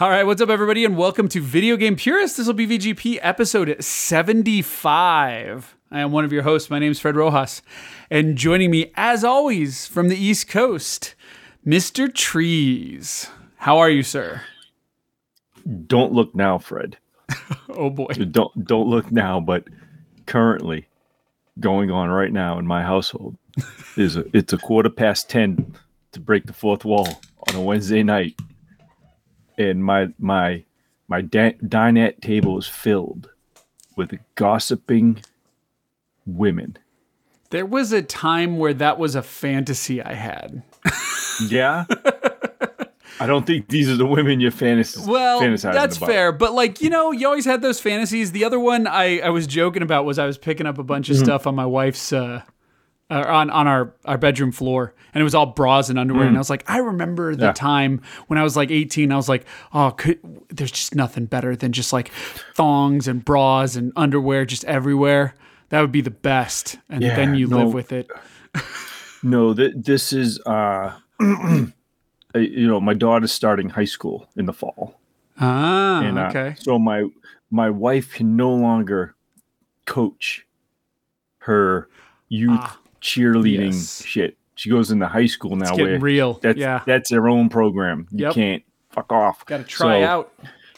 All right, what's up, everybody, and welcome to Video Game Purist. This will be VGP episode 75. I am one of your hosts. My name's Fred Rojas, and joining me, as always, from the East Coast, Mr. Trees. How are you, sir? Don't look now, Fred. Oh boy. Don't look now, but currently going on right now in my household is it's 10:15 to break the fourth wall on a Wednesday night. And my dinette table is filled with gossiping women. There was a time where that was a fantasy I had. Yeah? I don't think these are the women you fantasize about. Well, that's fair. But, like, you know, you always had those fantasies. The other one I was joking about was I was picking up a bunch of stuff on my wife's... on our bedroom floor, and it was all bras and underwear. And I was like, I remember the time when I was like 18, I was like, oh, there's just nothing better than just like thongs and bras and underwear just everywhere. That would be the best. And then you live with it. No, this is, you know, my daughter's starting high school in the fall. Ah, and, okay. So my wife can no longer coach her youth cheerleading shit. She goes into high school now. It's getting real. That's their own program. You can't fuck off. Got to try out.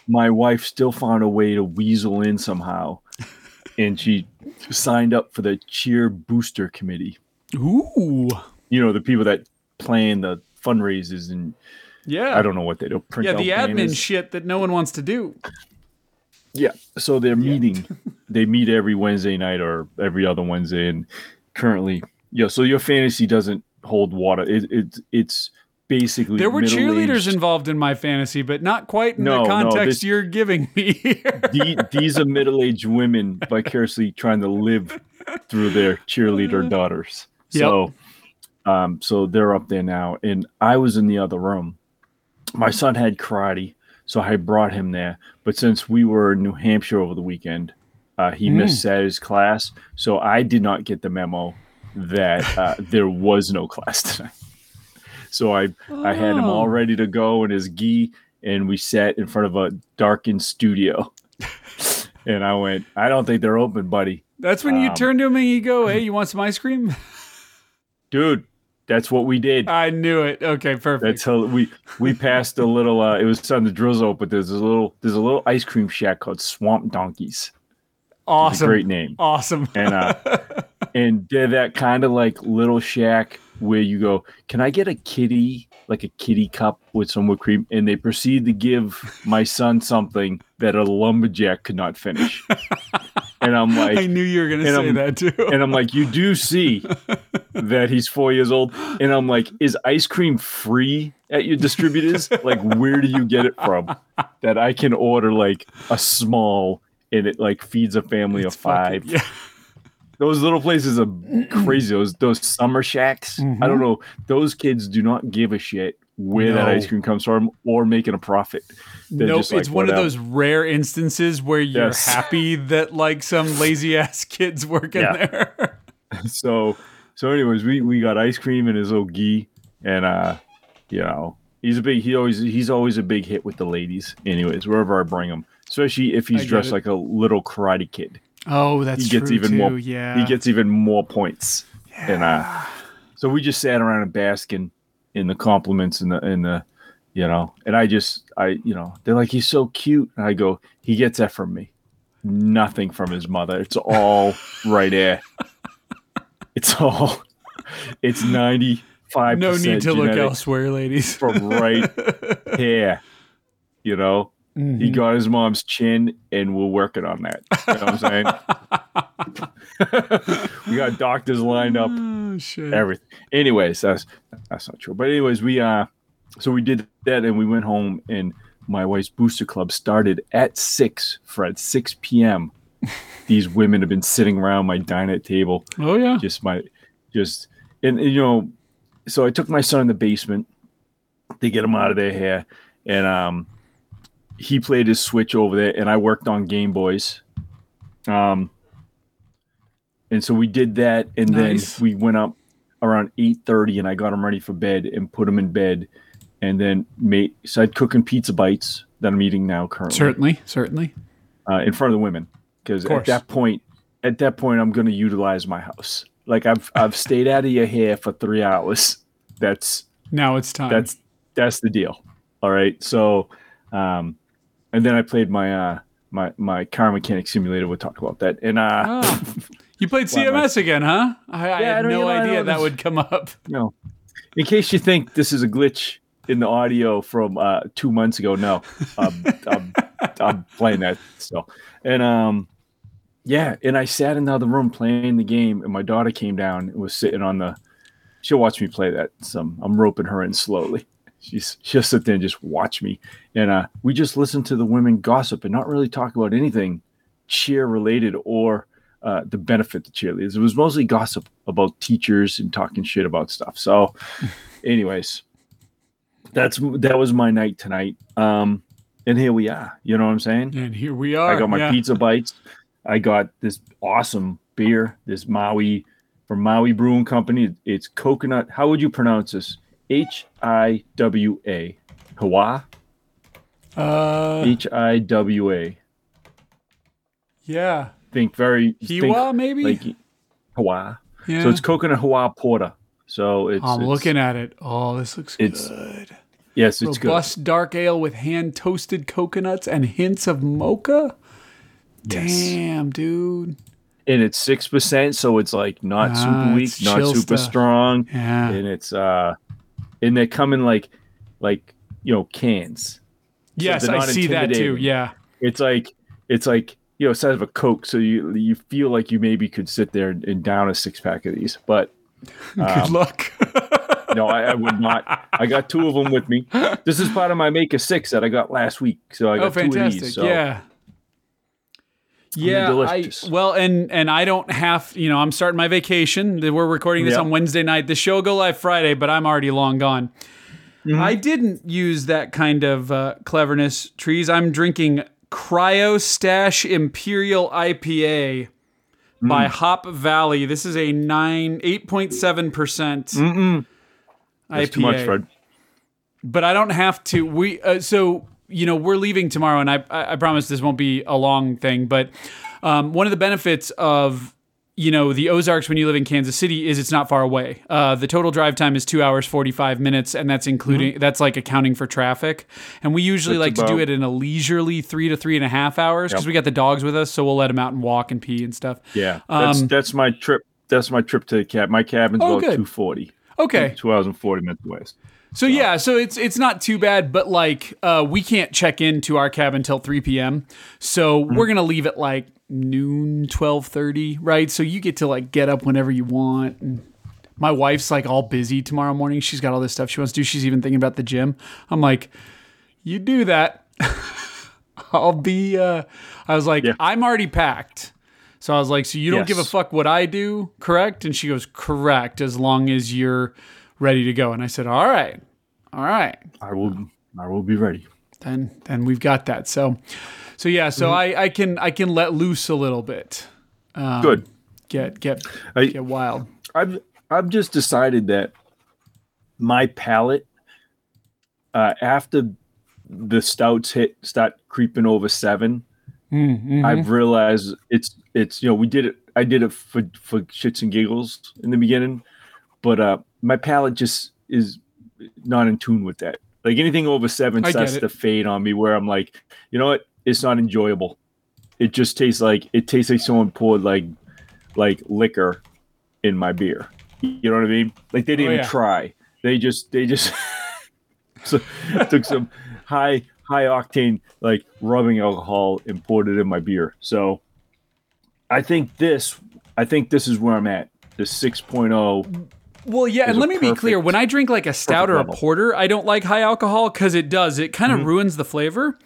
My wife still found a way to weasel in somehow, and she signed up for the cheer booster committee. Ooh, you know, the people that plan the fundraisers and I don't know what they do. Yeah, the admin shit that no one wants to do. Yeah, so they're meeting. They meet every Wednesday night or every other Wednesday, and currently, so your fantasy doesn't hold water. It's basically there were cheerleaders involved in my fantasy, but not quite in the context you're giving me here. These are middle-aged women vicariously trying to live through their cheerleader daughters. So, so they're up there now, and I was in the other room. My son had karate, so I brought him there. But since we were in New Hampshire over the weekend, he missed Saturday's class, so I did not get the memo that there was no class tonight. So I had him all ready to go in his gi, and we sat in front of a darkened studio. And I went, I don't think they're open, buddy. That's when you turn to him and you go, hey, you want some ice cream? Dude, that's what we did. I knew it. Okay, perfect. That's how we passed a little, it was time to drizzle, but there's a little ice cream shack called Swamp Donkeys. Awesome. Great name. Awesome. And and they're that kind of like little shack where you go, can I get a kitty, like a kitty cup with some whipped cream? And they proceed to give my son something that a lumberjack could not finish. And I'm like, I knew you were going to say that too. And I'm like, you do see that he's 4 years old. And I'm like, is ice cream free at your distributors? Like, where do you get it from that I can order like a small, and it like feeds a family of five. Fucking, those little places are crazy. Those summer shacks. I don't know. Those kids do not give a shit where that ice cream comes from or making a profit. Nope, just like, it's one of those rare instances where you're happy that like some lazy ass kids work in there. So anyways, we got ice cream and his little gi, and you know, he's always a big hit with the ladies. Anyways, wherever I bring him. Especially if he's dressed like a little karate kid. Oh, that's true, more. Yeah. He gets even more points. Yeah. And so we just sat around and basking in the compliments and the you know. And I you know, they're like, he's so cute. And I go, he gets that from me. Nothing from his mother. It's all right there. It's 95%. No need to look elsewhere, ladies. From right here. You know? Mm-hmm. He got his mom's chin, and we're working on that. You know what I'm saying? We got doctors lined up. Oh, shit. Everything. Anyways, that's not true. But anyways, we did that, and we went home, and my wife's booster club started at 6, Fred, 6 p.m. These women have been sitting around my dinette table. Oh, yeah. And you know, so I took my son in the basement to get him out of their hair, and he played his Switch over there, and I worked on Game Boys. And so we did that, and then we went up around 8:30, and I got him ready for bed and put him in bed, and then so I'd cook him pizza bites, that I'm eating now currently. Certainly. In front of the women, because at that point, I'm going to utilize my house. Like I've stayed out of your hair for 3 hours. Now it's time. That's the deal. All right. So, and then I played my my car mechanic simulator. We'll talk about that. And you played CMS again, huh? I had no idea that would come up. No. In case you think this is a glitch in the audio from 2 months ago, no, I'm playing that still. And and I sat in the other room playing the game, and my daughter came down and was sitting on the. She'll watch me play that. I'm roping her in slowly. She'll sit there and just watch me. And we just listen to the women gossip and not really talk about anything cheer related or the benefit to cheerleaders. It was mostly gossip about teachers and talking shit about stuff. So anyways, that was my night tonight. And here we are. You know what I'm saying? And here we are. I got my pizza bites. I got this awesome beer, this Maui from Maui Brewing Company. It's coconut. How would you pronounce this? HIWA. Hawa? HIWA. Yeah. Think very. Hiwa, maybe? Like, Hawa. Yeah. So it's coconut Hawa porter. So it's. I'm looking at it. Oh, this looks good. Yes, it's good. Robust dark ale with hand toasted coconuts and hints of mocha? Yes. Damn, dude. And it's 6%, so it's like not super weak, not super strong. Yeah. And it's and they come in like cans. Yes, so I see that too. Yeah. It's like size of a Coke, so you feel like you maybe could sit there and down a 6-pack of these. But good luck. No, I would not. I got 2 of them with me. This is part of my Maker 6 that I got last week. So I got 2 of these. So. Yeah. Yeah, and I don't have, I'm starting my vacation. We're recording this on Wednesday night. The show will go live Friday, but I'm already long gone. Mm-hmm. I didn't use that kind of cleverness, Trees. I'm drinking Cryo Stash Imperial IPA by Hop Valley. This is a 8.7% IPA. That's too much, Fred. But I don't have to. We're leaving tomorrow, and I promise this won't be a long thing, but one of the benefits of, the Ozarks when you live in Kansas City is it's not far away. The total drive time is 2 hours, 45 minutes, and that's including, that's like accounting for traffic. And we usually to do it in a leisurely 3 to 3.5 hours because we got the dogs with us, so we'll let them out and walk and pee and stuff. Yeah, that's my trip. That's my trip to the cab. My cabin's about 240. Okay. 2 hours and 40 minutes away. So it's not too bad, but we can't check into our cabin till 3 p.m. So we're going to leave at like noon, 12:30, right? So you get to get up whenever you want. And my wife's all busy tomorrow morning. She's got all this stuff she wants to do. She's even thinking about the gym. I'm like, you do that. I'll be, I'm already packed. So I was like, so you don't give a fuck what I do, correct? And she goes, correct, as long as you're ready to go. And I said, all right, I will be ready. Then we've got that. So I can let loose a little bit. Good. Get wild. I've just decided that my palate, after the stouts start creeping over 7, I've realized it's I did it for shits and giggles in the beginning, but my palate just is not in tune with that. Like anything over 7 starts to fade on me where I'm like, you know what? It's not enjoyable. It just tastes like someone poured like liquor in my beer. You know what I mean? Like they didn't even try. They just took some high octane rubbing alcohol and poured it in my beer. So I think this is where I'm at. The 6.0. Well, yeah, and let me be clear. When I drink a stout or a porter, I don't like high alcohol because it kind of ruins the flavor.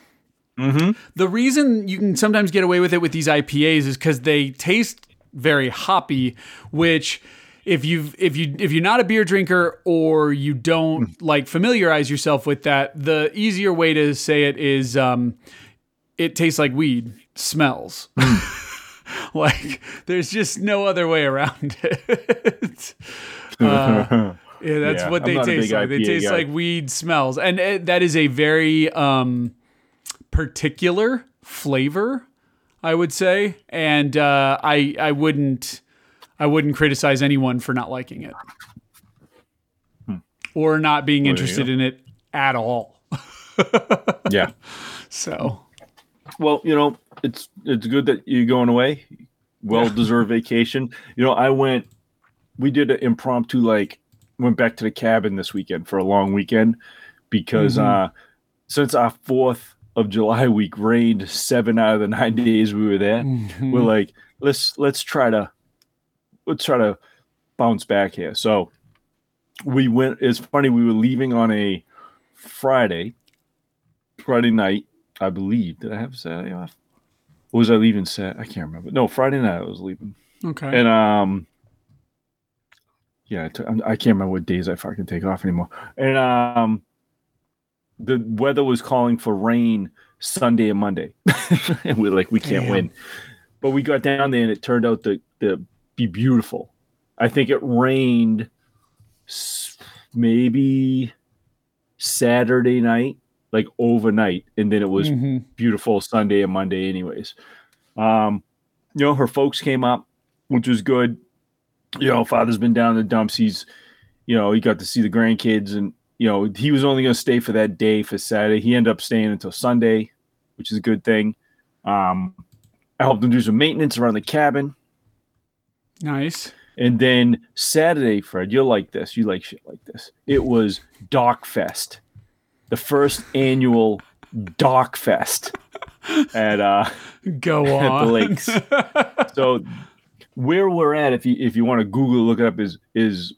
Mm-hmm. The reason you can sometimes get away with it with these IPAs is because they taste very hoppy, which if you're not a beer drinker or you don't familiarize yourself with that, the easier way to say it is it tastes like weed, smells. There's just no other way around it. That's what they taste like. They taste like weed smells. And that is a very particular flavor, I would say, and I wouldn't criticize anyone for not liking it or not being interested in it at all. Yeah. So, well, you know, it's good that you're going away. Well-deserved vacation. You know, we did an impromptu, went back to the cabin this weekend for a long weekend because since our 4th of July week rained 7 out of the 9 days we were there, we're like, let's try to bounce back here. So we went. It's funny, we were leaving on a Friday night, I believe. Did I have Saturday off? Or was I leaving Saturday? I can't remember. No, Friday night I was leaving. Okay. And I can't remember what days I fucking take off anymore. And the weather was calling for rain Sunday and Monday, and we're like, we can't win. But we got down there, and it turned out to be beautiful. I think it rained maybe Saturday night, overnight, and then it was beautiful Sunday and Monday, anyways. You know, her folks came up, which was good. You know, father's been down in the dumps. He got to see the grandkids, and you know, he was only going to stay for that day for Saturday. He ended up staying until Sunday, which is a good thing. I helped him do some maintenance around the cabin. Nice. And then Saturday, Fred, you'll like this. You like shit like this. It was Dockfest, the first annual Dockfest at the lakes. So where we're at, if you want to Google, look it up, is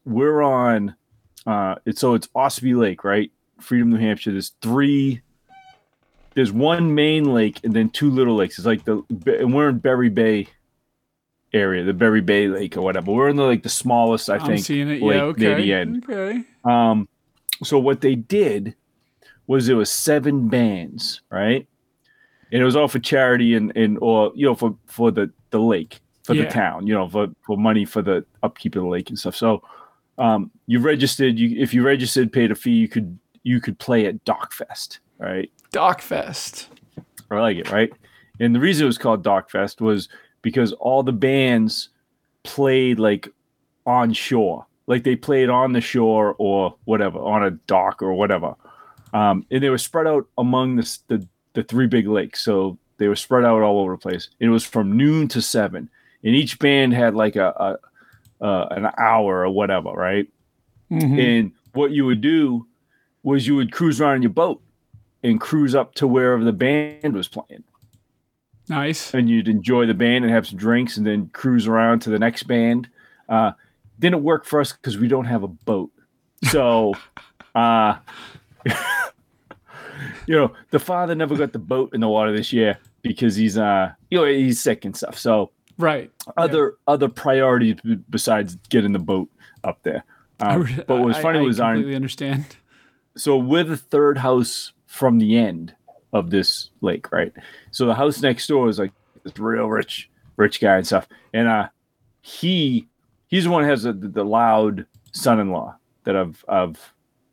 we're on. It's Ossipee Lake, right? Freedom, New Hampshire. There's one main lake and then 2 little lakes. It's and we're in Berry Bay area, the Berry Bay Lake or whatever. We're in the smallest, I'm seeing it. Lake near the end. Okay. So what they did was there was 7 bands, right? And it was all for charity and for the lake, for the town, for money for the upkeep of the lake and stuff. So you registered. If you registered, paid a fee, you could play at Dockfest, right? Dockfest. I like it, right? And the reason it was called Dockfest was because all the bands played on shore, they played on the shore or whatever, on a dock or whatever, and they were spread out among the 3 big lakes. So they were spread out all over the place. It was from noon to 7, and each band had an hour or whatever, right? And what you would do was you would cruise around in your boat and cruise up to wherever the band was playing. Nice. And you'd enjoy the band and have some drinks and then cruise around to the next band. Didn't work for us because we don't have a boat. So, the father never got the boat in the water this year because he's sick and stuff. So, right. Other priorities besides getting the boat up there. But what was funny was I completely understand. So we're the 3rd house from the end of this lake, right? So the house next door is this real rich guy and stuff. And he's the one who has the loud son-in-law that I've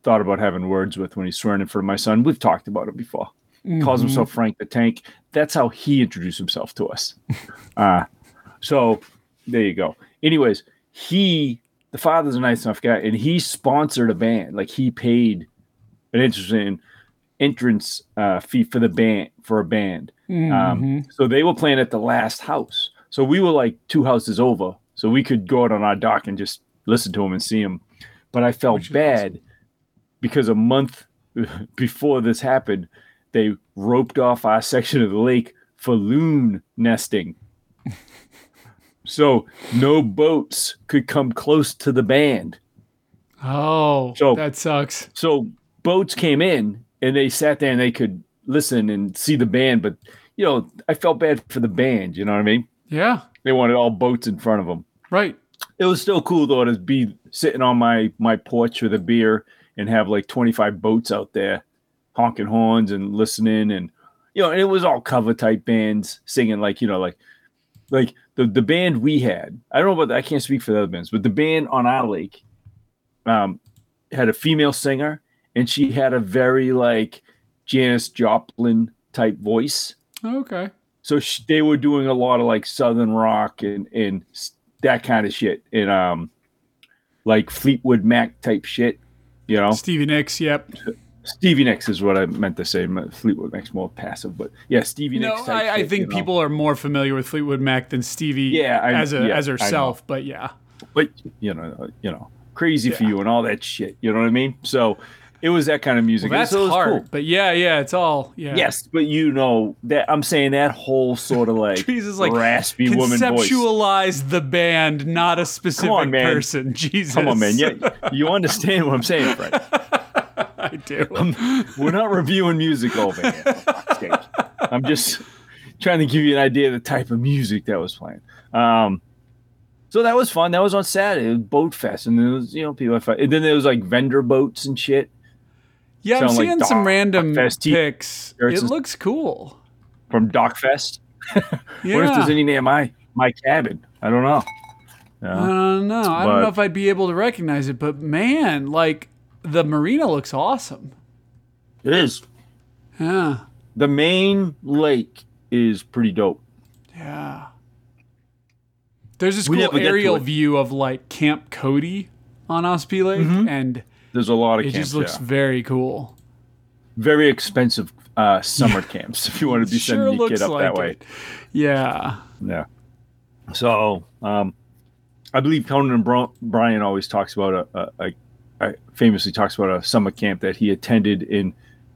thought about having words with when he's swearing in front of my son. We've talked about it before. Calls himself Frank the Tank. That's how he introduced himself to us. So there you go. Anyways, the father's a nice enough guy, and he sponsored a band. He paid an entrance fee for the band, for a band. So they were playing at the last house. So we were 2 houses over. So we could go out on our dock and just listen to him and see him. But I felt bad because a month before this happened, they roped off our section of the lake for loon nesting. So no boats could come close to the band. Oh, so that sucks. So boats came in and they sat there and they could listen and see the band. But, I felt bad for the band. You know what I mean? Yeah. They wanted all boats in front of them. Right. It was still cool, though, to be sitting on my porch with a beer and have 25 boats out there honking horns and listening. And, and it was all cover type bands singing the band we had, I don't know about that. I can't speak for the other bands, but the band on our lake had a female singer, and she had a very Janis Joplin type voice. Okay. So they were doing a lot of like Southern rock and that kind of shit. And like Fleetwood Mac type shit, you know? Stevie Nicks, yep. Stevie Nicks is what I meant to say. Fleetwood Mac's more passive, but yeah, Stevie Nicks. No, I think people are more familiar with Fleetwood Mac than Stevie as herself, but yeah. But, you know, crazy for you and all that shit, you know what I mean? So it was that kind of music. Well, that's so hard, cool. But yeah, it's all, yeah. Yes, but you know, that I'm saying that whole sort of like, Trees is like raspy woman voice. Conceptualize the band, not a specific person. Jesus. Come on, man. Yeah, you understand what I'm saying, Fred. I do. We're not reviewing music over here. I'm just trying to give you an idea of the type of music that was playing. So that was fun. That was on Saturday. It was Boat Fest, and it was people. And then there was like vendor boats and shit. Yeah, I'm seeing like some random pics. It looks cool from Dockfest. Yeah. What if there's any near my cabin? I don't know. I don't know. I don't know if I'd be able to recognize it, but man, like. The marina looks awesome. It is. Yeah. The main lake is pretty dope. Yeah. There's this cool aerial view of like Camp Cody on Ossipee Lake, and there's a lot of camps. It just looks very cool. Very expensive summer camps if you want to be sending your kid up that way. Yeah. Yeah. So I believe Conan and Brian always talks about famously talks about a summer camp that he attended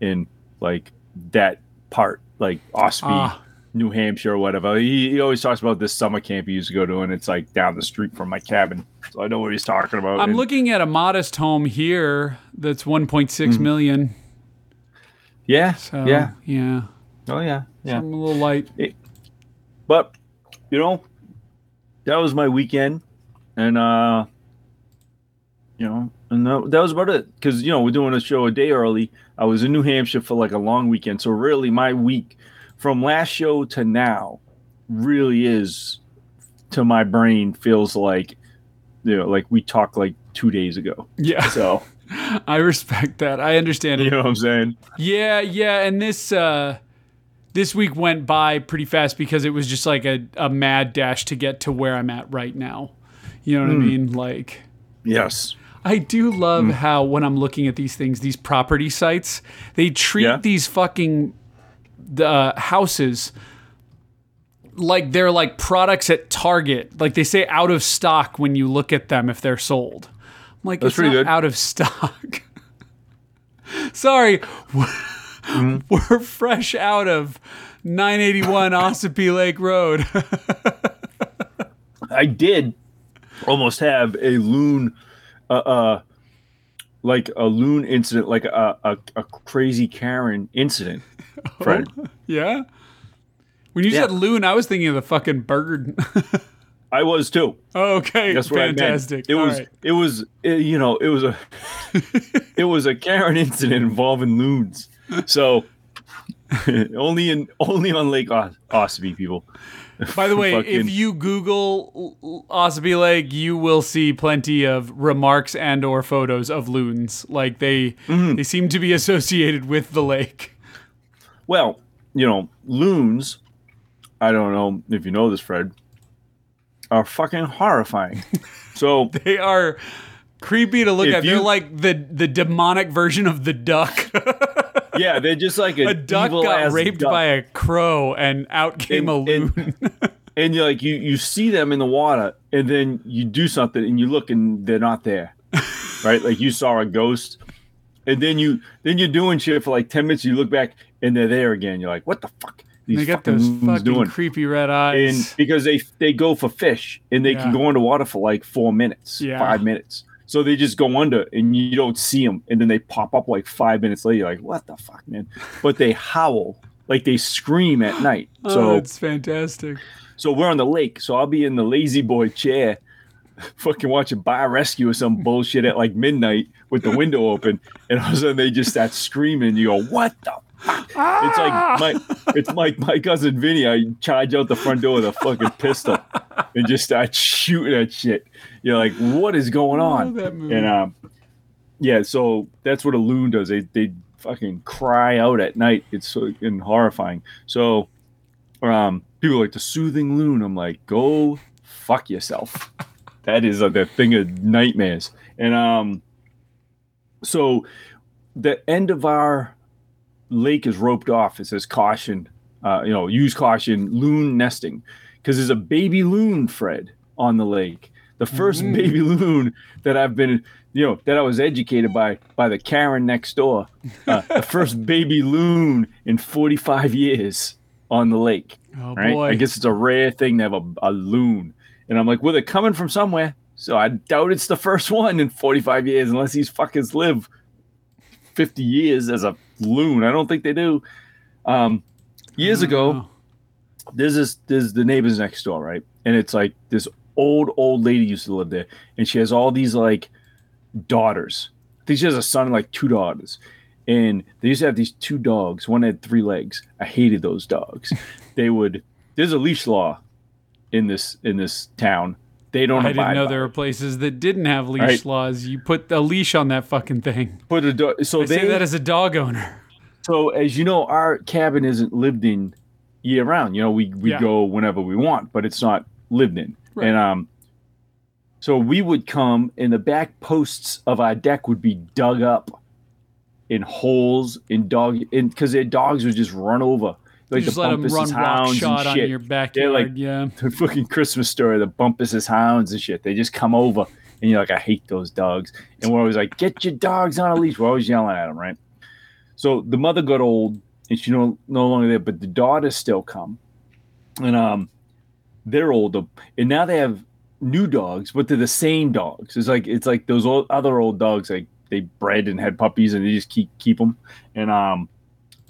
in like that part, like Ossipee, New Hampshire or whatever. He always talks about this summer camp he used to go to, and it's like down the street from my cabin. So I know what he's talking about. I'm looking at a modest home here that's 1.6 million. Yeah. So, yeah. Oh yeah. Yeah. Something a little light. But that was my weekend, and and that was about it, because we're doing a show a day early. I was in New Hampshire for like a long weekend, so really my week from last show to now really is, to my brain, feels like like we talked like 2 days ago. Yeah. So I respect that. I understand it. You know what I'm saying? Yeah. And this week went by pretty fast because it was just like a mad dash to get to where I'm at right now. You know what I mean? Like, yes. I do love how when I'm looking at these things, these property sites, they treat these fucking houses like they're like products at Target. Like they say out of stock when you look at them if they're sold. I'm like, that's pretty good. Out of stock. Sorry, we're fresh out of 981 Ossipee Lake Road. I did almost have a loon. Like a loon incident, like a crazy Karen incident, Fred. Oh, yeah. When you said loon, I was thinking of the fucking bird. I was too. Oh, okay. That's what fantastic. I meant. It was a Karen incident involving loons. So only on Lake Ossipee, people. By the way, if you Google Ossipee Lake, you will see plenty of remarks and or photos of loons. Like they seem to be associated with the lake. Well, loons, I don't know if you know this, Fred, are fucking horrifying. So they are creepy to look at. They're like the demonic version of the duck. Yeah, they're just like a duck got raped by a crow, and out came a loon. And you're like, you see them in the water, and then you do something, and you look, and they're not there, right? Like you saw a ghost, and then you're doing shit for like 10 minutes. You look back, and they're there again. You're like, what the fuck? These fucking loons doing creepy red eyes, and because they go for fish, and they can go underwater for like 4 minutes, 5 minutes. So they just go under, and you don't see them, and then they pop up like 5 minutes later. You're like, what the fuck, man? But they howl, like they scream at night. Oh, so that's fantastic. So we're on the lake, so I'll be in the lazy boy chair, fucking watching Bar Rescue or some bullshit at like midnight with the window open, and all of a sudden they just start screaming. You go, what the fuck? Ah! It's like my cousin Vinny. I charge out the front door with a fucking pistol and just start shooting at shit. You're like, what is going on? And so that's what a loon does. They fucking cry out at night. It's so horrifying. So people are like, the soothing loon. I'm like, go fuck yourself. That is like a thing of nightmares. And so the end of our lake is roped off. It says caution, use caution, loon nesting. Because there's a baby loon, Fred, on the lake. The first baby loon that I've been, that I was educated by the Karen next door. The first baby loon in 45 years on the lake. Oh, right? Boy. I guess it's a rare thing to have a loon. And I'm like, well, they're coming from somewhere. So I doubt it's the first one in 45 years unless these fuckers live 50 years as a loon. I don't think they do. Years ago, there's the neighbors next door, right? And it's like this old lady used to live there. And she has all these, like, daughters. I think she has a son and, like, two daughters. And they used to have these two dogs. One had three legs. I hated those dogs. There's a leash law in this town. They don't. I didn't know there were places that didn't have leash laws. You put a leash on that fucking thing. Say that as a dog owner. So as you know, our cabin isn't lived in year round. We go whenever we want, but it's not lived in. Right. And so we would come, and the back posts of our deck would be dug up in holes because their dogs would just run over. Like, you just let them run rock shot on your backyard. Like, the fucking Christmas Story, the Bumpus' hounds and shit. They just come over, and you're like, I hate those dogs. And we're always like, get your dogs on a leash. We're always yelling at them, right? So the mother got old, and she's no longer there, but the daughters still come. And they're older, and now they have new dogs, but they're the same dogs. It's like those other old dogs, like they bred and had puppies, and they just keep them. And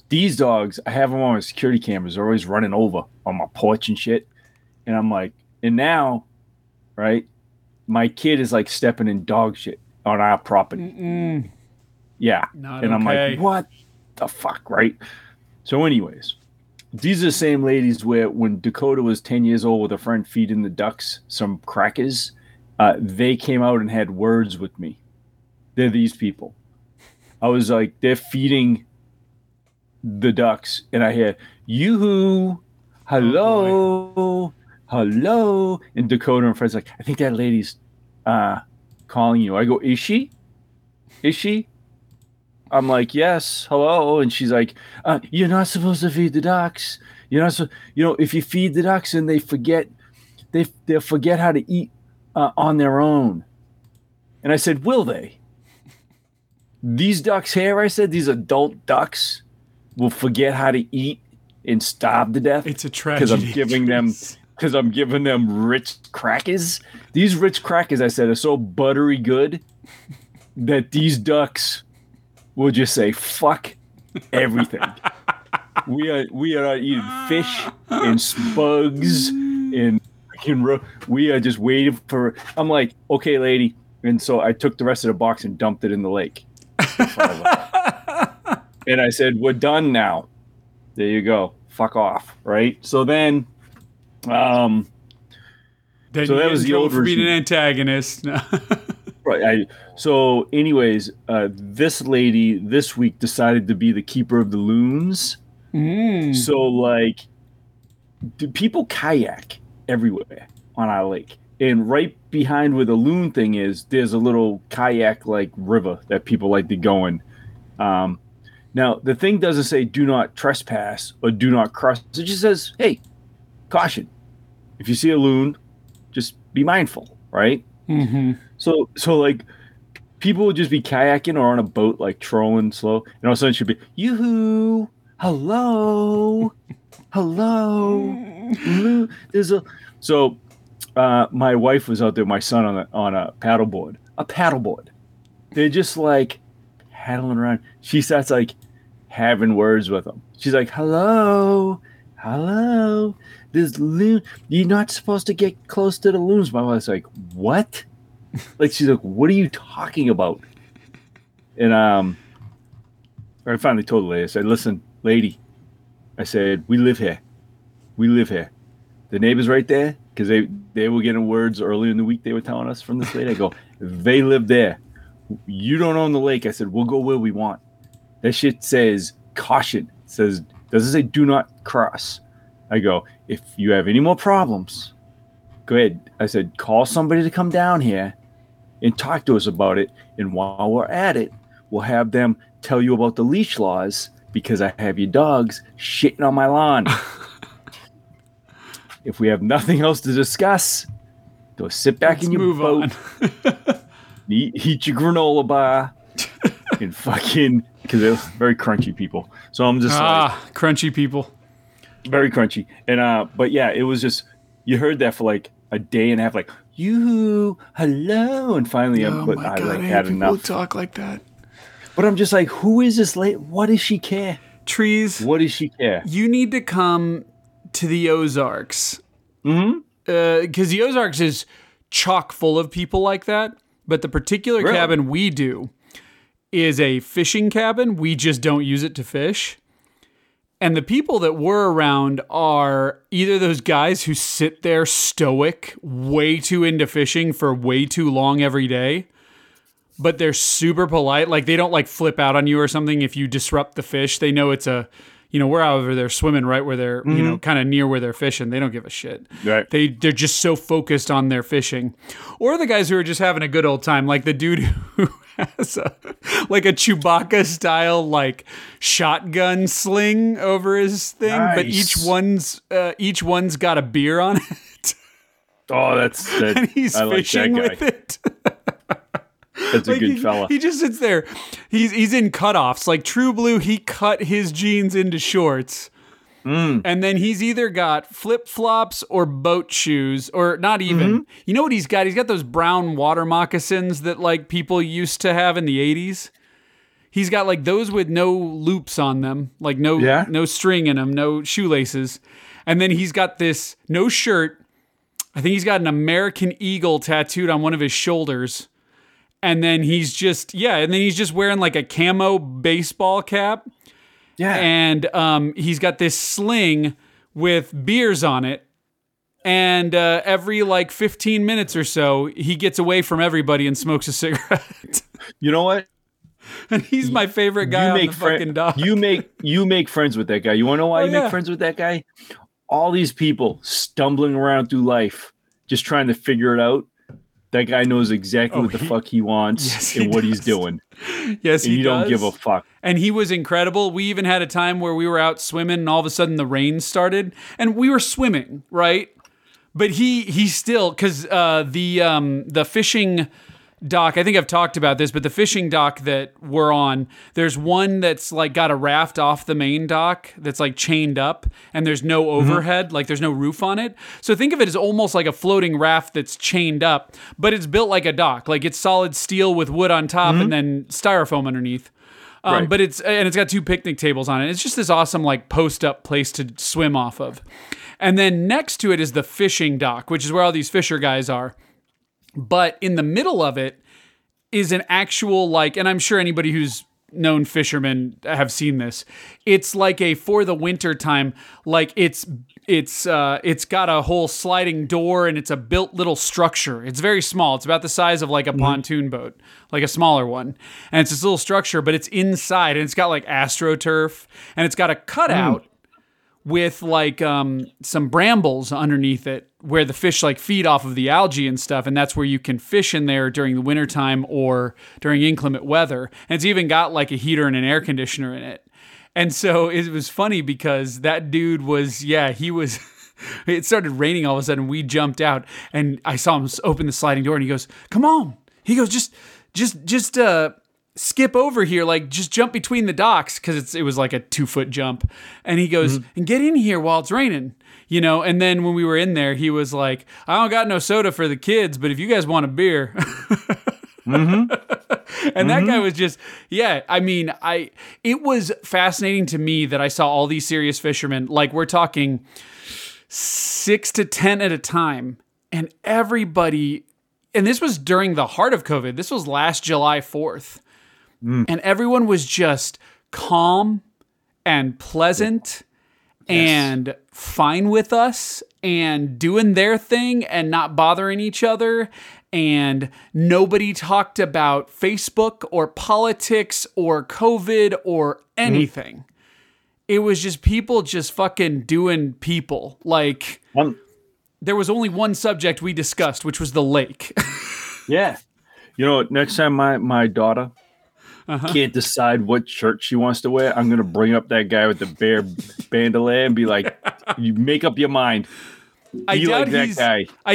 these dogs, I have them on my security cameras. They're always running over on my porch and shit. And I'm like, and now, right, my kid is like stepping in dog shit on our property. Mm-mm. Yeah. Not and okay. I'm like, what the fuck, right? So anyways, these are the same ladies where when Dakota was 10 years old with a friend feeding the ducks some crackers, they came out and had words with me. They're these people. I was like, they're feeding the ducks, and I hear yoo-hoo, hello, hello, and Dakota and Fred's like, I think that lady's calling you. I go, is she? I'm like, yes, hello, and she's like, you're not supposed to feed the ducks. You're not so, if you feed the ducks and they forget how to eat on their own. And I said, will they? These ducks here, I said, these adult ducks will forget how to eat and starve to death. It's a tragedy. Because I'm giving them rich crackers. These rich crackers, I said, are so buttery good that these ducks will just say fuck everything. we are eating fish and spugs and we are just waiting for. I'm like, okay, lady, and so I took the rest of the box and dumped it in the lake. And I said, we're done now. There you go. Fuck off. Right? So then... so that was the old version. Being an antagonist. Right. This lady this week decided to be the keeper of the loons. Mm. So, like, people kayak everywhere on our lake. And right behind where the loon thing is, there's a little kayak-like river that people like to go in. Now, the thing doesn't say do not trespass or do not cross. It just says, hey, caution. If you see a loon, just be mindful, right? Mm-hmm. So like, people would just be kayaking or on a boat, like, trolling slow. And all of a sudden, she'd be, yoo-hoo, hello, hello, hello. There's a... So my wife was out there, my son, on a paddleboard. A paddleboard. They're just, like... paddling around. She starts, like, having words with them. She's like, hello, this loon, you're not supposed to get close to the loons. My wife's like, what? Like, she's like, what are you talking about? And I finally told the lady, I said, listen, lady, I said, we live here, the neighbors right there, because they were getting words earlier in the week. They were telling us from this lady. I go, they live there. You don't own the lake. I said, we'll go where we want. That shit says caution. It says, doesn't say do not cross. I go, if you have any more problems, go ahead. I said, call somebody to come down here and talk to us about it. And while we're at it, we'll have them tell you about the leash laws because I have your dogs shitting on my lawn. If we have nothing else to discuss, go sit back in your boat, eat your granola bar, and fucking, because they're very crunchy people. So I'm just like, crunchy people. Very crunchy. And but yeah, it was just, you heard that for like a day and a half, like, yoo-hoo, hello. And finally, I had enough. People talk like that. But I'm just like, who is this lady? What does she care? Trees. What does she care? You need to come to the Ozarks. Mm-hmm. Because the Ozarks is chock full of people like that. But the particular cabin we do is a fishing cabin. We just don't use it to fish. And the people that we're around are either those guys who sit there stoic, way too into fishing for way too long every day, but they're super polite. Like, they don't like flip out on you or something if you disrupt the fish. They know it's a, you know, we're out over there swimming right where they're, you know, kind of near where they're fishing. They don't give a shit. Right. They're just so focused on their fishing. Or the guys who are just having a good old time, like the dude who has a Chewbacca style like shotgun sling over his thing, nice. But each one's got a beer on it. Oh, that's and he's I fishing like that guy. With it. That's a good fella. He just sits there. He's in cutoffs. Like True Blue, he cut his jeans into shorts. Mm. And then he's either got flip-flops or boat shoes, or not even. Mm-hmm. You know what he's got? He's got those brown water moccasins that like people used to have in the 80s. He's got like those with no loops on them, like no string in them, no shoelaces. And then he's got this, no shirt. I think he's got an American Eagle tattooed on one of his shoulders. And then he's just wearing like a camo baseball cap. Yeah. And he's got this sling with beers on it. And every like 15 minutes or so, he gets away from everybody and smokes a cigarette. You know what? And he's my favorite guy on the fucking dock. You make friends with that guy. You want to know why make friends with that guy? All these people stumbling around through life, just trying to figure it out. That guy knows exactly what the fuck he wants and what he's doing. Yes, and he does. You don't give a fuck. And he was incredible. We even had a time where we were out swimming and all of a sudden the rain started. And we were swimming, right? But he still, because the fishing dock, I think I've talked about this, but the fishing dock that we're on, there's one that's like got a raft off the main dock that's like chained up and there's no overhead, like there's no roof on it. So think of it as almost like a floating raft that's chained up, but it's built like a dock. Like it's solid steel with wood on top and then styrofoam underneath. Right. But it's got two picnic tables on it. It's just this awesome like post up place to swim off of. And then next to it is the fishing dock, which is where all these fisher guys are. But in the middle of it is an actual like, and I'm sure anybody who's known fishermen have seen this. It's like a for the winter time, like it's got a whole sliding door and it's a built little structure. It's very small. It's about the size of like a pontoon boat, like a smaller one. And it's this little structure, but it's inside and it's got like AstroTurf and it's got a cutout with like some brambles underneath it where the fish like feed off of the algae and stuff. And that's where you can fish in there during the wintertime or during inclement weather. And it's even got like a heater and an air conditioner in it. And so it was funny because that dude was, it started raining all of a sudden. We jumped out and I saw him open the sliding door and he goes, come on. He goes, just skip over here, like just jump between the docks because it was like a 2-foot jump. And he goes, and get in here while it's raining, you know. And then when we were in there, he was like, I don't got no soda for the kids, but if you guys want a beer. And that guy was just, I mean, it was fascinating to me that I saw all these serious fishermen, like we're talking 6 to 10 at a time, and everybody, and this was during the heart of COVID. This was last July 4th. And everyone was just calm and pleasant and fine with us and doing their thing and not bothering each other and nobody talked about Facebook or politics or COVID or anything. Mm-hmm. It was just people just fucking doing people. Like, there was only one subject we discussed, which was the lake. Yeah. You know, next time my daughter can't decide what shirt she wants to wear, I'm going to bring up that guy with the bear bandolier and be like, you make up your mind. I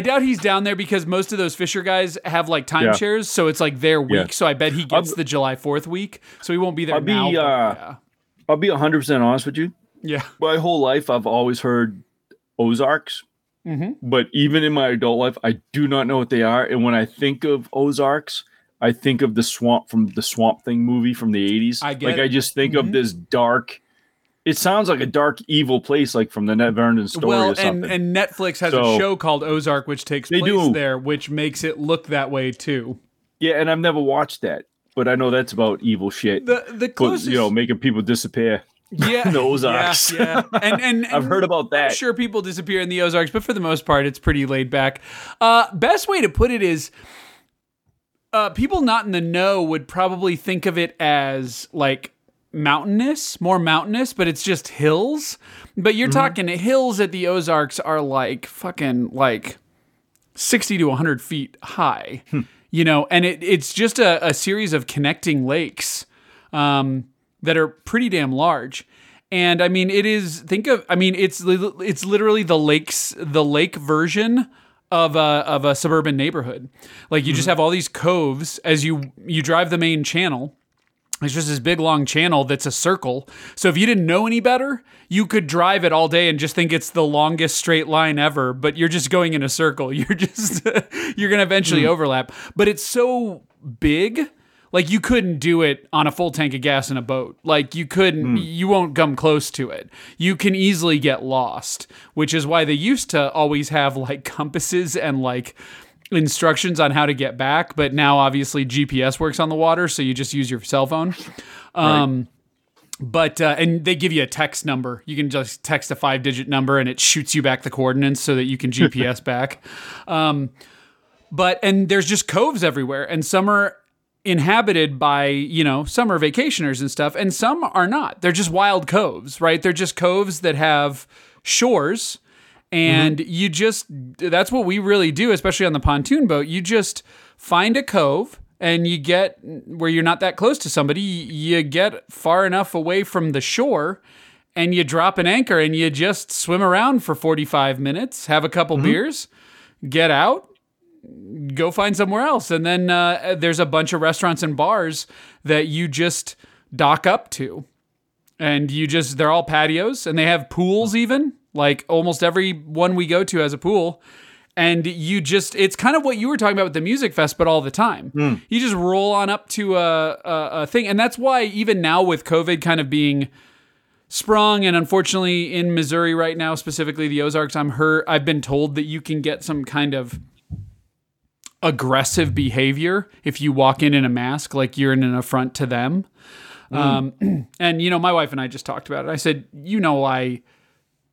doubt he's down there because most of those Fisher guys have like timeshares. Yeah. So it's like their week. Yeah. So I bet he gets the July 4th week. So he won't be there now. I'll be 100% honest with you. Yeah. My whole life, I've always heard Ozarks. Mm-hmm. But even in my adult life, I do not know what they are. And when I think of Ozarks, I think of the swamp from the Swamp Thing movie from the 80s. I just think of this dark... It sounds like a dark, evil place, like from the NetVernon story or something. Well, and Netflix has a show called Ozark, which takes place there, which makes it look that way, too. Yeah, and I've never watched that. But I know that's about evil shit. The closest, making people disappear. Yeah, the Ozarks. Yeah, yeah. And I've heard about that. I'm sure people disappear in the Ozarks, but for the most part, it's pretty laid back. Best way to put it is, people not in the know would probably think of it as like more mountainous, but it's just hills. But you're talking hills at the Ozarks are like fucking like 60 to 100 feet high. You know, and it's just a series of connecting lakes that are pretty damn large. And I mean, it's literally the lake version of a suburban neighborhood. Like you just have all these coves as you drive the main channel. It's just this big, long channel that's a circle. So if you didn't know any better, you could drive it all day and just think it's the longest straight line ever, but you're just going in a circle. You're going to eventually overlap. But it's so big, like you couldn't do it on a full tank of gas in a boat. Like you won't come close to it. You can easily get lost, which is why they used to always have like compasses and like instructions on how to get back, but now obviously GPS works on the water, so you just use your cell phone. And they give you a text number. You can just text a 5-digit number and it shoots you back the coordinates so that you can GPS back. And there's just coves everywhere, and some are inhabited by, some are vacationers and stuff, and some are not. They're just wild coves, right? They're just coves that have shores. And that's what we really do, especially on the pontoon boat. You just find a cove and you get where you're not that close to somebody. You get far enough away from the shore and you drop an anchor and you just swim around for 45 minutes, have a couple beers, get out, go find somewhere else. And then there's a bunch of restaurants and bars that you just dock up to. And they're all patios and they have pools even. Like almost every one we go to has a pool, and it's kind of what you were talking about with the music fest, but all the time. You just roll on up to a thing. And that's why even now with COVID kind of being sprung, and unfortunately in Missouri right now, specifically the Ozarks, I've been told that you can get some kind of aggressive behavior if you walk in a mask, like you're in an affront to them. And my wife and I just talked about it. I said,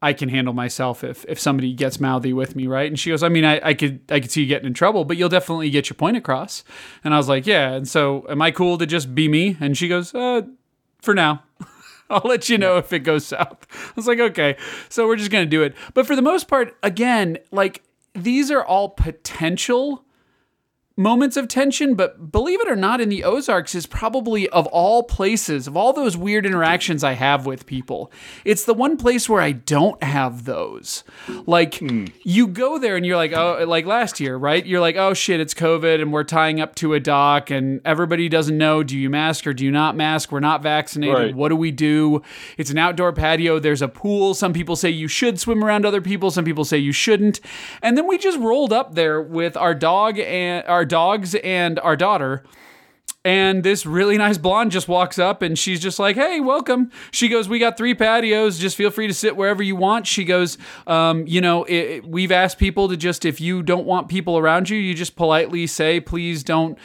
I can handle myself if somebody gets mouthy with me, right? And she goes, I mean, I could see you getting in trouble, but you'll definitely get your point across. And I was like, yeah. And so, am I cool to just be me? And she goes, for now, I'll let you know if it goes south. I was like, okay. So we're just gonna do it. But for the most part, again, like these are all potential moments of tension, but believe it or not, in the Ozarks is probably, of all places, of all those weird interactions I have with people, it's the one place where I don't have those. Like, you go there and you're like, oh, like last year, right? You're like, oh shit, it's COVID and we're tying up to a dock and everybody doesn't know, do you mask or do you not mask? We're not vaccinated. Right. What do we do? It's an outdoor patio. There's a pool. Some people say you should swim around other people. Some people say you shouldn't. And then we just rolled up there with our dogs and our daughter and this really nice blonde just walks up and she's just like, hey, welcome. She goes, we got 3 patios. Just feel free to sit wherever you want. She goes, we've asked people to just, if you don't want people around you, you just politely say, please don't,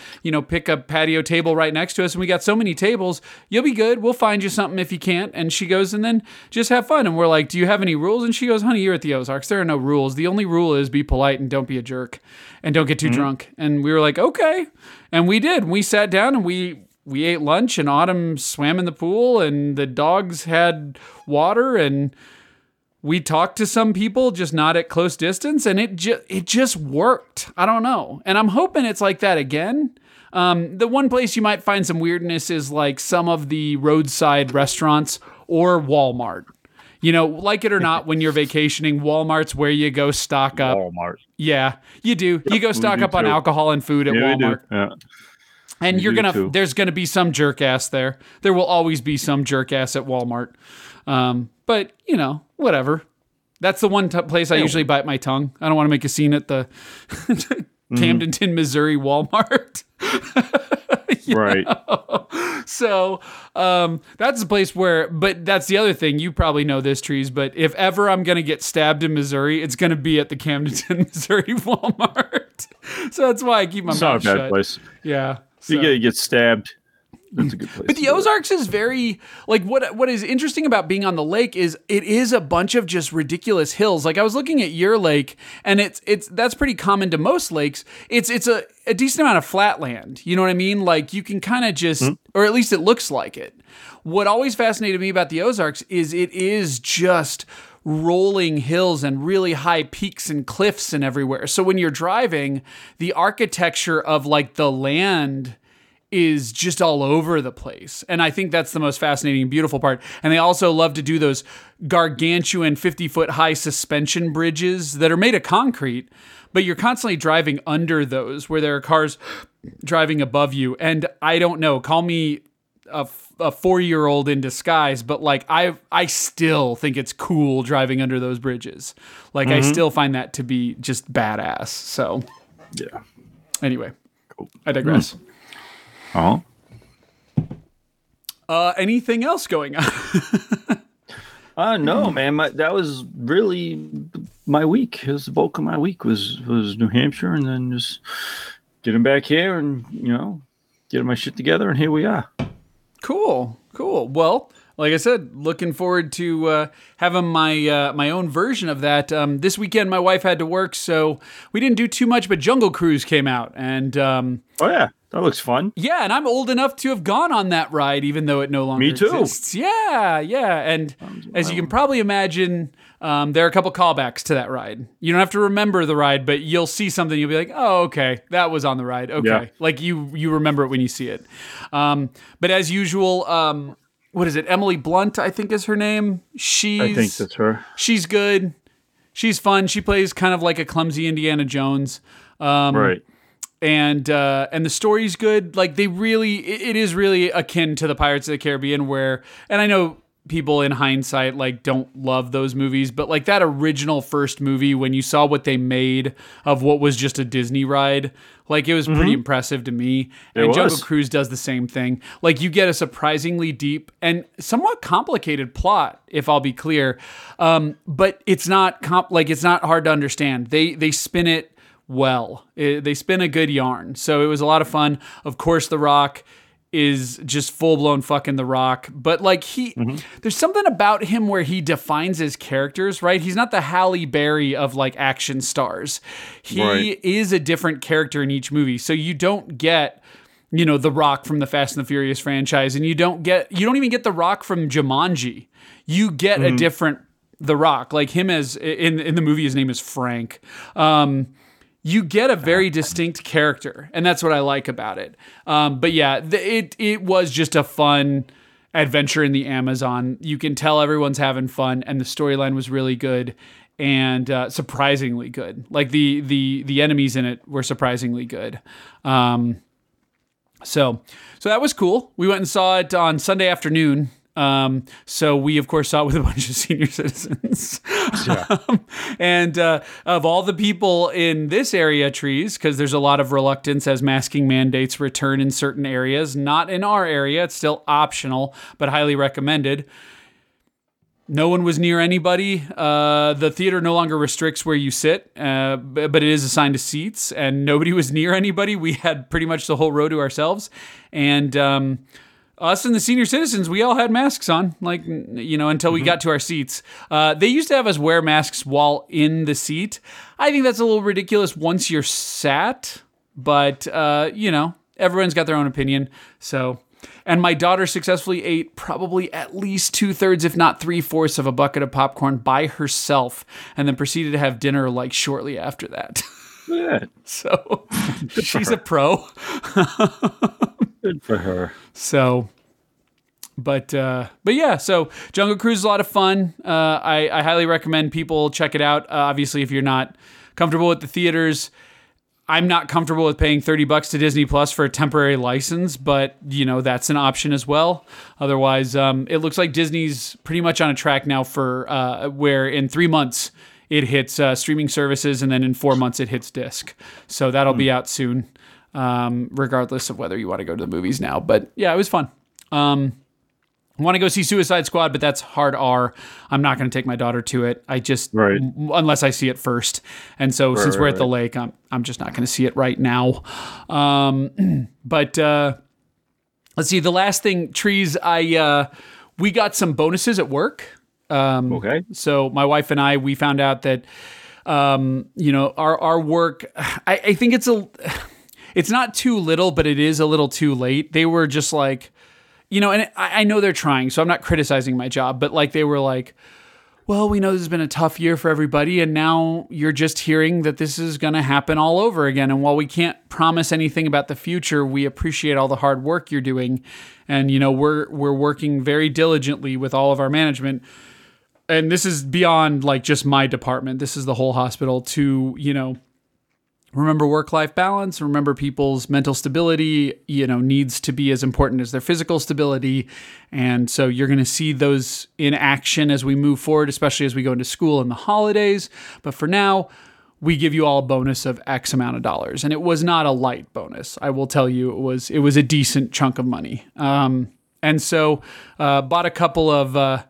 pick a patio table right next to us. And we got so many tables. You'll be good. We'll find you something if you can't. And she goes, and then just have fun. And we're like, do you have any rules? And she goes, honey, you're at the Ozarks. There are no rules. The only rule is be polite and don't be a jerk and don't get too drunk. And we were like, okay. And we did. We sat down and we ate lunch, and Autumn swam in the pool and the dogs had water, and we talked to some people, just not at close distance. And it just worked. I don't know. And I'm hoping it's like that again. The one place you might find some weirdness is like some of the roadside restaurants or Walmart. Like it or not, when you're vacationing, Walmart's where you go stock up. Walmart. Yeah, you do. You go stock up on alcohol and food at Walmart. Yeah. And there's going to be some jerk ass there. There will always be some jerk ass at Walmart. But, whatever. That's the one place I usually bite my tongue. I don't want to make a scene at the Camdenton, Missouri Walmart. Right. So that's the place where, but that's the other thing. You probably know this, Trees, but if ever I'm going to get stabbed in Missouri, it's going to be at the Camdenton, Missouri Walmart. So that's why I keep my mouth shut. It's not a bad place. Yeah. So. You get stabbed. That's a good place. But the Ozarks is very, like, what is interesting about being on the lake is it is a bunch of just ridiculous hills. Like I was looking at your lake, and it's that's pretty common to most lakes. It's a decent amount of flat land. You know what I mean? Like you can kind of just, or at least it looks like it. What always fascinated me about the Ozarks is it is just rolling hills and really high peaks and cliffs and everywhere. So when you're driving, the architecture of like the land is just all over the place. And I think that's the most fascinating and beautiful part. And they also love to do those gargantuan 50-foot high suspension bridges that are made of concrete, but you're constantly driving under those where there are cars driving above you. And I don't know, call me a 4-year-old in disguise, but like I still think it's cool driving under those bridges. Like I still find that to be just badass. So yeah. Anyway, cool. I digress. Uh-huh. Anything else going on? No, man. That was really my week. It was the bulk of my week was New Hampshire, and then just getting back here and, getting my shit together, and here we are. Cool. Well, like I said, looking forward to having my own version of that. This weekend, my wife had to work, so we didn't do too much, but Jungle Cruise came out, and oh, yeah. That looks fun. Yeah, and I'm old enough to have gone on that ride, even though it no longer exists. Yeah. And as you can probably imagine, there are a couple callbacks to that ride. You don't have to remember the ride, but you'll see something. You'll be like, oh, okay, that was on the ride. Okay. Yeah. Like you remember it when you see it. But as usual, what is it? Emily Blunt, I think is her name. I think that's her. She's good. She's fun. She plays kind of like a clumsy Indiana Jones. Right. And the story's good. Like it is really akin to the Pirates of the Caribbean, where, and I know people in hindsight like don't love those movies, but like that original first movie, when you saw what they made of what was just a Disney ride, like it was pretty impressive to me. Jungle Cruise does the same thing. Like you get a surprisingly deep and somewhat complicated plot, if I'll be clear, but it's not it's not hard to understand. They spin it. Well, they spin a good yarn. So it was a lot of fun. Of course, The Rock is just full-blown fucking The Rock. But, like, there's something about him where he defines his characters, right? He's not the Halle Berry of, like, action stars. He is a different character in each movie. So you don't get... The Rock from the Fast and the Furious franchise. And you don't even get The Rock from Jumanji. You get a different The Rock. Like, him as... In the movie, his name is Frank. You get a very distinct character, and that's what I like about it. But yeah, it was just a fun adventure in the Amazon. You can tell everyone's having fun, and the storyline was really good and surprisingly good. Like the enemies in it were surprisingly good. So that was cool. We went and saw it on Sunday afternoon. So we, of course, saw it with a bunch of senior citizens. Yeah. And of all the people in this area, Trees, because there's a lot of reluctance as masking mandates return in certain areas, not in our area, it's still optional, but highly recommended. No one was near anybody. The theater no longer restricts where you sit, but it is assigned to seats, and nobody was near anybody. We had pretty much the whole row to ourselves. And us and the senior citizens, we all had masks on, like, you know, until we got to our seats. They used to have us wear masks while in the seat. I think that's a little ridiculous once you're sat, but, you know, everyone's got their own opinion, so... And my daughter successfully ate probably at least 2/3, if not 3/4 of a bucket of popcorn by herself, and then proceeded to have dinner like shortly after that. Good. So she's a pro. Good for her. So, but yeah, so Jungle Cruise is a lot of fun. I highly recommend people check it out. Obviously, if you're not comfortable with the theaters, I'm not comfortable with paying $30 to Disney Plus for a temporary license, but, you know, that's an option as well. Otherwise, it looks like Disney's pretty much on a track now for where in 3 months it hits streaming services, and then in 4 months it hits disc. So that'll be out soon, regardless of whether you want to go to the movies now. But, yeah, it was fun. I want to go see Suicide Squad, but that's hard R. I'm not going to take my daughter to it. I just, unless I see it first. And so since we're at the lake, I'm just not going to see it right now. But let's see. The last thing, Trees, we got some bonuses at work. Okay. So my wife and I, we found out that, you know, our work, I think it's not too little, but it is a little too late. They were just like, you know, and I know they're trying, so I'm not criticizing my job, but like they were like, well, we know this has been a tough year for everybody, and now you're just hearing that this is going to happen all over again. And while we can't promise anything about the future, we appreciate all the hard work you're doing. And, you know, we're working very diligently with all of our management. And this is beyond like just my department. This is the whole hospital to, you know, remember work-life balance, remember people's mental stability, you know, needs to be as important as their physical stability. And so you're going to see those in action as we move forward, especially as we go into school and the holidays. But for now, we give you all a bonus of X amount of dollars. And it was not a light bonus. I will tell you, it was a decent chunk of money. And so bought a couple of,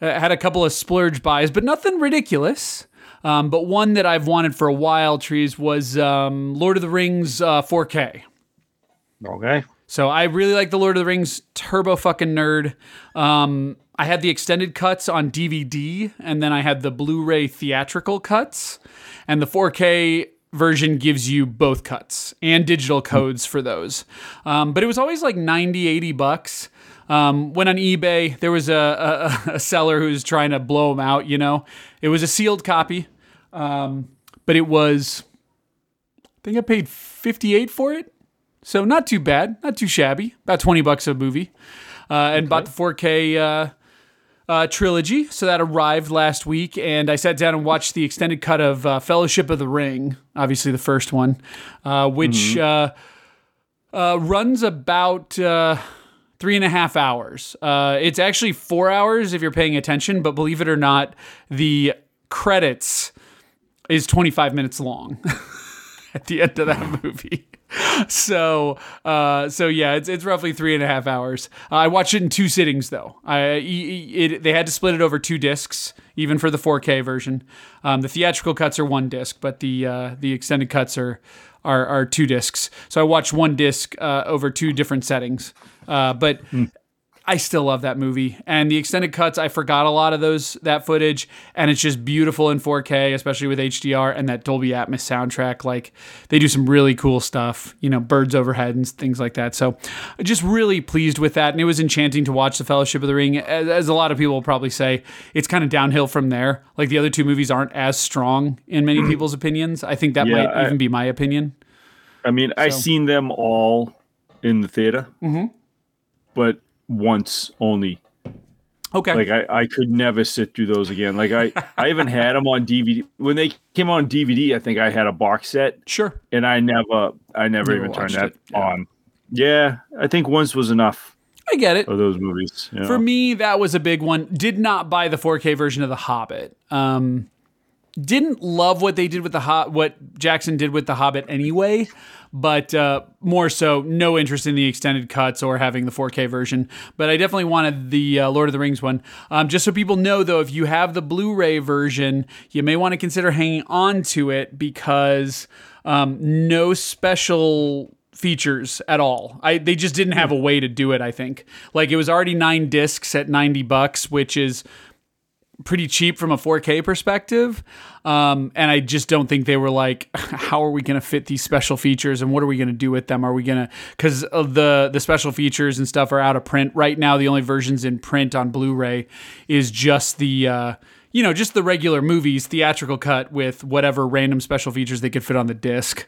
had a couple of splurge buys, but nothing ridiculous. But one that I've wanted for a while, Trees, was Lord of the Rings 4K. Okay. So I really like the Lord of the Rings, turbo fucking nerd. I had the extended cuts on DVD, and then I had the Blu-ray theatrical cuts. And the 4K version gives you both cuts and digital codes for those. But it was always like $90-$80. Went on eBay. There was a seller who was trying to blow them out, you know. It was a sealed copy, but it was, I think I paid $58 for it. So not too bad, not too shabby. About $20 a movie. And bought the 4K trilogy. So that arrived last week, and I sat down and watched the extended cut of Fellowship of the Ring, obviously the first one, which runs about... 3.5 hours. It's actually 4 hours if you're paying attention, but believe it or not, the credits is 25 minutes long at the end of that movie. So yeah, it's roughly 3.5 hours. I watched it in two sittings though. They had to split it over two discs, even for the 4K version. The theatrical cuts are one disc, but the extended cuts are two discs. So I watched one disc over two different settings. But I still love that movie, and the extended cuts, I forgot a lot of that footage, and it's just beautiful in 4K, especially with HDR and that Dolby Atmos soundtrack. Like they do some really cool stuff, you know, birds overhead and things like that. So just really pleased with that. And it was enchanting to watch the Fellowship of the Ring. As a lot of people will probably say, it's kind of downhill from there. Like the other two movies aren't as strong in many people's opinions. I think that might even be my opinion. I mean, I've seen them all in the theater, but once only. Okay. Like I could never sit through those again. Like I even had them on DVD. When they came on DVD, I think I had a box set. Sure. And I never even turned that on. Yeah. I think once was enough. I get it. Of those movies. You know? For me, that was a big one. Did not buy the 4K version of The Hobbit. Didn't love what they did with what Jackson did with The Hobbit anyway, but more so no interest in the extended cuts or having the 4K version. But I definitely wanted the Lord of the Rings one. Just so people know, though, if you have the Blu-ray version, you may want to consider hanging on to it because no special features at all. They just didn't have a way to do it, I think. Like, it was already 9 discs at $90, which is pretty cheap from a 4K perspective. And I just don't think they were like, how are we going to fit these special features and what are we going to do with them? Are we going to, because the special features and stuff are out of print right now. The only versions in print on Blu-ray is just the, just the regular movies, theatrical cut with whatever random special features they could fit on the disc.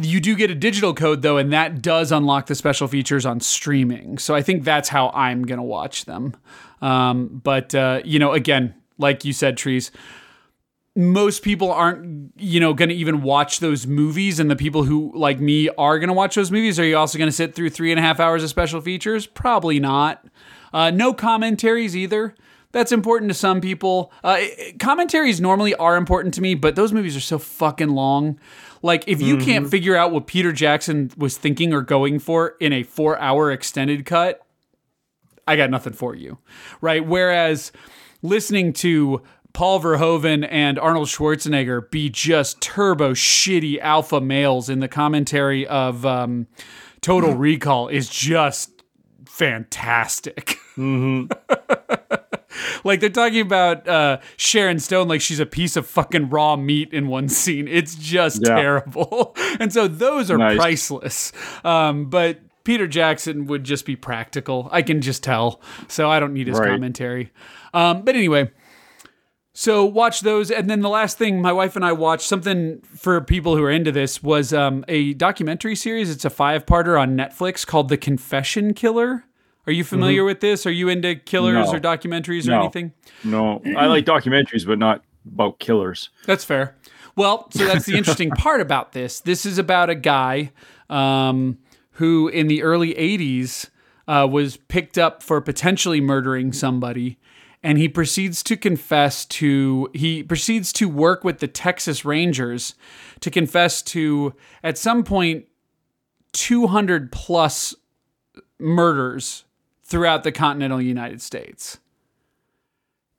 You do get a digital code though, and that does unlock the special features on streaming. So I think that's how I'm going to watch them. Again, like you said, Trees, most people aren't, going to even watch those movies. And the people who, like me, are going to watch those movies. Are you also going to sit through 3.5 hours of special features? Probably not. No commentaries either. That's important to some people. Commentaries normally are important to me, but those movies are so fucking long. Like, if you can't figure out what Peter Jackson was thinking or going for in a 4-hour extended cut, I got nothing for you, right? Whereas listening to Paul Verhoeven and Arnold Schwarzenegger be just turbo shitty alpha males in the commentary of Total Recall is just fantastic. Like, they're talking about Sharon Stone like she's a piece of fucking raw meat in one scene. It's just terrible. And so those are priceless. But Peter Jackson would just be practical. I can just tell. So I don't need his commentary. But anyway, so watch those. And then the last thing my wife and I watched, something for people who are into this, was a documentary series. It's a 5-parter on Netflix called The Confession Killer. Are you familiar with this? Are you into killers or documentaries or anything? No, I like documentaries, but not about killers. That's fair. Well, so that's the interesting part about this. This is about a guy who in the early 80s was picked up for potentially murdering somebody, and he proceeds to work with the Texas Rangers to confess to, at some point, 200 plus murders throughout the continental United States.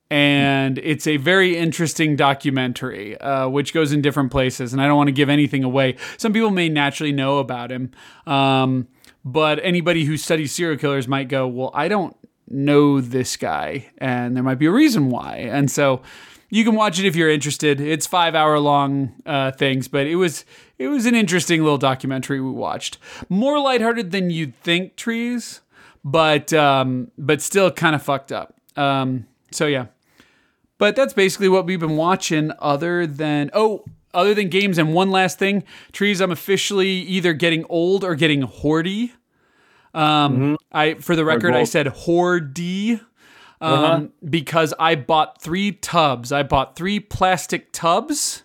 And it's a very interesting documentary, which goes in different places. And I don't want to give anything away. Some people may naturally know about him. But anybody who studies serial killers might go, well, I don't know this guy. And there might be a reason why. And so you can watch it if you're interested. It's 5-hour-long things, but it was an interesting little documentary we watched. More lighthearted than you'd think, Trees, but still kind of fucked up. So yeah, but that's basically what we've been watching other than games. And one last thing, Trees, I'm officially either getting old or getting hoardy. For the record, I said hoardy. Because I bought 3 tubs. I bought 3 plastic tubs.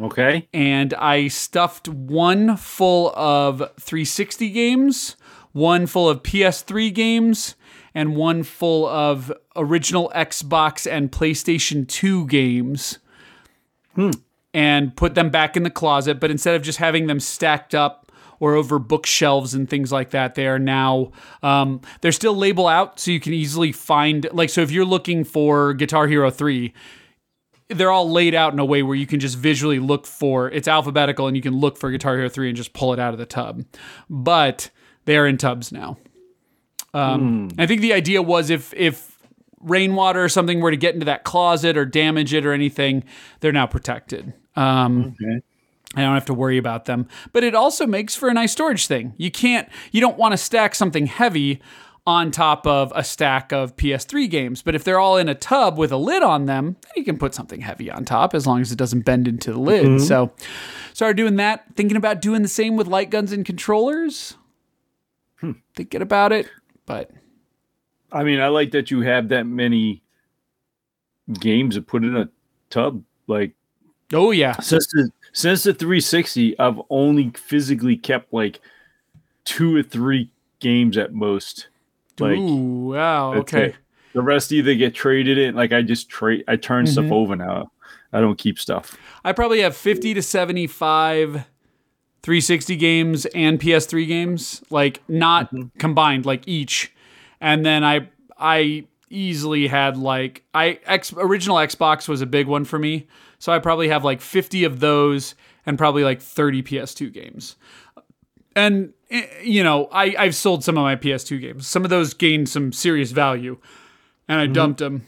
Okay. And I stuffed one full of 360 games, one full of PS3 games, and one full of original Xbox and PlayStation 2 games. And put them back in the closet. But instead of just having them stacked up or over bookshelves and things like that, they are now, they're still label out, so you can easily find, like, so if you're looking for Guitar Hero 3, they're all laid out in a way where you can just visually look for, it's alphabetical, and you can look for Guitar Hero 3 and just pull it out of the tub. But they are in tubs now. I think the idea was if rainwater or something were to get into that closet or damage it or anything, they're now protected. Okay. I don't have to worry about them, but it also makes for a nice storage thing. You don't want to stack something heavy on top of a stack of PS3 games, but if they're all in a tub with a lid on them, then you can put something heavy on top as long as it doesn't bend into the lid. So started doing that, thinking about doing the same with light guns and controllers, thinking about it, but. I mean, I like that you have that many games to put in a tub. Like, oh yeah. Since the 360, I've only physically kept like 2 or 3 games at most. Like, ooh, wow, okay. It. The rest either get traded in. Like I just trade. I turn stuff over now. I don't keep stuff. I probably have 50 to 75 360 games and PS3 games, like not combined, like each. And then I easily had like original Xbox was a big one for me, so I probably have like 50 of those and probably like 30 PS2 games. And you know, I've sold some of my PS2 games. Some of those gained some serious value, and I dumped them.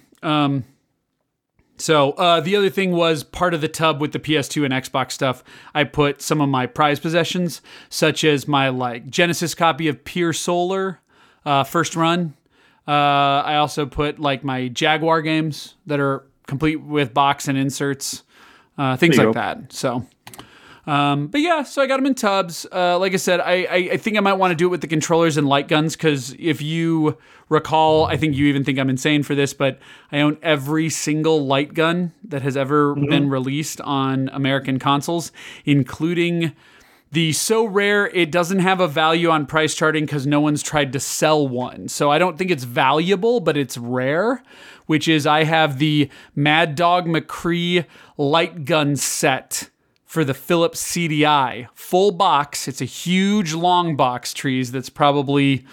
So the other thing was part of the tub with the PS2 and Xbox stuff. I put some of my prize possessions, such as my like Genesis copy of Pure Solar, first run. I also put like my Jaguar games that are complete with box and inserts, things like that. So, but yeah, so I got them in tubs. Like I said, I think I might want to do it with the controllers and light guns, because if you recall, I think you even think I'm insane for this, but I own every single light gun that has ever been released on American consoles, including the so rare it doesn't have a value on price charting because no one's tried to sell one. So I don't think it's valuable, but it's rare, which is I have the Mad Dog McCree light gun set for the Philips CDI. Full box. It's a huge long box, Trees, that's probably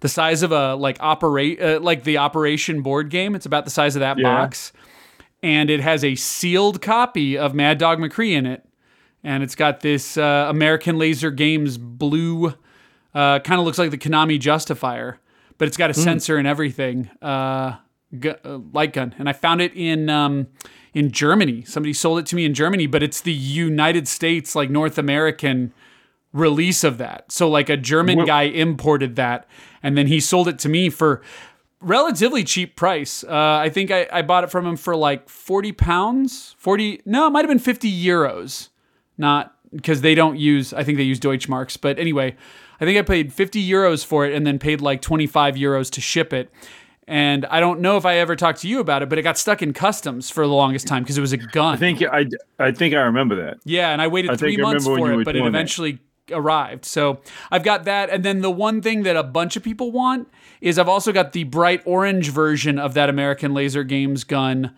the size of a like the Operation board game. It's about the size of that box. And it has a sealed copy of Mad Dog McCree in it. And it's got this American Laser Games blue, kind of looks like the Konami Justifier, but it's got a sensor and everything, light gun. And I found it in Germany. Somebody sold it to me in Germany, but it's the United States, like North American release of that. So like a German guy imported that, and then he sold it to me for relatively cheap price. I think I bought it from him for like £40, no, it might've been 50 euros. Not because they don't use, I think they use Deutschmarks, but anyway, I think I paid 50 euros for it and then paid like 25 euros to ship it. And I don't know if I ever talked to you about it, but it got stuck in customs for the longest time because it was a gun. I think I remember that. Yeah, and I waited 3 months for it, but it eventually arrived. So I've got that. And then the one thing that a bunch of people want is I've also got the bright orange version of that American Laser Games gun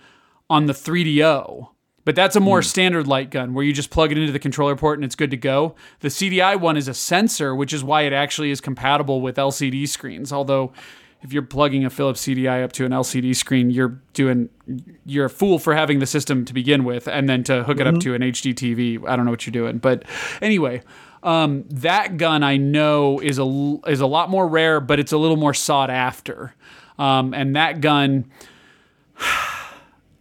on the 3DO. But that's a more standard light gun where you just plug it into the controller port and it's good to go. The CDI one is a sensor, which is why it actually is compatible with LCD screens. Although if you're plugging a Philips CDI up to an LCD screen, you're a fool for having the system to begin with, and then to hook it up to an HD TV. I don't know what you're doing. But anyway, that gun I know is a lot more rare, but it's a little more sought after. And that gun,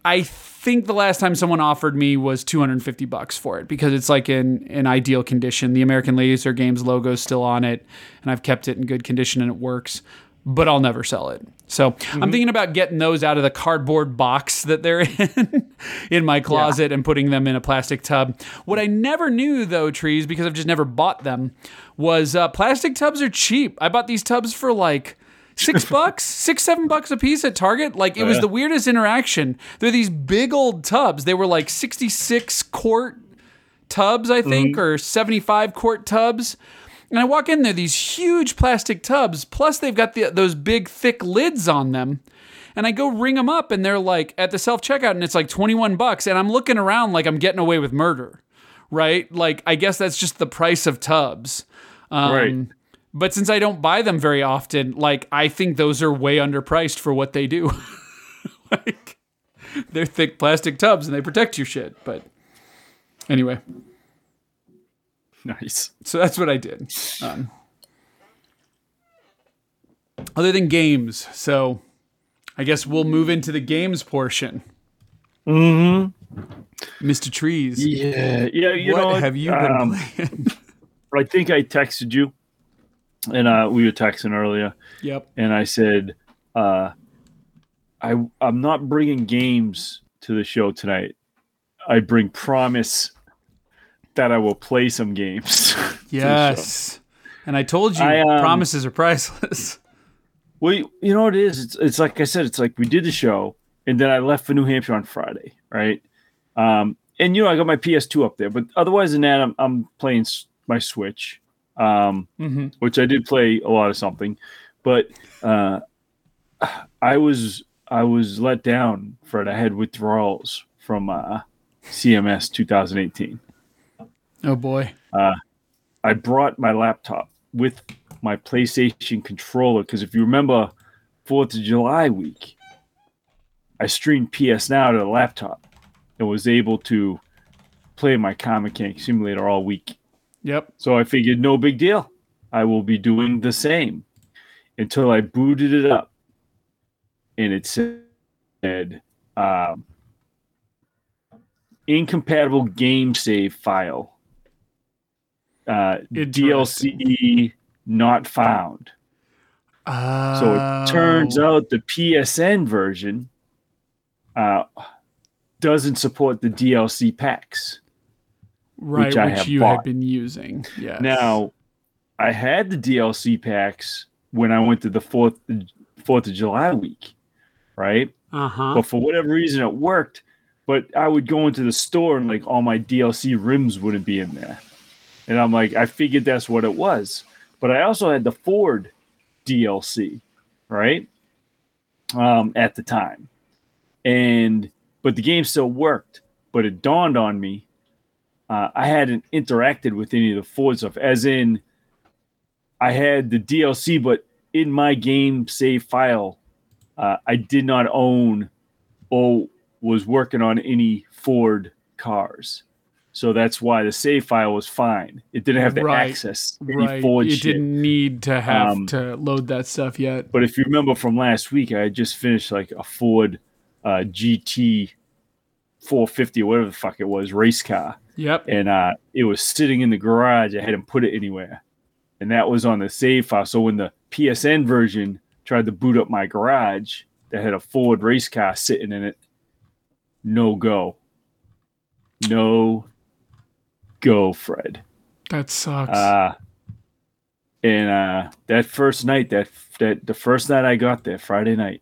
I think the last time someone offered me was $250 for it, because it's like in ideal condition. The American Laser Games logo is still on it, and I've kept it in good condition and it works, but I'll never sell it. So I'm thinking about getting those out of the cardboard box that they're in my closet and putting them in a plastic tub. What I never knew though, Trees, because I've just never bought them, was plastic tubs are cheap. I bought these tubs for like $7 a piece at Target. Like it was the weirdest interaction. They're these big old tubs. They were like 66 quart tubs, I think, or 75 quart tubs. And I walk in there, these huge plastic tubs, plus they've got those big thick lids on them. And I go ring them up, and they're like at the self checkout, and it's like $21. And I'm looking around like I'm getting away with murder, right? Like I guess that's just the price of tubs, right? But since I don't buy them very often, like I think those are way underpriced for what they do. Like they're thick plastic tubs and they protect your shit. But anyway, nice. So that's what I did. Other than games, so I guess we'll move into the games portion. Mr. Trees. Yeah. What have you been playing? I think I texted you. And we were texting earlier. Yep. And I said, I'm not bringing games to the show tonight. I bring promise that I will play some games. Yes. And I told you, promises are priceless. Well, you know what it is? It's like I said, it's like we did the show, and then I left for New Hampshire on Friday, right? And, you know, I got my PS2 up there. But otherwise than that, I'm playing my Switch. Which I did play a lot of something, but I was let down, Fred. I had withdrawals from CMS 2018. Oh boy! I brought my laptop with my PlayStation controller because if you remember 4th of July week, I streamed PS Now to the laptop and was able to play my Car Mechanic Simulator all week. Yep. So I figured, no big deal. I will be doing the same until I booted it up. And it said, incompatible game save file. DLC not found. So it turns out the PSN version doesn't support the DLC packs. Right, which you have been using. Yes. Now, I had the DLC packs when I went to the 4th of July week, right? Uh-huh. But for whatever reason, it worked. But I would go into the store and, like, all my DLC rims wouldn't be in there. And I'm like, I figured that's what it was. But I also had the Ford DLC, right? At the time. But the game still worked. But it dawned on me. I hadn't interacted with any of the Ford stuff. As in, I had the DLC, but in my game save file, I did not own or was working on any Ford cars. So that's why the save file was fine. It didn't have to access any Ford shit. You didn't need to have to load that stuff yet. But if you remember from last week, I had just finished like a Ford GT 450 or whatever the fuck it was, race car. Yep. And it was sitting in the garage. I hadn't put it anywhere. And that was on the save file. So when the PSN version tried to boot up my garage that had a Ford race car sitting in it, No go, Fred. That sucks. That first night, the first night I got there, Friday night,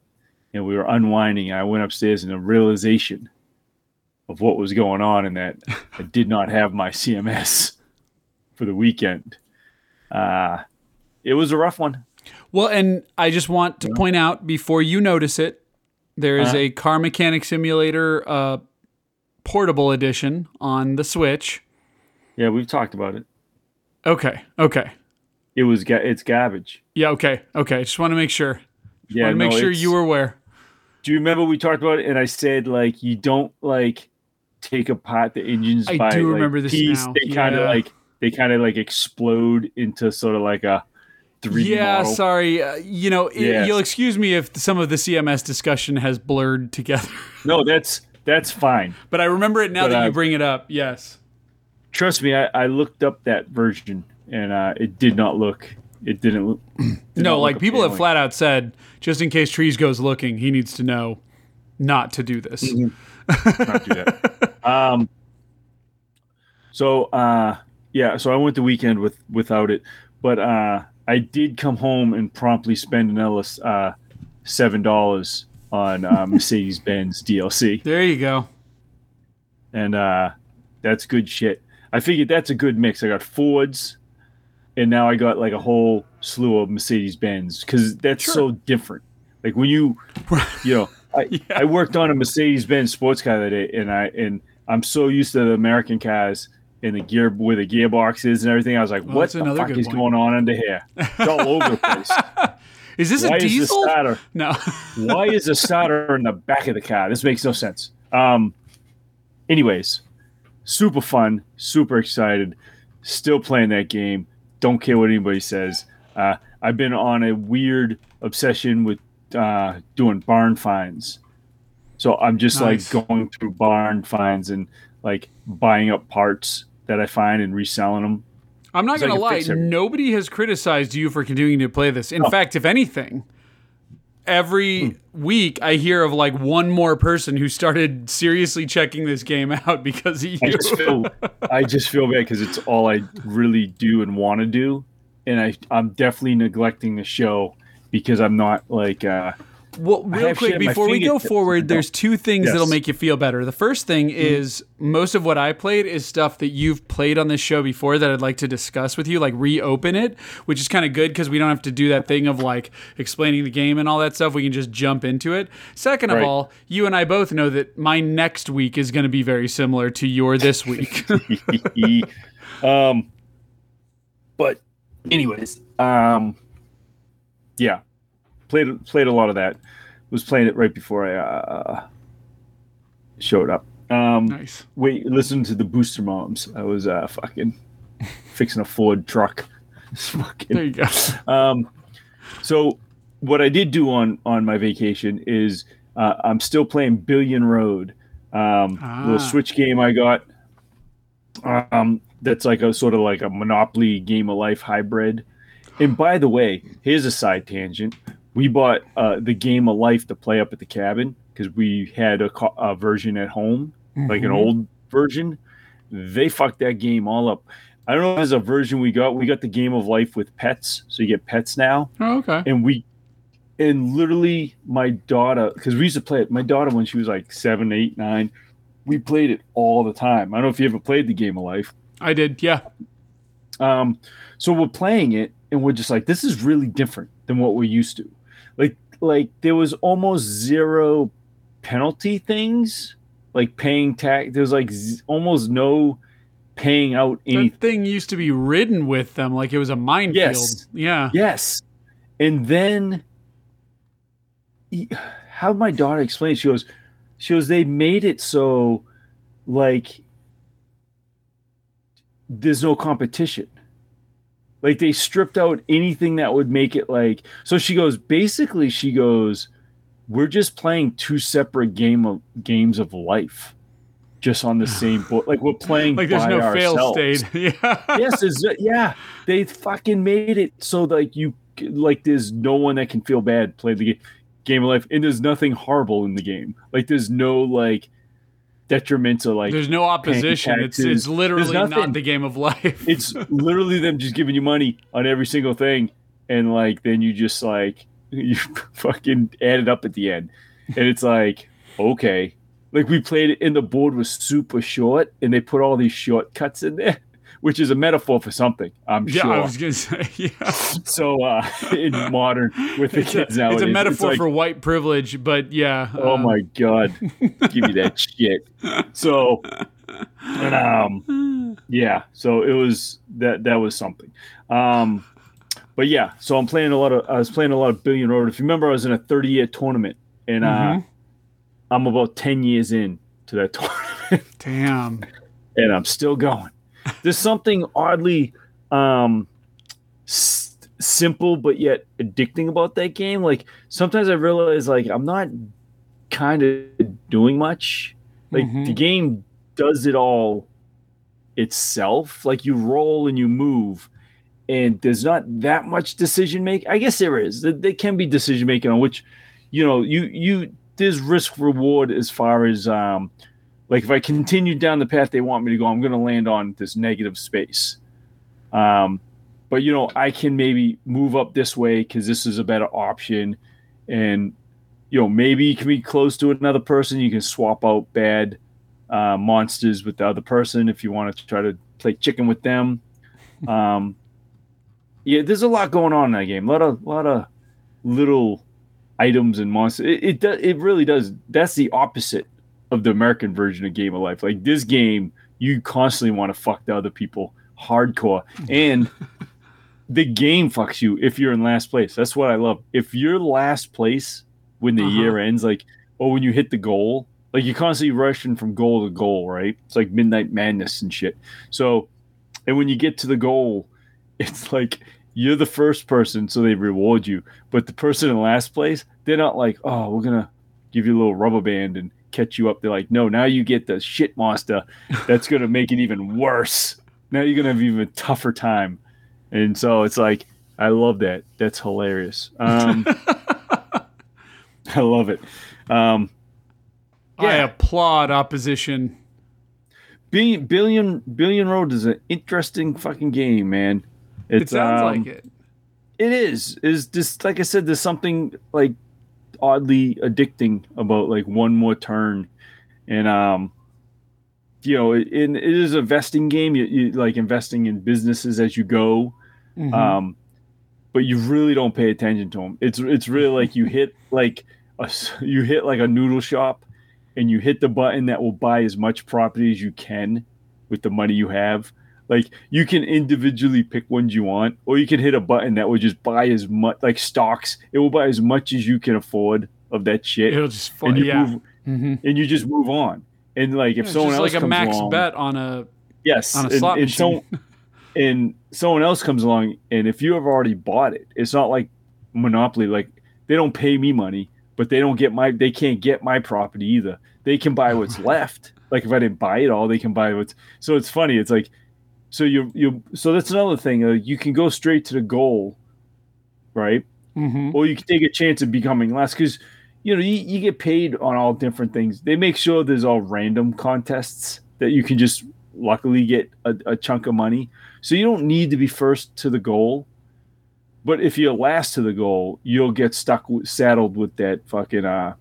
and we were unwinding. I went upstairs and the realization of what was going on and that I did not have my CMS for the weekend. It was a rough one. Well, and I just want to point out before you notice it, there is a Car Mechanic Simulator portable edition on the Switch. Yeah, we've talked about it. Okay. It's garbage. Yeah, okay. Just want to make sure. Sure you were aware. Do you remember we talked about it and I said like you don't like take apart the engines by I do remember like, this piece. Now. They kind of like explode into sort of like a 3D model. Sorry. You'll excuse me if some of the CMS discussion has blurred together. No, that's fine. But I remember it now that you bring it up. Yes. Trust me, I looked up that version and it did not look. It didn't look. People have flat out said, just in case Trees goes looking, he needs to know not to do this. Mm-hmm. Not do that. So I went the weekend without it, but I did come home and promptly spend another $7 on Mercedes-Benz DLC. There you go. And that's good shit. I figured that's a good mix. I got Fords, and now I got like a whole slew of Mercedes-Benz because that's so different. Like when I worked on a Mercedes-Benz sports car that day, and I'm so used to the American cars. And the gear where the gearbox is and everything, I was like, "What the fuck is going on under here? It's all over the place." Is this a diesel? No. Why is the starter in the back of the car? This makes no sense. Anyways, super fun, super excited. Still playing that game. Don't care what anybody says. I've been on a weird obsession with doing barn finds, so I'm just like going through barn finds and like buying up parts that I find and reselling them. I'm not going to lie. Nobody has criticized you for continuing to play this. In fact, if anything, every week I hear of like one more person who started seriously checking this game out because of you. I just feel bad because it's all I really do and want to do. And I'm definitely neglecting the show because I'm not like Well, real quick, before we go forward, there's two things that'll make you feel better. The first thing is most of what I played is stuff that you've played on this show before that I'd like to discuss with you, like reopen it, which is kind of good because we don't have to do that thing of like explaining the game and all that stuff. We can just jump into it. Second of all, you and I both know that my next week is going to be very similar to your this week. But anyways, yeah. Played a lot of that. Was playing it right before I showed up. Nice. Wait, listened to the Booster Moms. I was fucking fixing a Ford truck. There you go. So what I did do on my vacation is I'm still playing Billion Road, little Switch game I got. That's like a sort of like a Monopoly Game of Life hybrid. And by the way, here's a side tangent. We bought the Game of Life to play up at the cabin because we had a version at home, like an old version. They fucked that game all up. I don't know if there's a version we got. We got the Game of Life with pets, so you get pets now. Oh, okay. And literally my daughter, because we used to play it. My daughter, when she was like 7, 8, 9, we played it all the time. I don't know if you ever played the Game of Life. I did, yeah. So we're playing it, and we're just like, this is really different than what we're used to. Like there was almost zero penalty things, like paying tax. There was like almost no paying out anything. That thing used to be ridden with them like it was a minefield. Yes. Yeah. Yes. And then how my daughter explained, she goes, they made it so like there's no competition. Like, they stripped out anything that would make it like... So she goes, we're just playing two separate games of life just on the same board. Like, we're playing like there's by no ourselves. Fail state. Yeah. Yes, yeah. They fucking made it so, like, there's no one that can feel bad playing the game of life. And there's nothing horrible in the game. Like, there's no, like... detrimental, like there's no opposition. It's literally not the Game of Life. It's literally them just giving you money on every single thing, and like then you just like you fucking add it up at the end, and it's like okay, like we played it, and the board was super short, and they put all these shortcuts in there, which is a metaphor for something. I'm sure. Yeah, I was gonna say. Yeah. So in modern with the kids now, it's a metaphor for white privilege, but yeah. Oh my god, give me that shit. So, and, yeah. So it was that. That was something. But yeah. So I was playing a lot of Billion Road. If you remember, I was in a 30-year tournament, and I'm about 10 years in to that tournament. Damn. And I'm still going. There's something oddly simple but yet addicting about that game. Like sometimes I realize like I'm not kind of doing much. Like the game does it all itself. Like you roll and you move, and there's not that much decision making. I guess there is. There can be decision making on which, you know, you there's risk reward as far as. Like, if I continue down the path they want me to go, I'm going to land on this negative space. But, you know, I can maybe move up this way because this is a better option. And, you know, maybe you can be close to another person. You can swap out bad monsters with the other person if you want to try to play chicken with them. Yeah, there's a lot going on in that game. A lot of little items and monsters. It really does. That's the opposite of the American version of Game of Life. Like this game, you constantly want to fuck the other people hardcore. And the game fucks you if you're in last place. That's what I love. If you're last place when the year ends, like, or when you hit the goal, like you're constantly rushing from goal to goal, right? It's like Midnight Madness and shit. So, and when you get to the goal, it's like you're the first person, so they reward you. But the person in last place, they're not like, oh, we're going to give you a little rubber band and catch you up. They're like, no, now you get the shit monster that's going to make it even worse. Now you're going to have even a tougher time. And so it's like, I love that. That's hilarious. I love it. Yeah. I applaud opposition. Billion Road is an interesting fucking game, man. It sounds like it. It is. Is just like I said, there's something like oddly addicting about like One More Turn, and you know, it is a vesting game. You like investing in businesses as you go, mm-hmm. But you really don't pay attention to them. It's really like you hit like a noodle shop, and you hit the button that will buy as much property as you can with the money you have. Like, you can individually pick ones you want, or you can hit a button that will just buy as much, like stocks. It will buy as much as you can afford of that shit. It'll just fun, and you move, mm-hmm. and you just move on. And like if someone else comes along, like a max bet on a slot machine. And someone else comes along, and if you have already bought it, it's not like Monopoly. Like, they don't pay me money, but they can't get my property either. They can buy what's left. Like, if I didn't buy it all, they can buy what's. So it's funny. It's like. So so that's another thing. You can go straight to the goal, right? Mm-hmm. Or you can take a chance of becoming less, because you get paid on all different things. They make sure there's all random contests that you can just luckily get a chunk of money. So you don't need to be first to the goal, but if you're last to the goal, you'll get saddled with that fucking the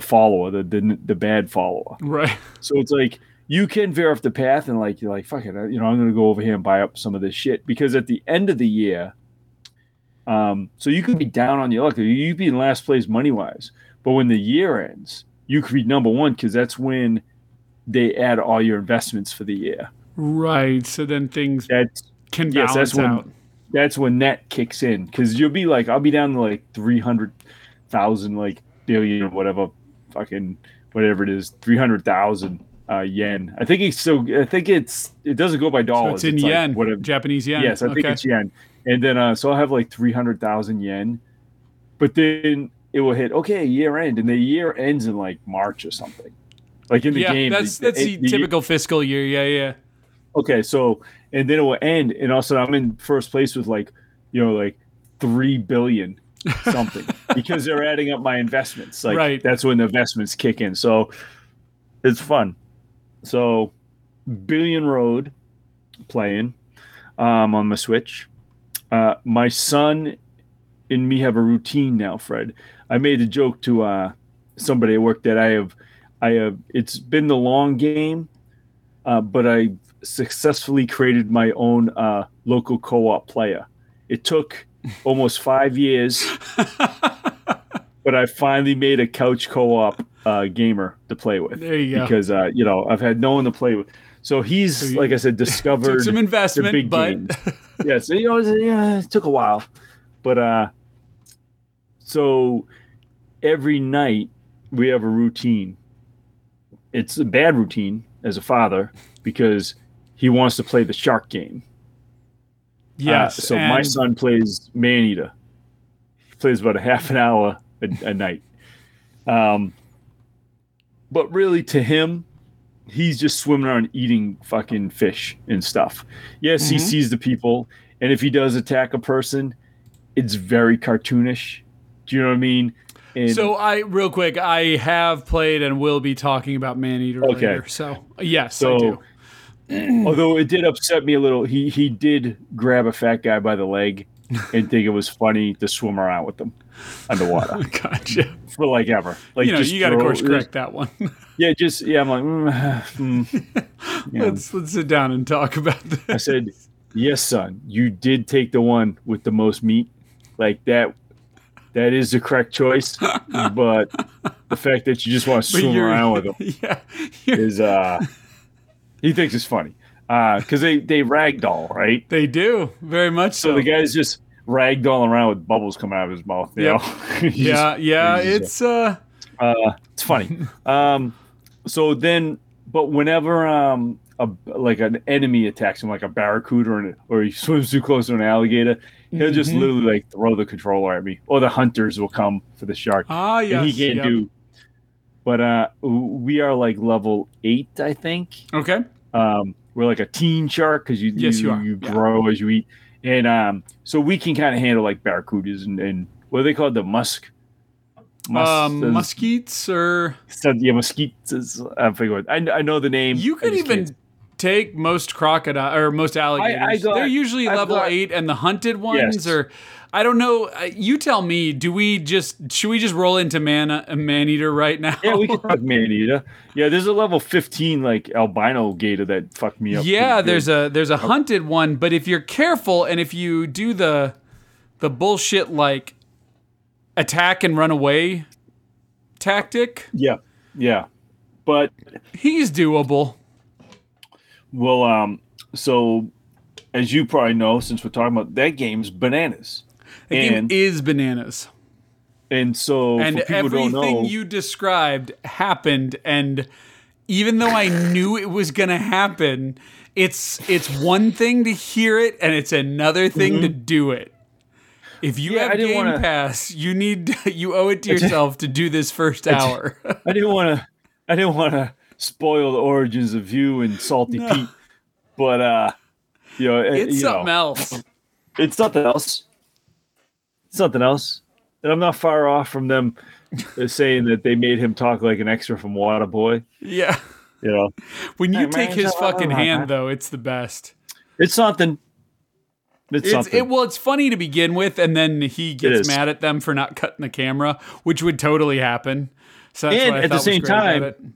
follower, the bad follower, right? So it's like. You can veer off the path and like, you're like, fuck it, I'm going to go over here and buy up some of this shit, because at the end of the year, so you could be down on your luck. You'd be in last place money wise, but when the year ends, you could be number one, because that's when they add all your investments for the year. Right. So then things can balance out. That's when that kicks in, because you'll be like, I'll be down to like 300,000, like billion or whatever, fucking whatever it is, 300,000. Yen. It doesn't go by dollars. So it's in yen, like whatever. Japanese yen. Yes, I think it's yen. And then so I'll have like 300,000 yen. But then it will hit year end, and the year ends in like March or something. Like in the game. That's the typical fiscal year. Yeah. Okay, so and then it will end, and also I'm in first place with like like 3 billion. Something because they're adding up my investments. Like right. That's when the investments kick in. So it's fun. So, Billion Road playing on my Switch. My son and me have a routine now, Fred. I made a joke to somebody at work that I have. It's been the long game, but I successfully created my own local co-op player. It took almost 5 years, but I finally made a couch co-op gamer to play with. There you go. Because I've had no one to play with, so he's like I said, discovered some investment, the big games. Yeah, so it took a while, but so every night we have a routine. It's a bad routine as a father because he wants to play the shark game. Yes, so my son plays Maneater. He plays about a half an hour a night. But really, to him, he's just swimming around eating fucking fish and stuff. Yes, mm-hmm. He sees the people, and if he does attack a person, it's very cartoonish. Do you know what I mean? And so I have played and will be talking about Maneater later. So yes, so, I do. Although it did upset me a little, he did grab a fat guy by the leg and think it was funny to swim around with them underwater. Gotcha. For like ever. Like, you got to course correct that one. I'm like, Let's sit down and talk about this. I said, yes, son, you did take the one with the most meat. Like that is the correct choice. But the fact that you just want to swim around with them is, he thinks it's funny. Because they ragdoll, right? They do, very much so. So the guy's just ragdolling around with bubbles coming out of his mouth. Yep. It's funny. So then, but whenever an enemy attacks him, like a barracuda or he swims too close to an alligator, he'll just mm-hmm. literally like throw the controller at me, or the hunters will come for the shark. And he can't do. But we are like level 8, I think. Okay. We're like a teen shark because you grow as you eat. And so we can kind of handle like barracudas and what are they called? The muskeets or... Yeah, mesquites. I know the name. You could even take most crocodile or most alligators. They're usually level 8, and the hunted ones are. I don't know. You tell me. Should we just roll into man eater right now? Yeah, we can talk man eater. Yeah, there's a level 15 like albino gator that fucked me up. Yeah, there's a hunted one, but if you're careful and if you do the bullshit like attack and run away tactic. Yeah, but he's doable. Well, so as you probably know, since we're talking about that game's bananas. The game is bananas. And so, and for people who don't know, everything you described happened. And even though I knew it was going to happen, it's one thing to hear it, and it's another thing to do it. If you have Game Pass, you owe it to yourself to do this first hour. I didn't want to spoil the origins of you and Salty Pete, but It's something else. And I'm not far off from them saying that they made him talk like an extra from Waterboy. Yeah. You know. When you take his fucking hand, though, it's the best. It's something. It's funny to begin with, and then he gets mad at them for not cutting the camera, which would totally happen. So that's and at the same time,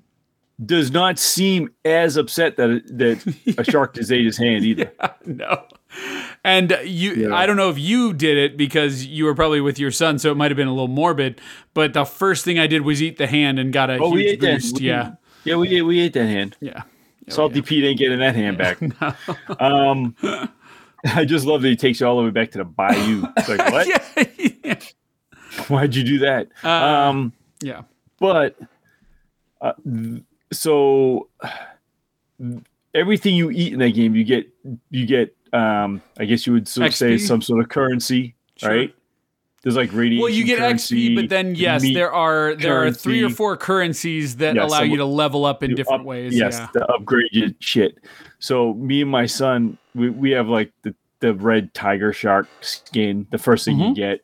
does not seem as upset that a shark just ate his hand either. Yeah, no. And I don't know if you did it because you were probably with your son, so it might have been a little morbid, but the first thing I did was eat the hand and got a huge boost. We ate that hand. Yeah. Salty Pete ain't getting that hand back. No. I just love that he takes you all the way back to the bayou. It's like, what? Yeah. Why'd you do that? Yeah. But so everything you eat in that game, you get. I guess you would sort of say some sort of currency, right? There's like radiation. Well, you get currency, XP, but then there are 3 or 4 currencies that allow you to level up in different ways. Yes, to upgrade your shit. So me and my son, we have like the red tiger shark skin. The first thing you get,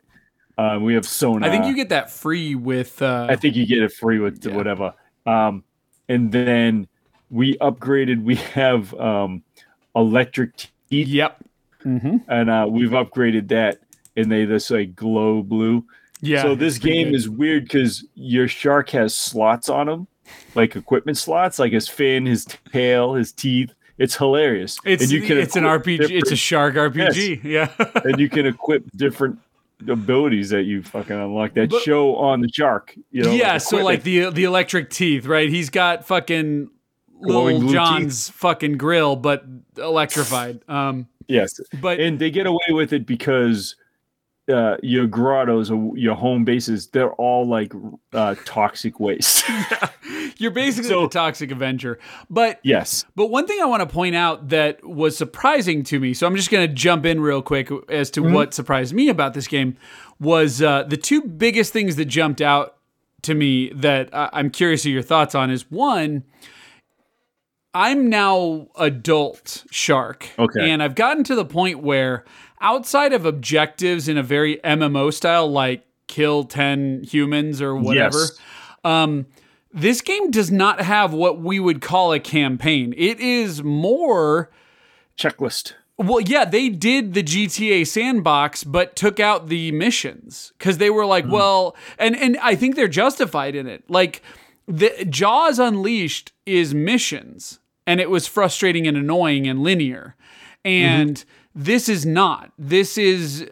we have sonar. I think you get that free with. I think you get it free with whatever. And then we upgraded. We have electric teeth. Yep. Mm-hmm. And we've upgraded that, and they just like glow blue. Yeah. So this game is weird because your shark has slots on him, like equipment slots, like his fin, his tail, his teeth. It's hilarious. It's an RPG. It's a shark RPG. Yes. Yeah. And you can equip different abilities that you fucking unlock that show on the shark. You know, yeah. Like so like the electric teeth, right? He's got fucking. Little John's teeth. Fucking grill, but electrified. Yes, but and they get away with it because your grottos, or your home bases, they're all like toxic waste. Yeah. You're basically the Toxic Avenger. But yes, but one thing I want to point out that was surprising to me. So I'm just going to jump in real quick as to what surprised me about this game was the two biggest things that jumped out to me that I'm curious of your thoughts on is one. I'm now adult shark, and I've gotten to the point where outside of objectives in a very MMO style, like kill 10 humans or whatever, this game does not have what we would call a campaign. It is more... checklist. Well, yeah, they did the GTA sandbox, but took out the missions because they were like, and I think they're justified in it. Like, the Jaws Unleashed is missions. And it was frustrating and annoying and linear. And this is not. This is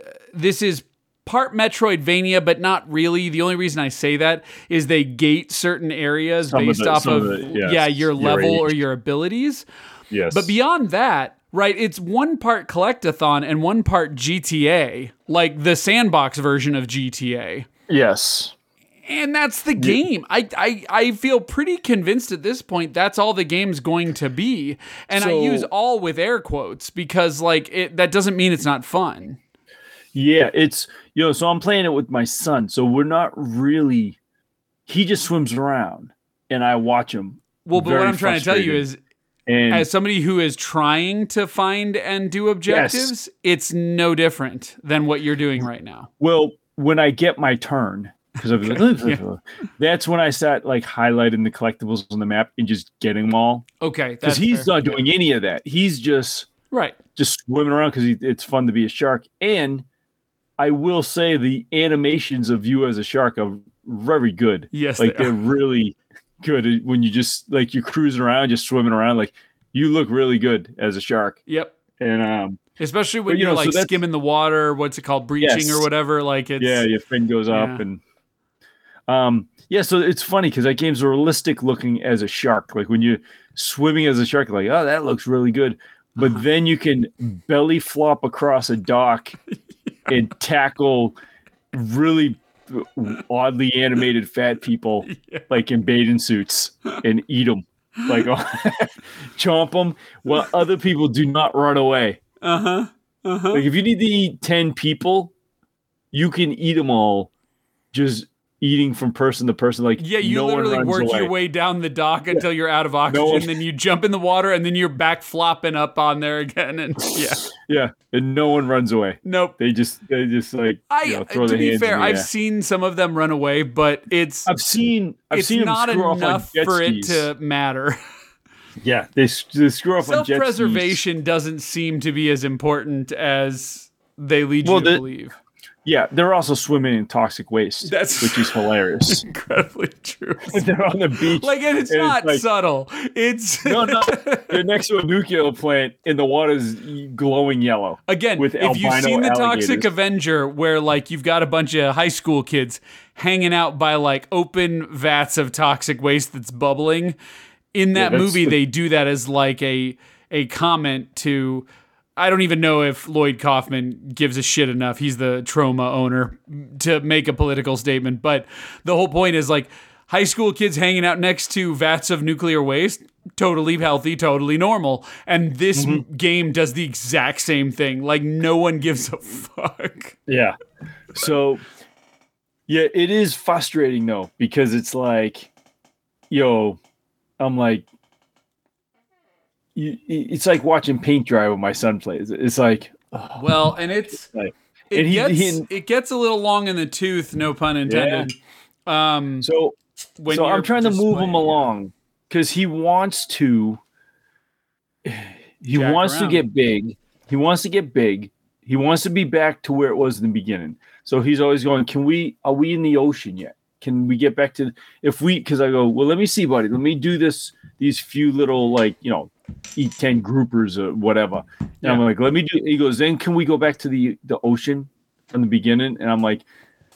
part Metroidvania, but not really. The only reason I say that is they gate certain areas based off of your level or your abilities. Yes. But beyond that, right, it's one part Collectathon and one part GTA, like the sandbox version of GTA. Yes. And that's the game. I feel pretty convinced at this point that's all the game's going to be. And I use all with air quotes because like that doesn't mean it's not fun. Yeah, it's so I'm playing it with my son. So we're not really he just swims around and I watch him. Well, but what I'm trying to tell you is as somebody who is trying to find and do objectives, it's no different than what you're doing right now. Well, when I get my turn because okay. That's when I sat like highlighting the collectibles on the map and just getting them all. Okay, because he's not doing any of that. He's just just swimming around because it's fun to be a shark. And I will say the animations of you as a shark are very good. Yes, like they're really good when you just like you're cruising around, just swimming around. Like you look really good as a shark. Yep, and especially when you're like so skimming the water. What's it called, breaching or whatever? Like it's your fin goes up and. So it's funny because that game's realistic looking as a shark. Like when you're swimming as a shark, like, oh, that looks really good. But then you can belly flop across a dock and tackle really oddly animated fat people like in bathing suits and eat them, like chomp them while other people do not run away. Like if you need to eat 10 people, you can eat them all. Just eating from person to person, like you no literally one runs work away. Your way down the dock until you're out of oxygen, then you jump in the water, and then you're back flopping up on there again, and and no one runs away. Nope, they just like throw their hands. To be fair, I've seen some of them run away, but I've seen not them screw enough off on jet for skis. It to matter. Yeah, they screw up on jet skis. Self-preservation doesn't seem to be as important as they lead you to believe. Yeah, they're also swimming in toxic waste, which is hilarious. Incredibly true. They're on the beach. Like, and it's not subtle. It's no. They're next to a nuclear plant, and the water's glowing yellow. Again, with if you've seen the alligators. Toxic Avenger, where like you've got a bunch of high school kids hanging out by like open vats of toxic waste that's bubbling, in that movie they do that as like a comment to. I don't even know if Lloyd Kaufman gives a shit enough. He's the Troma owner to make a political statement. But the whole point is like high school kids hanging out next to vats of nuclear waste, totally healthy, totally normal. And this game does the exact same thing. Like no one gives a fuck. Yeah. So yeah, it is frustrating though, because it's like, I'm like, it's like watching paint dry when my son plays. It's like, and it's like, it gets a little long in the tooth, no pun intended. Yeah. So I'm trying to move him along because he wants to get big. He wants to be back to where it was in the beginning. So he's always going, are we in the ocean yet? Can we get back to because I go, well, let me see, buddy. Let me do this. These few little eat 10 groupers or whatever. And I'm like, let me do it. He goes, then can we go back to the ocean from the beginning? And I'm like,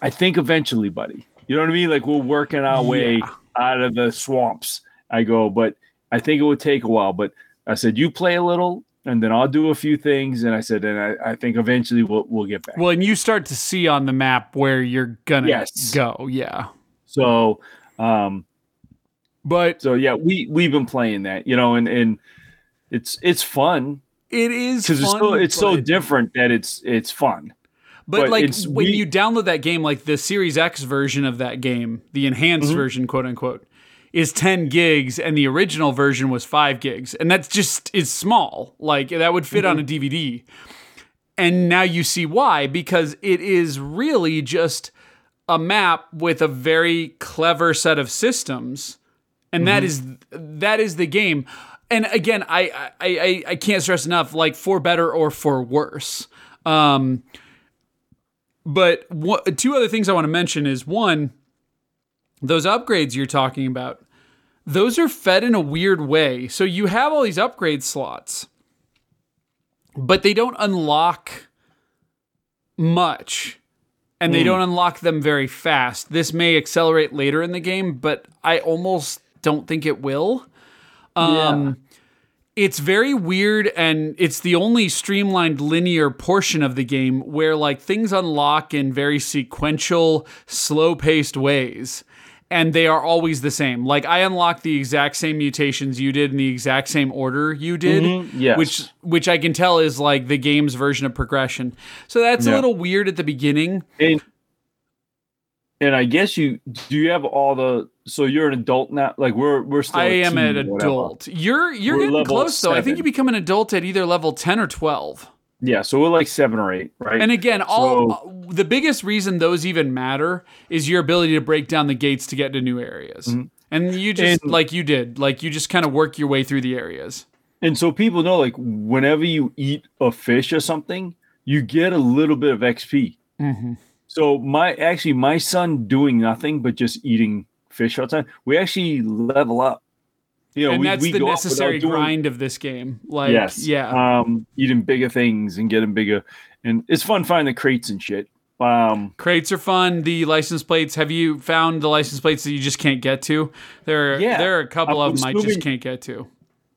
I think eventually, buddy. You know what I mean? Like we're working our way out of the swamps. I go, but I think it would take a while. But I said, you play a little and then I'll do a few things. And I said, and I think eventually we'll get back. Well, and you start to see on the map where you're gonna go. Yeah. So we've been playing that, and it's fun. It is because it's so different that it's fun. But like when you download that game, like the Series X version of that game, the enhanced version, quote unquote, is 10 gigs, and the original version was 5 gigs, and that's just is small. Like that would fit on a DVD. And now you see why, because it is really just a map with a very clever set of systems. And that is the game. And again, I can't stress enough, like for better or for worse. But two other things I want to mention is one, those upgrades you're talking about, those are fed in a weird way. So you have all these upgrade slots, but they don't unlock much. And they don't unlock them very fast. This may accelerate later in the game, but I almost don't think it will. It's very weird, and it's the only streamlined linear portion of the game where like things unlock in very sequential, slow-paced ways, and they are always the same. Like I unlocked the exact same mutations you did in the exact same order you did, which I can tell is like the game's version of progression. So that's a little weird at the beginning. And I guess you have all the, so you're an adult now. Like we're still. I am an adult. You're getting close though. 7. I think you become an adult at either level 10 or 12. Yeah, so we're like 7 or 8, right? And again, the biggest reason those even matter is your ability to break down the gates to get to new areas. Mm-hmm. And you just, you just kind of work your way through the areas. And so people know, like, whenever you eat a fish or something, you get a little bit of XP. Mm-hmm. So my son doing nothing but just eating fish all the time, we actually level up. You know, and that's the necessary grind of this game. Like, yes. Yeah. Eating bigger things and getting bigger. And it's fun finding the crates and shit. Crates are fun. The license plates. Have you found the license plates that you just can't get to? There are a couple of them I just can't get to.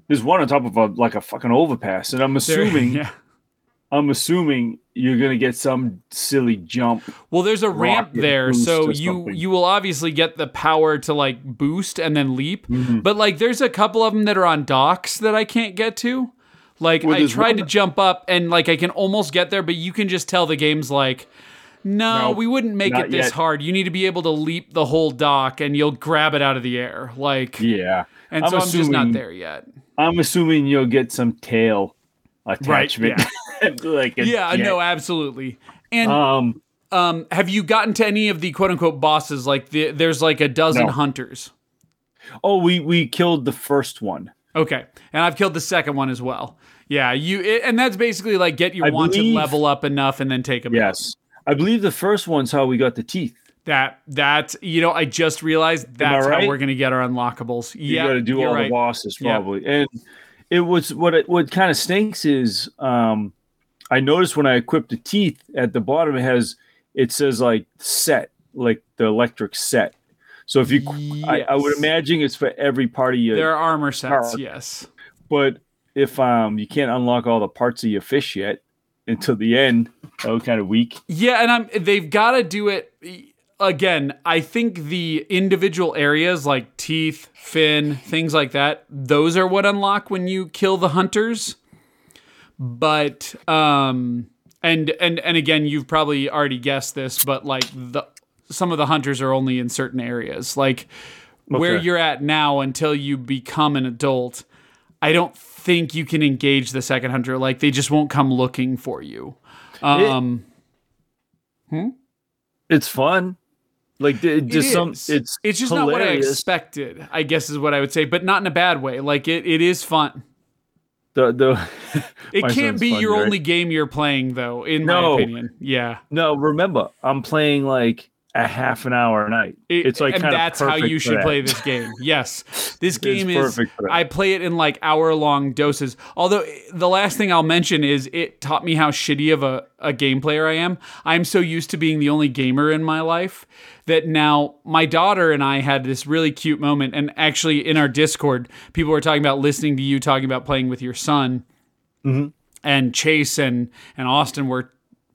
There's one on top of a fucking overpass. And I'm assuming you're going to get some silly jump. Well, there's a ramp there, so you will obviously get the power to like boost and then leap. Mm-hmm. But like there's a couple of them that are on docks that I can't get to. Like I tried to jump up and like I can almost get there, but you can just tell the game's like, no, we wouldn't make it this hard. You need to be able to leap the whole dock and you'll grab it out of the air. Like, yeah. And so I'm just not there yet. I'm assuming you'll get some tail attachment. Right, yeah. No, absolutely. And have you gotten to any of the quote unquote bosses? Like there's like a dozen hunters. Oh, we killed the first one. Okay. And I've killed the second one as well. Yeah, and that's basically like get your wanted level up enough and then take them. Yes. Out. I believe the first one's how we got the teeth. That's I just realized that's how we're going to get our unlockables. Yeah. You got to do all the bosses probably. Yep. And it was what kind of stinks is I noticed when I equipped the teeth at the bottom it says like set, like the electric set. So if you, yes. I would imagine it's for every part of your. There are armor sets, yes. But if you can't unlock all the parts of your fish yet until the end, kind of weak. Yeah, and they've got to do it again. I think the individual areas like teeth, fin, things like that, those are what unlock when you kill the hunters. But and again, you've probably already guessed this, but like some of the hunters are only in certain areas. Like where you're at now until you become an adult, I don't think you can engage the second hunter. Like they just won't come looking for you. It's fun. Like it's just hilarious. Not what I expected, I guess is what I would say, but not in a bad way. Like it is fun. It can't be your only game you're playing though, in my opinion. Yeah. No, remember I'm playing like a half an hour a night. It's like, and that's how you should play this game. Yes. This game is, I play it in like hour long doses. Although the last thing I'll mention is it taught me how shitty of a game player I am. I'm so used to being the only gamer in my life that now my daughter and I had this really cute moment. And actually in our Discord, people were talking about listening to you talking about playing with your son. Mm-hmm. And Chase and Austin were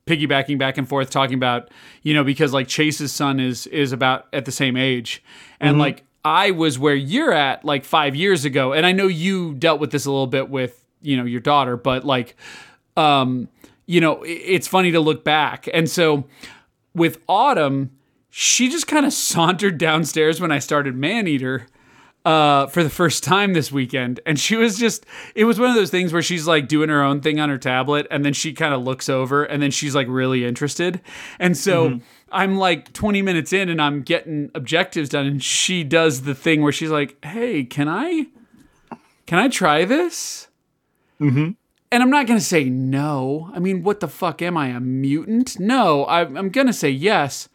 piggybacking back and forth talking about, because like Chase's son is about at the same age. And mm-hmm. like I was where you're at like 5 years ago. And I know you dealt with this a little bit with, your daughter, but like, it's funny to look back. And so with Autumn, she just kind of sauntered downstairs when I started Maneater for the first time this weekend. And she was it was one of those things where she's like doing her own thing on her tablet. And then she kind of looks over and then she's like really interested. And so mm-hmm. I'm like 20 minutes in and I'm getting objectives done. And she does the thing where she's like, hey, can I try this? Mm-hmm. And I'm not going to say no. I mean, what the fuck am I, a mutant? No, I'm going to say yes.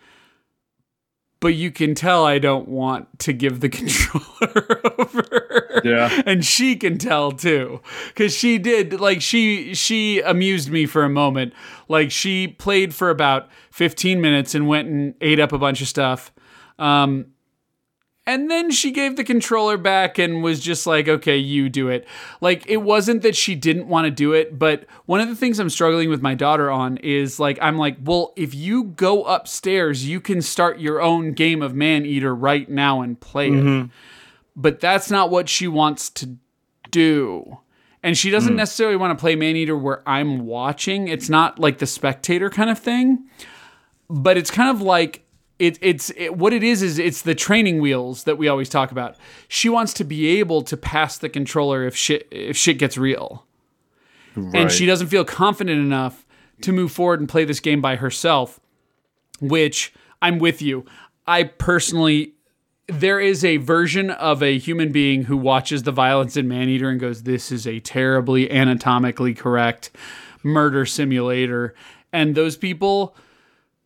But you can tell I don't want to give the controller over. Yeah. And she can tell too. Because she did, like, she amused me for a moment. Like, she played for about 15 minutes and went and ate up a bunch of stuff. And then she gave the controller back and was just like, okay, you do it. Like, it wasn't that she didn't want to do it, but one of the things I'm struggling with my daughter on is like, I'm like, well, if you go upstairs, you can start your own game of Maneater right now and play mm-hmm. it. But that's not what she wants to do. And she doesn't necessarily want to play Maneater where I'm watching. It's not like the spectator kind of thing, but it's kind of like, what it is it's the training wheels that we always talk about. She wants to be able to pass the controller if shit gets real. Right. And she doesn't feel confident enough to move forward and play this game by herself, which I'm with you. I personally, there is a version of a human being who watches the violence in Maneater and goes, this is a terribly anatomically correct murder simulator. And those people,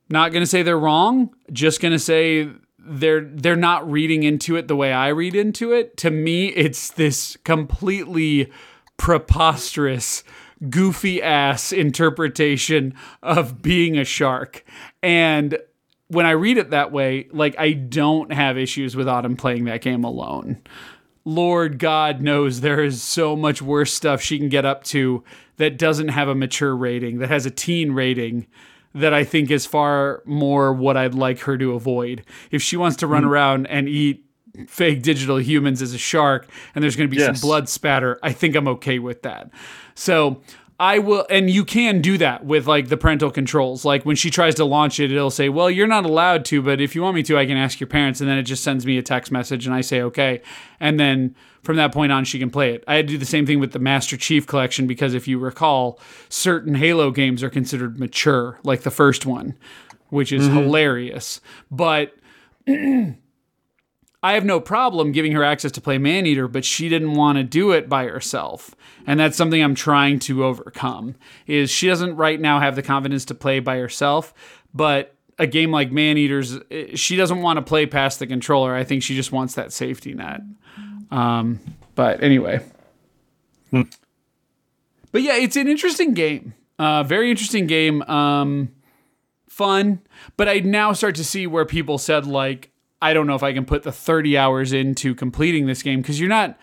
not going to say they're wrong, just going to say they're not reading into it the way I read into it. To me, it's this completely preposterous, goofy-ass interpretation of being a shark. And when I read it that way, like, I don't have issues with Autumn playing that game alone. Lord God knows there is so much worse stuff she can get up to that doesn't have a mature rating, that has a teen rating, that I think is far more what I'd like her to avoid. If she wants to run around and eat fake digital humans as a shark and there's going to be some blood spatter, I think I'm okay with that. So I will, and you can do that with like the parental controls. Like when she tries to launch it, it'll say, well, you're not allowed to, but if you want me to, I can ask your parents. And then it just sends me a text message and I say, okay. And then from that point on, she can play it. I had to do the same thing with the Master Chief Collection because if you recall, certain Halo games are considered mature, like the first one, which is hilarious. But I have no problem giving her access to play Maneater, but she didn't want to do it by herself. And that's something I'm trying to overcome, is she doesn't right now have the confidence to play by herself, but a game like Maneater's, she doesn't want to play past the controller. I think she just wants that safety net. But anyway. But yeah, it's an interesting game. Very interesting game. Fun. But I now start to see where people said, like, I don't know if I can put the 30 hours into completing this game, because you're not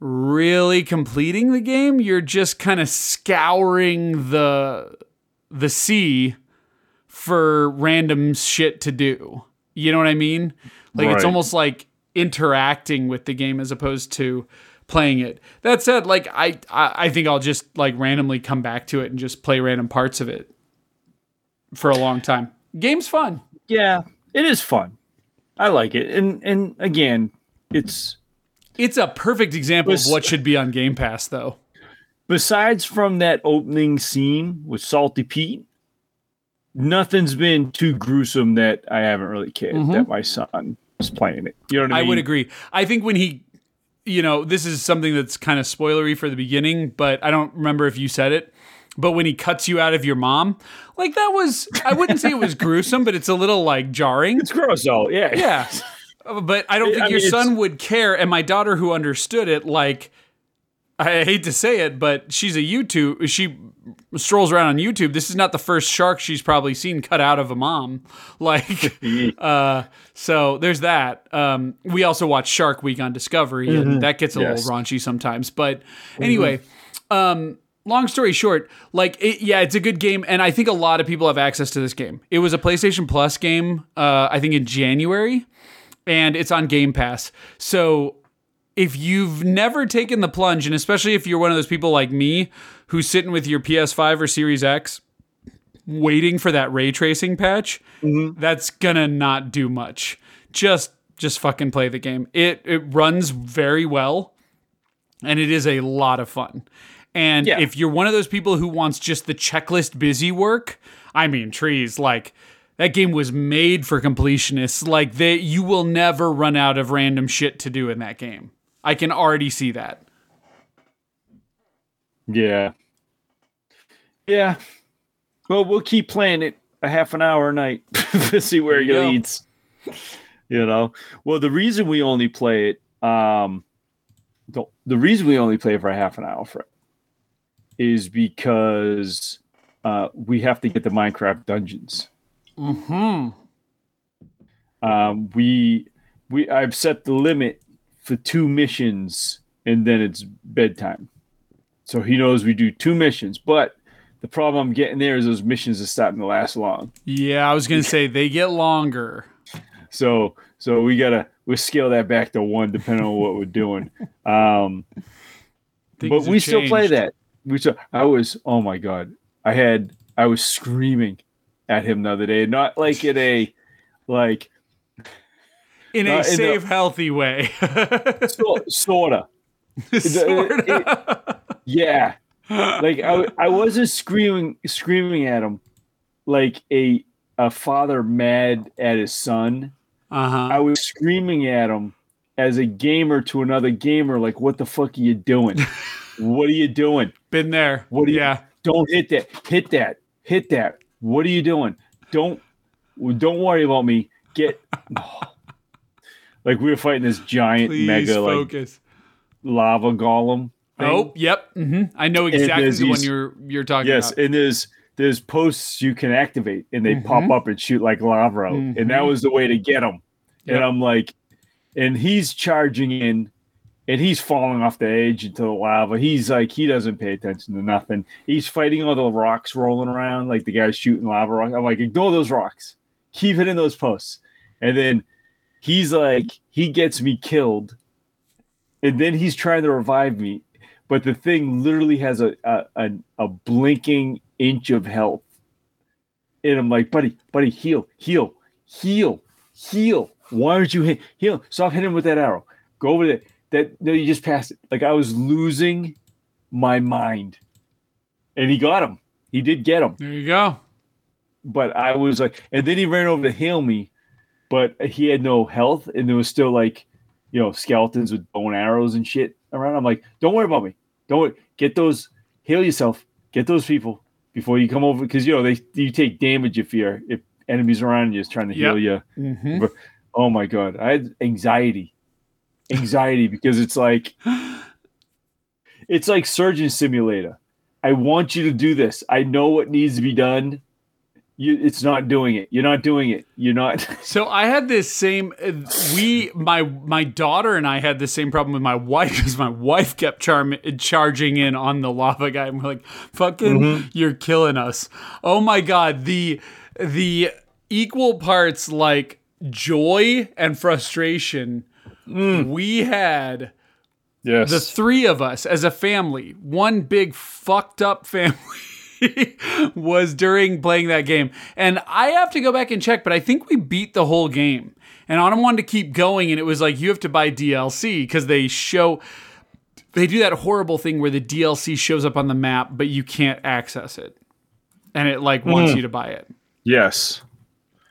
really completing the game. You're just kind of scouring the sea for random shit to do. You know what I mean? Like, it's almost like interacting with the game as opposed to playing it. That said, like, I think I'll just like randomly come back to it and just play random parts of it for a long time. Game's fun. Yeah, it is fun. I like it. And again, it's a perfect example of what should be on Game Pass, though. Besides from that opening scene with Salty Pete, nothing's been too gruesome that I haven't really cared that my son is playing it. You know what I mean? I would agree. I think when he, you know, this is something that's kind of spoilery for the beginning, but I don't remember if you said it. But when he cuts you out of your mom, like that was, I wouldn't say it was gruesome, but it's a little like jarring. It's gross though, yeah. Yeah. But I don't think your son would care. And my daughter who understood it, like, I hate to say it, but she strolls around on YouTube. This is not the first shark she's probably seen cut out of a mom. Like, so there's that. We also watch Shark Week on Discovery and that gets a little raunchy sometimes. But anyway, long story short, like, it's a good game, and I think a lot of people have access to this game. It was a PlayStation Plus game, I think in January, and it's on Game Pass. So if you've never taken the plunge, and especially if you're one of those people like me who's sitting with your PS5 or Series X waiting for that ray tracing patch, that's gonna not do much. Just fucking play the game. It runs very well, and it is a lot of fun. And if you're one of those people who wants just the checklist busy work, I mean, Trees, like, that game was made for completionists. Like, you will never run out of random shit to do in that game. I can already see that. Yeah. Yeah. Well, we'll keep playing it a half an hour a night to see where it leads. You know? Well, the reason we only play it, the reason we only play it for a half an hour, Fred, is because we have to get the Minecraft dungeons. I've set the limit for 2 missions, and then it's bedtime. So he knows we do 2 missions, but the problem I'm getting there is those missions are starting to last long. Yeah, I was gonna say they get longer. So we'll scale that back to 1, depending on what we're doing. But we still play that. Oh my God. I was screaming at him the other day. Not like in a, like, in a safe, healthy way. Sorta. Yeah. Like I wasn't screaming at him like a father mad at his son. Uh-huh. I was screaming at him as a gamer to another gamer, like, what the fuck are you doing? What are you doing? Been there. What? Yeah. Don't hit that. Hit that. Hit that. What are you doing? Don't worry about me. Get like we were fighting this giant mega lava golem thing. Oh, yep. Mm-hmm. I know exactly the one you're talking about. Yes, and there's posts you can activate, and they pop up and shoot like lava out, and that was the way to get them. Yep. And I'm like, and he's charging in, and he's falling off the edge into the lava. He's like, he doesn't pay attention to nothing. He's fighting all the rocks rolling around, like the guy's shooting lava rocks. I'm like, ignore those rocks. Keep hitting those posts. And then he's like, he gets me killed, and then he's trying to revive me. But the thing literally has a blinking inch of health. And I'm like, buddy, heal. Why aren't you heal? Stop hitting him with that arrow. Go over there. No, you just passed it. Like I was losing my mind. And he got him. He did get him. There you go. But I was like, and then he ran over to heal me, but he had no health. And there was still like, skeletons with bone arrows and shit around. I'm like, don't worry about me. Don't worry. Heal yourself. Get those people before you come over. Because, you take damage if enemies around you is trying to heal you. Mm-hmm. But, oh my God. I had anxiety because it's like Surgeon Simulator. I want you to do this. I know what needs to be done. It's not doing it. You're not doing it. You're not. So I had this same. My daughter and I had the same problem with my wife because my wife kept charging in on the lava guy, and we're like, "Fucking, you're killing us!" Oh my God, the equal parts like joy and frustration we had. Yes, the three of us as a family, one big fucked up family. Was during playing that game. And I have to go back and check, but I think we beat the whole game. And Autumn wanted to keep going, and it was like, you have to buy DLC because they do that horrible thing where the DLC shows up on the map, but you can't access it. And it wants you to buy it. Yes.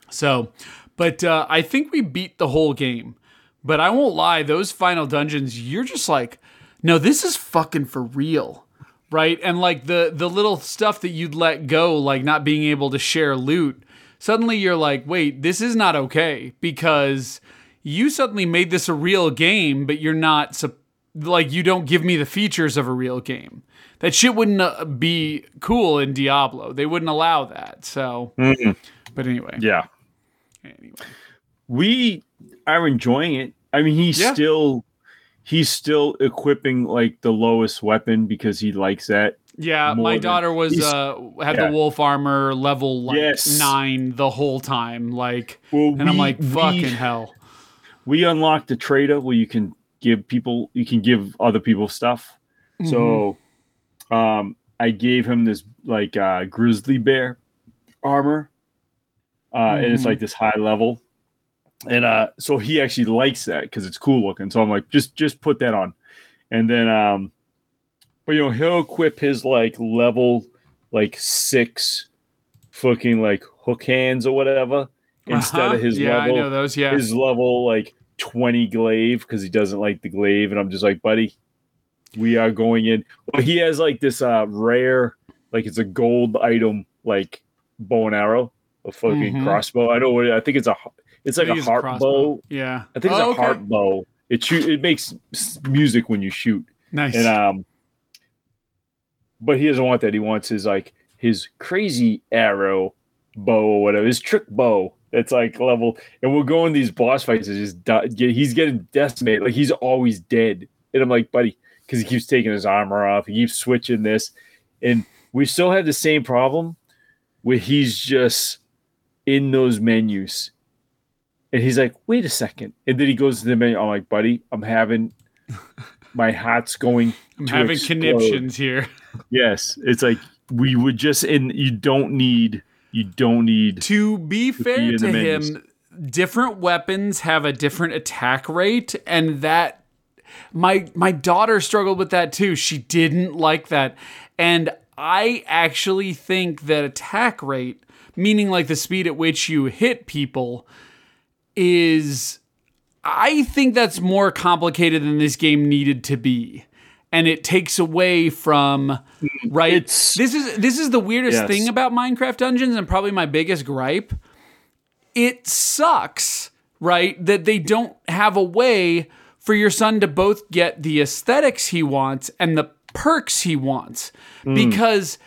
So, but I think we beat the whole game. But I won't lie, those final dungeons, you're just like, no, this is fucking for real. Right, and the little stuff that you'd let go, like not being able to share loot, suddenly you're like, wait, this is not okay because you suddenly made this a real game, but you're not, like you don't give me the features of a real game. That shit wouldn't be cool in Diablo. They wouldn't allow that. So, but anyway. Yeah. Anyway. We are enjoying it. I mean, He's still equipping like the lowest weapon because he likes that. Yeah, my daughter had the wolf armor level 9 the whole time. Like, I'm like, fucking hell. We unlocked the trader where you can give other people stuff. Mm-hmm. So, I gave him this like grizzly bear armor, and it's like this high level. And so he actually likes that because it's cool looking. So I'm like, just put that on, and then but he'll equip his like level 6 fucking like hook hands or whatever instead of his level. I know those. Yeah, his level like 20 glaive because he doesn't like the glaive, and I'm just like, buddy, we are going in. Well, he has like this rare like it's a gold item like bow and arrow, a fucking crossbow. I know what I think it's a. It's like a harp bow. Yeah. I think it's a harp bow. It makes music when you shoot. Nice. And but he doesn't want that. He wants his crazy arrow bow or whatever. His trick bow. That's like level. And we're going these boss fights. It's just he's getting decimated. Like he's always dead. And I'm like, buddy, because he keeps taking his armor off. He keeps switching this, and we still have the same problem where he's just in those menus. And he's like, wait a second. And then he goes to the menu. I'm like, buddy, my heart's going I'm having explode. Conniptions here. Yes. It's like, we would just, and you don't need. To be fair to him, different weapons have a different attack rate. And that My daughter struggled with that too. She didn't like that. And I actually think that attack rate, meaning like the speed at which you hit people, is... I think that's more complicated than this game needed to be. And it takes away from, right? This is the weirdest thing about Minecraft Dungeons and probably my biggest gripe. It sucks, right, that they don't have a way for your son to both get the aesthetics he wants and the perks he wants. Because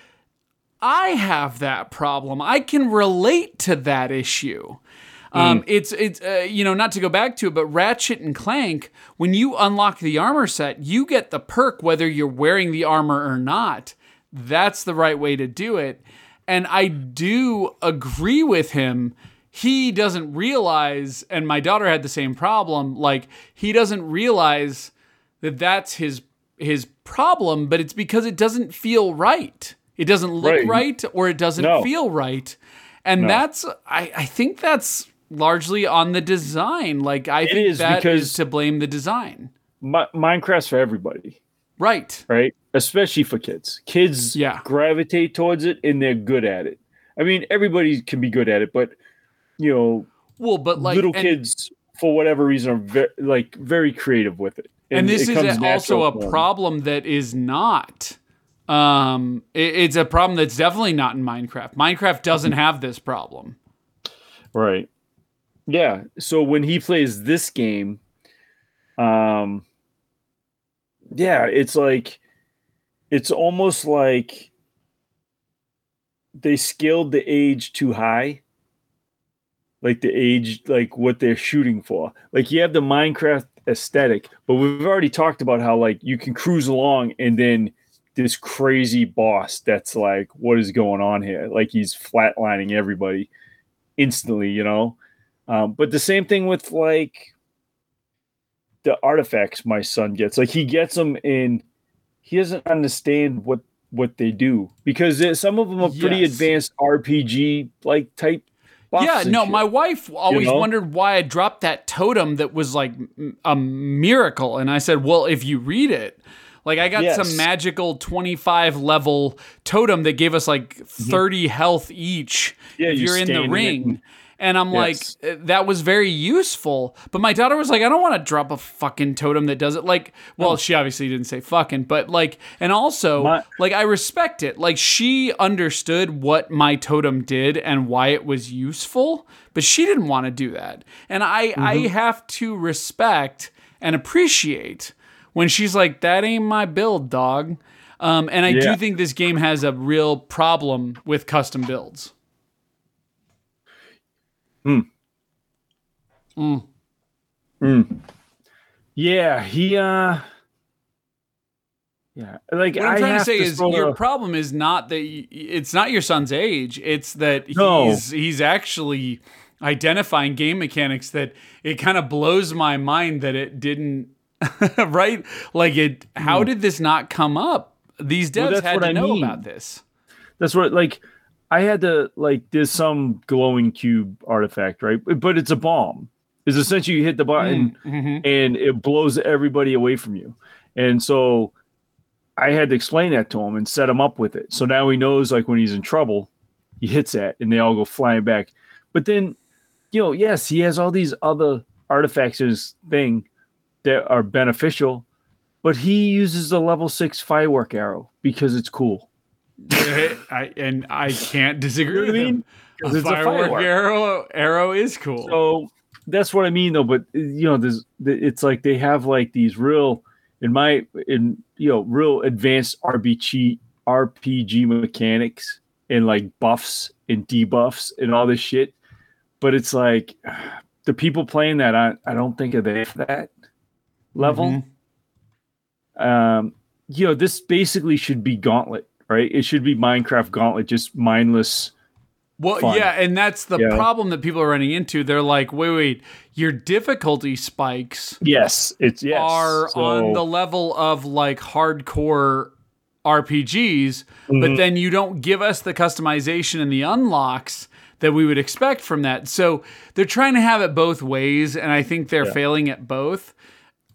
I have that problem. I can relate to that issue. It's you know, not to go back to it, but Ratchet and Clank, when you unlock the armor set, you get the perk whether you're wearing the armor or not. That's the right way to do it. And I do agree with him. He doesn't realize, and my daughter had the same problem, like he doesn't realize that that's his problem, but it's because it doesn't feel right. It doesn't look right or it doesn't feel right. And that's, I think that's largely on the design. Like I think is to blame the design. Minecraft's for everybody, right, especially for kids gravitate towards it and they're good at it. I mean, everybody can be good at it, but you know, but like little kids for whatever reason are very creative with it, and this is also a problem that is not it's a problem that's definitely not in Minecraft. Minecraft doesn't have this problem. Right. Yeah. So when he plays this game, it's almost like they scaled the age too high. Like the age, like what they're shooting for. Like you have the Minecraft aesthetic, but we've already talked about how like you can cruise along and then this crazy boss that's like, what is going on here? Like he's flatlining everybody instantly, you know? But the same thing with like the artifacts my son gets. Like he gets them and he doesn't understand what they do, because some of them are pretty advanced RPG like type. Yeah, no, my wife always wondered why I dropped that totem that was like a miracle. And I said, well, if you read it, like I got some magical 25 level totem that gave us like 30 health each if you're in the ring. And I'm like, that was very useful. But my daughter was like, I don't want to drop a fucking totem that does it. Like, well, she obviously didn't say fucking, but like, and also like, I respect it. Like she understood what my totem did and why it was useful, but she didn't want to do that. And I have to respect and appreciate when she's like, that ain't my build, dog. And I do think this game has a real problem with custom builds. Yeah, like what I'm trying to say is your problem is not that it's not your son's age, it's that he's actually identifying game mechanics that it kind of blows my mind that it didn't right? Like it how did this not come up? These devs had to know about this. That's what I had to there's some glowing cube artifact, right? But it's a bomb. It's essentially you hit the button and it blows everybody away from you. And so I had to explain that to him and set him up with it. So now he knows when he's in trouble, he hits that and they all go flying back. But then, yes, he has all these other artifacts in his thing that are beneficial, but he uses the level 6 firework arrow because it's cool. I can't disagree with him. A firework arrow is cool. So that's what I mean, though. But it's like they have these real, real advanced RPG mechanics and buffs and debuffs and all this shit. But it's the people playing that I don't think are there for that level. This basically should be Gauntlet. Right? It should be Minecraft Gauntlet, just mindless fun. Yeah, and that's the problem that people are running into. They're like, wait, your difficulty spikes on the level of hardcore RPGs, but then you don't give us the customization and the unlocks that we would expect from that. So they're trying to have it both ways, and I think they're failing at both.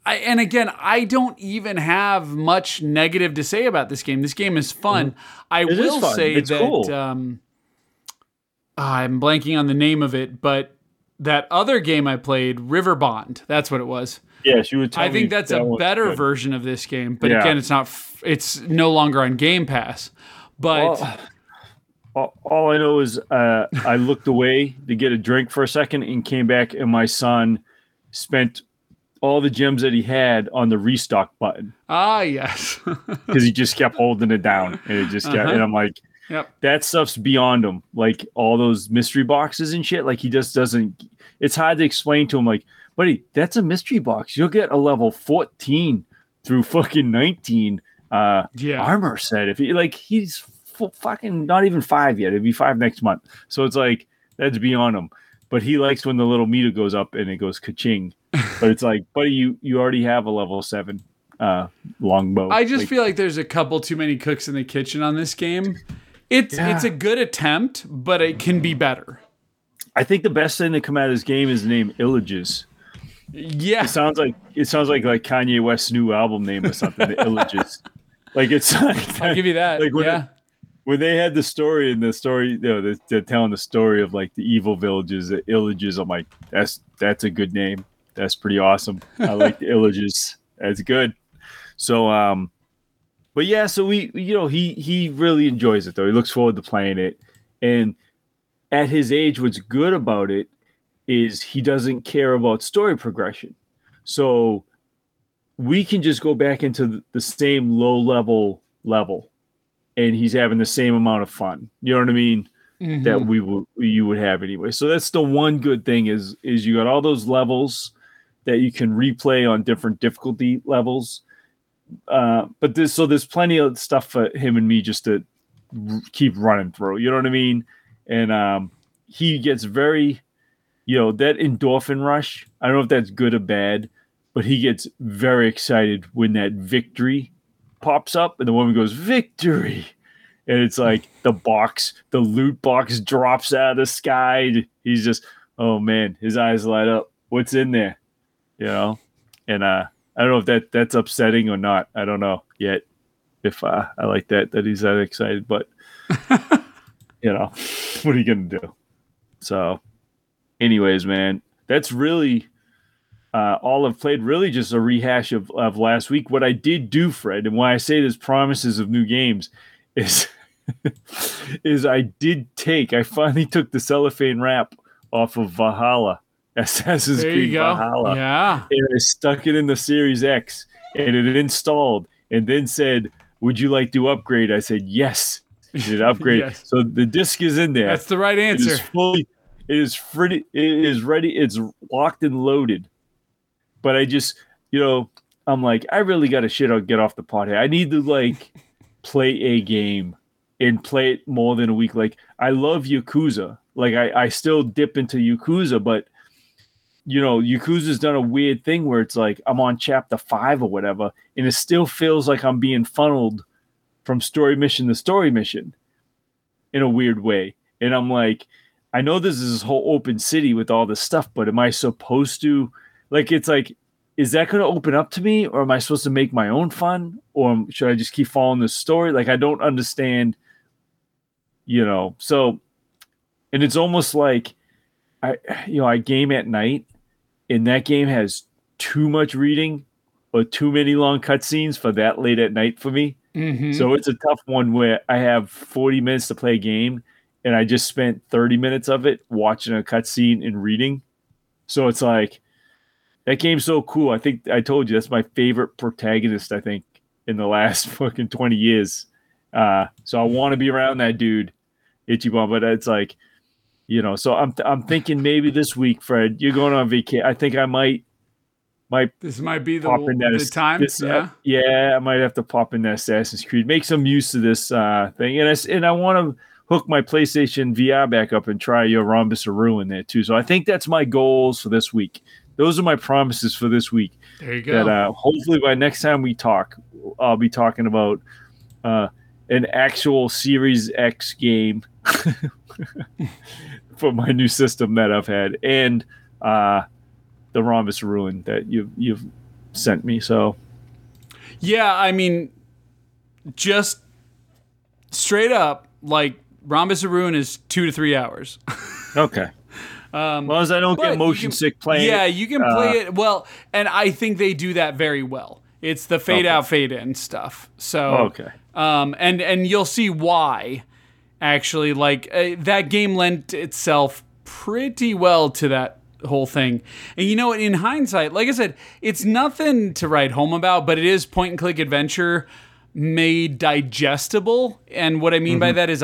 And again, I don't even have much negative to say about this game. This game is fun. Mm-hmm. I will say it's cool. I'm blanking on the name of it, but that other game I played, Riverbond, that's what it was. Yes, you would tell me. I think that's a better version of this game, but again, it's not. It's no longer on Game Pass. But all I know is I looked away to get a drink for a second and came back, and my son spent all the gems that he had on the restock button. Ah, yes. Because he just kept holding it down, and it just kept. Uh-huh. And I'm like, yep, that stuff's beyond him. Like all those mystery boxes and shit. Like he just doesn't. It's hard to explain to him. Like, buddy, that's a mystery box. You'll get a level 14 through fucking 19. Armor set. If he, like, he's fucking not even 5 yet. It'd be 5 next month. So it's like that's beyond him. But he likes when the little meter goes up and it goes ka-ching. But it's like, buddy, you already have a level 7 longbow. I just feel like there's a couple too many cooks in the kitchen on this game. It's a good attempt, but it can be better. I think the best thing to come out of this game is the name Illages. Yeah, it sounds like Kanye West's new album name or something. The Illages. Like it's like, I'll give you that. Like when they had the story, you know, they're telling the story of like the evil villages, the Illages. I'm like, that's a good name. That's pretty awesome. I like the Illages. That's good. So, but yeah, so we, you know, he really enjoys it though. He looks forward to playing it, and at his age, what's good about it is he doesn't care about story progression. So we can just go back into the same low level and he's having the same amount of fun. You know what I mean? Mm-hmm. That you would have anyway. So that's the one good thing is you got all those levels that you can replay on different difficulty levels. But there's plenty of stuff for him and me just to keep running through. You know what I mean? And he gets very... You know, that endorphin rush, I don't know if that's good or bad, but he gets very excited when that victory pops up and the woman goes, victory! And it's like the loot box drops out of the sky. He's just, oh man, his eyes light up. What's in there? You know? And I don't know if that's upsetting or not. I don't know yet if I like that he's that excited, but, you know, what are you going to do? So... Anyways, man, that's really all I've played, really just a rehash of last week. What I did do, Fred, and why I say there's promises of new games is I finally took the cellophane wrap off of Valhalla, Assassin's Creed Valhalla. Yeah. And I stuck it in the Series X, and it installed, and then said, would you like to upgrade? I said, yes. Did upgrade. Yes. So the disc is in there. That's the right answer. It's fully... It is ready. It's locked and loaded. But I just, you know, I'm like, I really got to get off the pot here. I need to, like, play a game and play it more than a week. Like, I love Yakuza. Like, I still dip into Yakuza, but, you know, Yakuza's done a weird thing where it's like I'm on chapter 5 or whatever, and it still feels like I'm being funneled from story mission to story mission in a weird way. And I'm like... I know this is this whole open city with all this stuff, but am I supposed to, like, it's like, is that going to open up to me, or am I supposed to make my own fun, or should I just keep following this story? Like, I don't understand, you know, so, and it's almost like I game at night, and that game has too much reading or too many long cutscenes for that late at night for me. Mm-hmm. So it's a tough one where I have 40 minutes to play a game, and I just spent 30 minutes of it watching a cutscene and reading. So it's like, that game's so cool. I think I told you that's my favorite protagonist, I think, in the last fucking 20 years. So I want to be around that dude, Ichiban. But it's like, you know, so I'm thinking maybe this week, Fred, you're going on vacation. I think I might. This might be the time. I might have to pop in that Assassin's Creed, make some use of this thing. And I want to hook my PlayStation VR back up and try your Rhombus of Ruin there too. So I think that's my goals for this week. Those are my promises for this week. There you go. That hopefully by next time we talk, I'll be talking about an actual Series X game for my new system that I've had, and the Rhombus of Ruin that you've sent me. So, yeah, I mean, just straight up, like, Rhombus of Ruin is 2 to 3 hours. Okay. As long as I don't get motion sick playing. Yeah, you can play it well, and I think they do that very well. It's the fade out, fade in stuff. So okay. And you'll see why. Actually, like that game lent itself pretty well to that whole thing. And you know, in hindsight, like I said, it's nothing to write home about, but it is point and click adventure made digestible. And what I mean by that is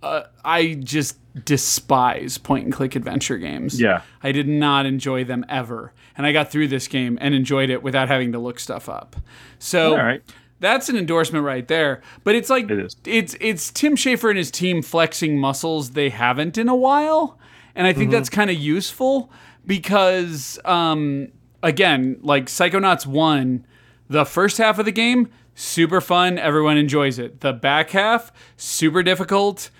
I just despise point and click adventure games. Yeah. I did not enjoy them ever. And I got through this game and enjoyed it without having to look stuff up. So all right. That's an endorsement right there. But it's like it's Tim Schafer and his team flexing muscles they haven't in a while. And I think that's kind of useful because again, like Psychonauts 1, the first half of the game, super fun, everyone enjoys it. The back half, super difficult.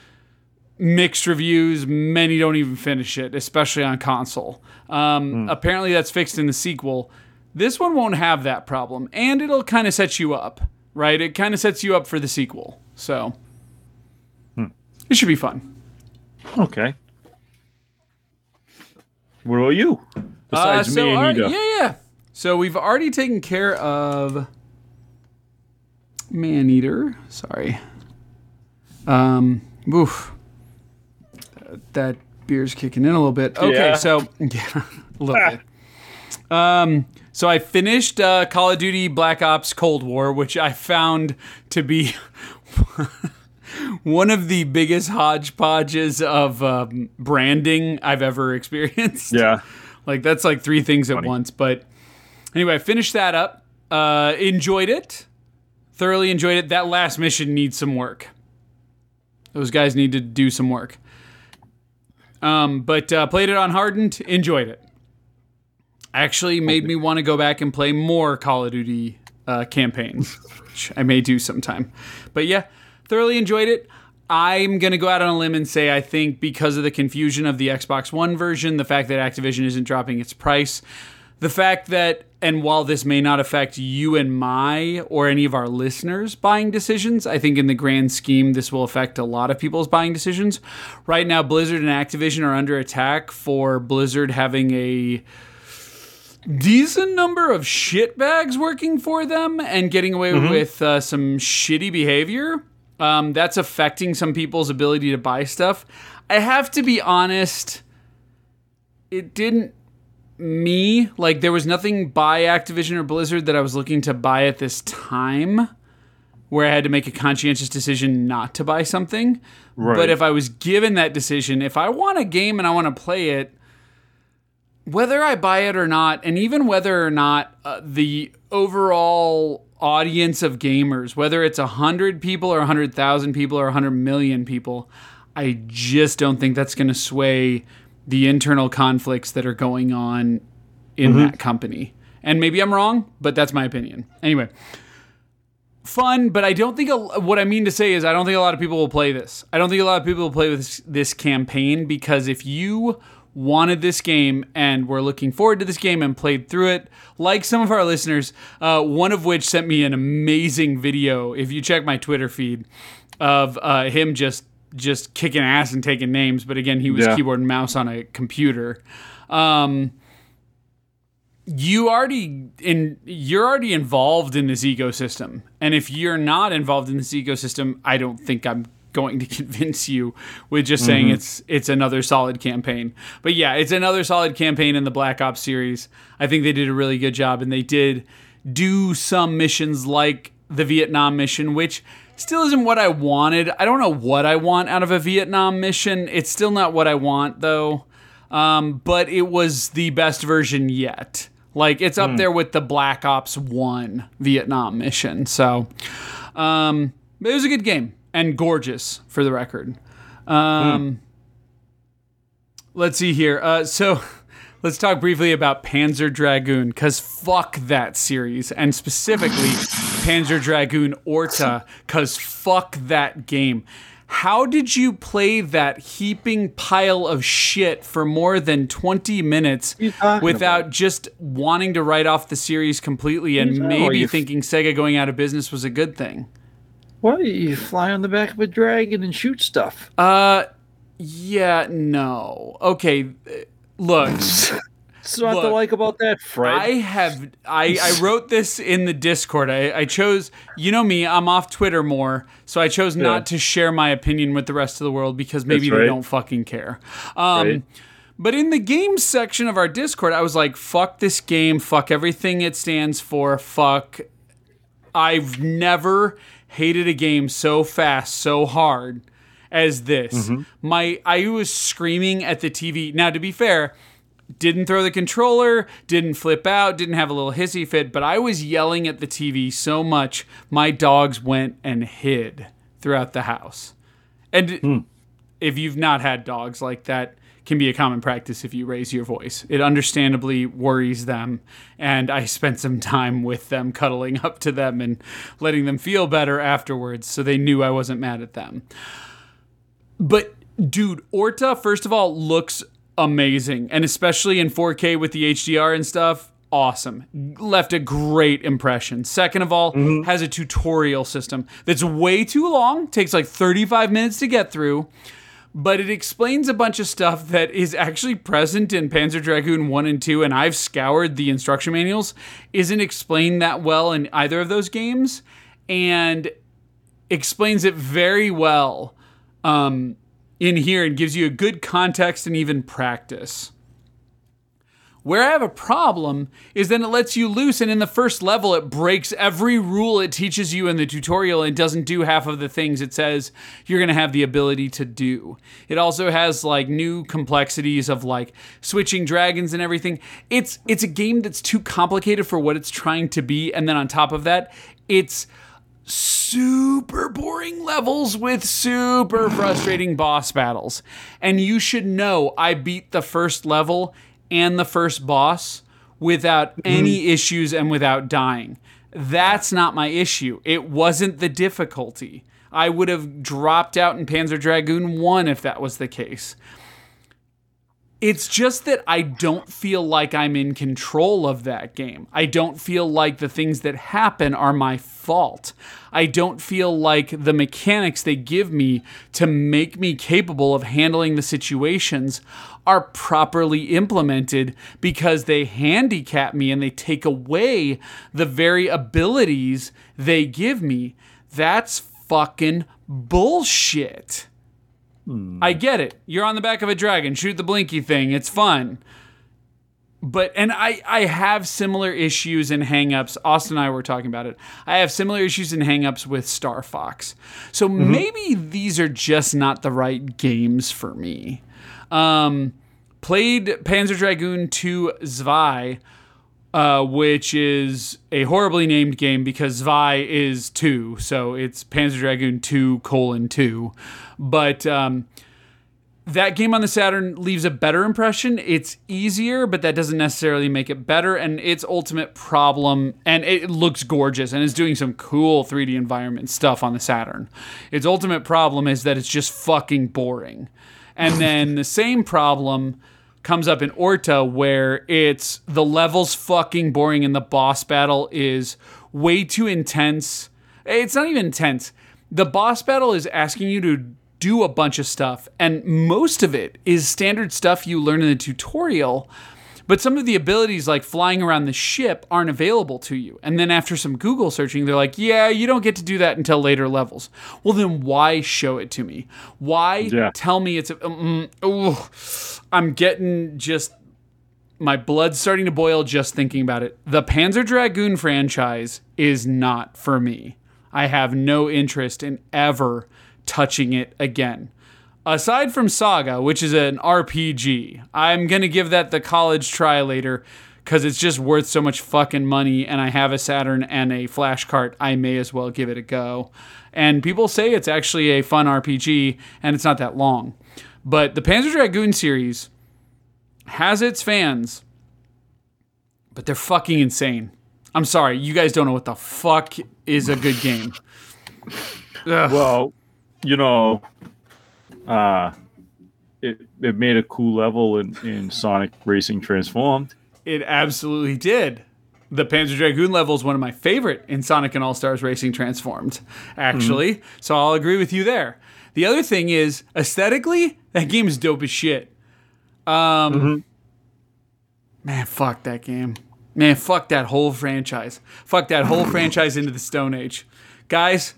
Mixed reviews, many don't even finish it, especially on console. Apparently that's fixed in the sequel. This one won't have that problem, and it'll kind of set you up, right? It kind of sets you up for the sequel, so it should be fun. Okay. Where are you? Besides me and Nito. Yeah. So we've already taken care of Maneater. Sorry. Oof. That beer's kicking in a little bit. Okay, yeah. A little bit. So I finished Call of Duty Black Ops Cold War, which I found to be one of the biggest hodgepodges of branding I've ever experienced. Yeah. Like, that's like three things at once. But anyway, I finished that up. Enjoyed it. Thoroughly enjoyed it. That last mission needs some work. Those guys need to do some work. But played it on Hardened, enjoyed it. Actually made me want to go back and play more Call of Duty campaigns, which I may do sometime. But yeah, thoroughly enjoyed it. I'm going to go out on a limb and say I think because of the confusion of the Xbox One version, the fact that Activision isn't dropping its price, the fact that, and while this may not affect you and my or any of our listeners' buying decisions, I think in the grand scheme, this will affect a lot of people's buying decisions. Right now, Blizzard and Activision are under attack for Blizzard having a decent number of shitbags working for them and getting away with some shitty behavior. That's affecting some people's ability to buy stuff. I have to be honest, it didn't. Me, like there was nothing by Activision or Blizzard that I was looking to buy at this time where I had to make a conscientious decision not to buy something. Right. But if I was given that decision, if I want a game and I want to play it, whether I buy it or not, and even whether or not the overall audience of gamers, whether it's 100 people or 100,000 people or 100 million people, I just don't think that's going to sway the internal conflicts that are going on in that company. And maybe I'm wrong, but that's my opinion. Anyway, fun, but I don't think, what I mean to say is I don't think a lot of people will play this. I don't think a lot of people will play with this campaign because if you wanted this game and were looking forward to this game and played through it, like some of our listeners, one of which sent me an amazing video, if you check my Twitter feed, of him just kicking ass and taking names, but again, he was keyboard and mouse on a computer. You're already involved in this ecosystem, and if you're not involved in this ecosystem, I don't think I'm going to convince you with just saying it's another solid campaign. But yeah, it's another solid campaign in the Black Ops series. I think they did a really good job, and they did do some missions like the Vietnam mission, which still isn't what I wanted. I don't know what I want out of a Vietnam mission. It's still not what I want, though. But it was the best version yet. Like, it's up there with the Black Ops 1 Vietnam mission. So, it was a good game. And gorgeous, for the record. Let's see here. So, let's talk briefly about Panzer Dragoon. Because fuck that series. And specifically Panzer Dragoon Orta, because fuck that game. How did you play that heaping pile of shit for more than 20 minutes without just wanting to write off the series completely and maybe thinking Sega going out of business was a good thing? Well, you fly on the back of a dragon and shoot stuff. Okay, look. It's not to like about that, Fred. I wrote this in the Discord. I chose, you know me, I'm off Twitter more, so I chose not to share my opinion with the rest of the world because maybe they don't fucking care. But in the games section of our Discord, I was like, fuck this game, fuck everything it stands for, fuck. I've never hated a game so fast, so hard as this. I was screaming at the TV. Now, to be fair, didn't throw the controller, didn't flip out, didn't have a little hissy fit, but I was yelling at the TV so much, my dogs went and hid throughout the house. And if you've not had dogs, like, that can be a common practice if you raise your voice. It understandably worries them, and I spent some time with them, cuddling up to them and letting them feel better afterwards so they knew I wasn't mad at them. But, dude, Orta, first of all, looks amazing, and especially in 4K with the HDR and stuff, awesome. Left a great impression. Second of all, has a tutorial system that's way too long, takes like 35 minutes to get through, but it explains a bunch of stuff that is actually present in Panzer Dragoon 1 and 2, and I've scoured the instruction manuals, isn't explained that well in either of those games, and explains it very well in here and gives you a good context and even practice. Where I have a problem is then it lets you loose, and in the first level it breaks every rule it teaches you in the tutorial and doesn't do half of the things it says you're going to have the ability to do. It also has like new complexities of like switching dragons and everything. It's a game that's too complicated for what it's trying to be, and then on top of that, it's super boring levels with super frustrating boss battles. And you should know I beat the first level and the first boss without any issues and without dying. That's not my issue. It wasn't the difficulty. I would have dropped out in Panzer Dragoon 1 if that was the case. It's just that I don't feel like I'm in control of that game. I don't feel like the things that happen are my fault. I don't feel like the mechanics they give me to make me capable of handling the situations are properly implemented, because they handicap me and they take away the very abilities they give me. That's fucking bullshit. I get it. You're on the back of a dragon. Shoot the blinky thing. It's fun. But, and I have similar issues and hangups. Austin and I were talking about it. I have similar issues and hangups with Star Fox. So maybe these are just not the right games for me. Played Panzer Dragoon 2 Zwei, which is a horribly named game because Zwei is 2, so it's Panzer Dragoon 2:2. But that game on the Saturn leaves a better impression. It's easier, but that doesn't necessarily make it better. And its ultimate problem, and it looks gorgeous, and it's doing some cool 3D environment stuff on the Saturn. Its ultimate problem is that it's just fucking boring. And then the same problem comes up in Orta, where it's the level's fucking boring and the boss battle is way too intense. It's not even intense. The boss battle is asking you to do a bunch of stuff, and most of it is standard stuff you learn in the tutorial, but some of the abilities like flying around the ship aren't available to you. And then after some Google searching, they're like, yeah, you don't get to do that until later levels. Well, then why show it to me? Why tell me it's... I'm getting just... my blood's starting to boil just thinking about it. The Panzer Dragoon franchise is not for me. I have no interest in ever touching it again. Aside from Saga, which is an RPG, I'm going to give that the college try later because it's just worth so much fucking money, and I have a Saturn and a flash cart. I may as well give it a go. And people say it's actually a fun RPG, and it's not that long. But the Panzer Dragoon series has its fans, but they're fucking insane. I'm sorry, you guys don't know what the fuck is a good game. Well, you know... It made a cool level in Sonic Racing Transformed. It absolutely did. The Panzer Dragoon level is one of my favorite in Sonic and All-Stars Racing Transformed, actually. Mm-hmm. So I'll agree with you there. The other thing is, aesthetically, that game is dope as shit. Man, fuck that game. Man, fuck that whole franchise. Fuck that whole franchise into the Stone Age. Guys,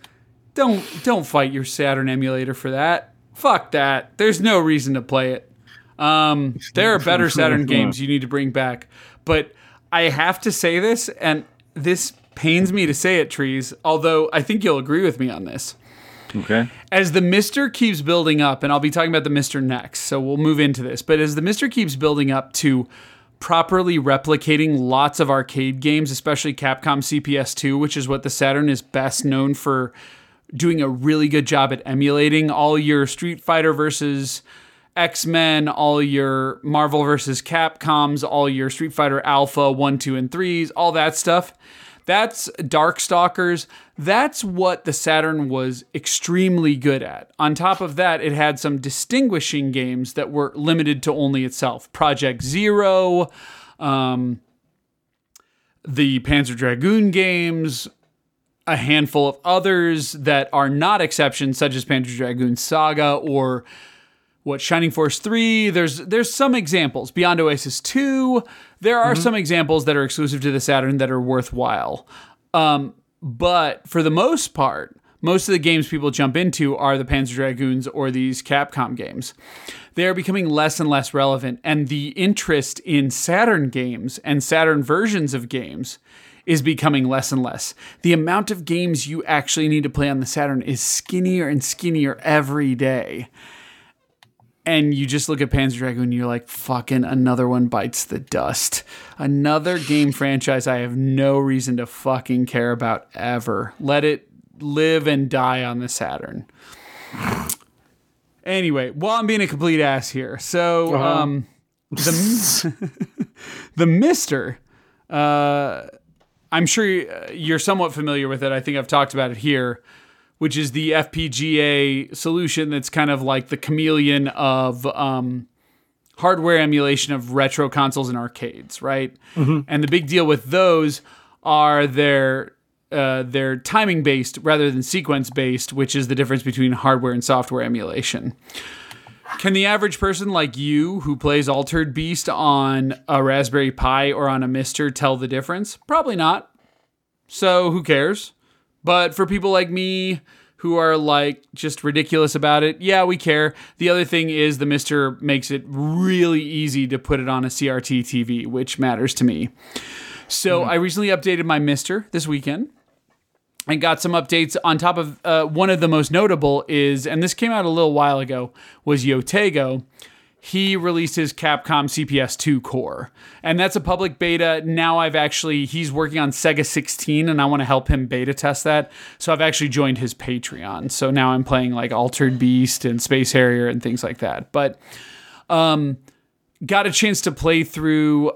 don't fight your Saturn emulator for that. Fuck that. There's no reason to play it. There are better Saturn games you need to bring back. But I have to say this, and this pains me to say it, Trees, although I think you'll agree with me on this. Okay. As the mister keeps building up, and I'll be talking about the mister next, so we'll move into this. But as the mister keeps building up to properly replicating lots of arcade games, especially Capcom CPS2, which is what the Saturn is best known for doing a really good job at emulating, all your Street Fighter versus X-Men, all your Marvel versus Capcoms, all your Street Fighter Alpha 1, 2, and 3s, all that stuff. That's Darkstalkers. That's what the Saturn was extremely good at. On top of that, it had some distinguishing games that were limited to only itself. Project Zero, the Panzer Dragoon games, a handful of others that are not exceptions, such as Panzer Dragoon Saga or Shining Force 3. There's some examples. Beyond Oasis 2. There are some examples that are exclusive to the Saturn that are worthwhile. But for the most part, most of the games people jump into are the Panzer Dragoons or these Capcom games. They are becoming less and less relevant, and the interest in Saturn games and Saturn versions of games is becoming less and less. The amount of games you actually need to play on the Saturn is skinnier and skinnier every day. And you just look at Panzer Dragoon and you're like, fucking another one bites the dust. Another game franchise I have no reason to fucking care about ever. Let it live and die on the Saturn. Anyway, well, I'm being a complete ass here. So the Mister, I'm sure you're somewhat familiar with it. I think I've talked about it here, which is the FPGA solution that's kind of like the chameleon of hardware emulation of retro consoles and arcades, right? Mm-hmm. And the big deal with those are they're timing-based rather than sequence-based, which is the difference between hardware and software emulation. Can the average person like you who plays Altered Beast on a Raspberry Pi or on a Mister tell the difference? Probably not. So who cares? But for people like me who are like just ridiculous about it, yeah, we care. The other thing is the Mister makes it really easy to put it on a CRT TV, which matters to me. So I recently updated my Mister this weekend and got some updates on top of one of the most notable is, and this came out a little while ago, was Yotego. He released his Capcom CPS2 core. And that's a public beta. Now he's working on Sega 16 and I want to help him beta test that. So I've actually joined his Patreon. So now I'm playing like Altered Beast and Space Harrier and things like that. But got a chance to play through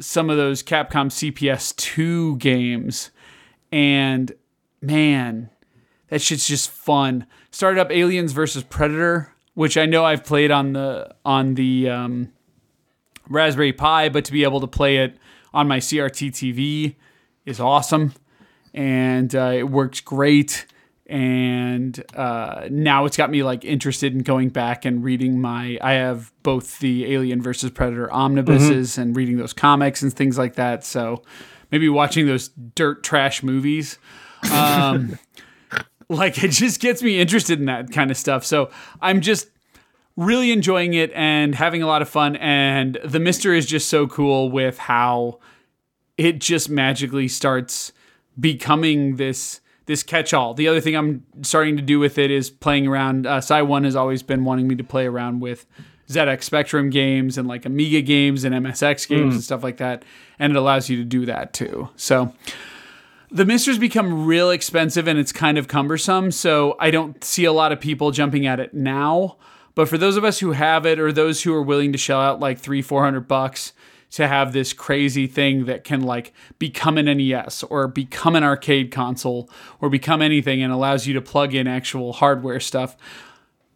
some of those Capcom CPS2 games. And man, that shit's just fun. Started up Aliens vs. Predator, which I know I've played on the Raspberry Pi, but to be able to play it on my CRT TV is awesome, and it works great. And now it's got me like interested in going back and reading I have both the Alien versus Predator omnibuses and reading those comics and things like that. So maybe watching those dirt trash movies. Like, it just gets me interested in that kind of stuff. So I'm just really enjoying it and having a lot of fun. And the Mister is just so cool with how it just magically starts becoming this catch-all. The other thing I'm starting to do with it is playing around. Psy1 has always been wanting me to play around with ZX Spectrum games and like Amiga games and MSX games and stuff like that. And it allows you to do that too. So the Mister's become real expensive and it's kind of cumbersome, so I don't see a lot of people jumping at it now. But for those of us who have it or those who are willing to shell out like $300-400 to have this crazy thing that can like become an NES or become an arcade console or become anything and allows you to plug in actual hardware stuff,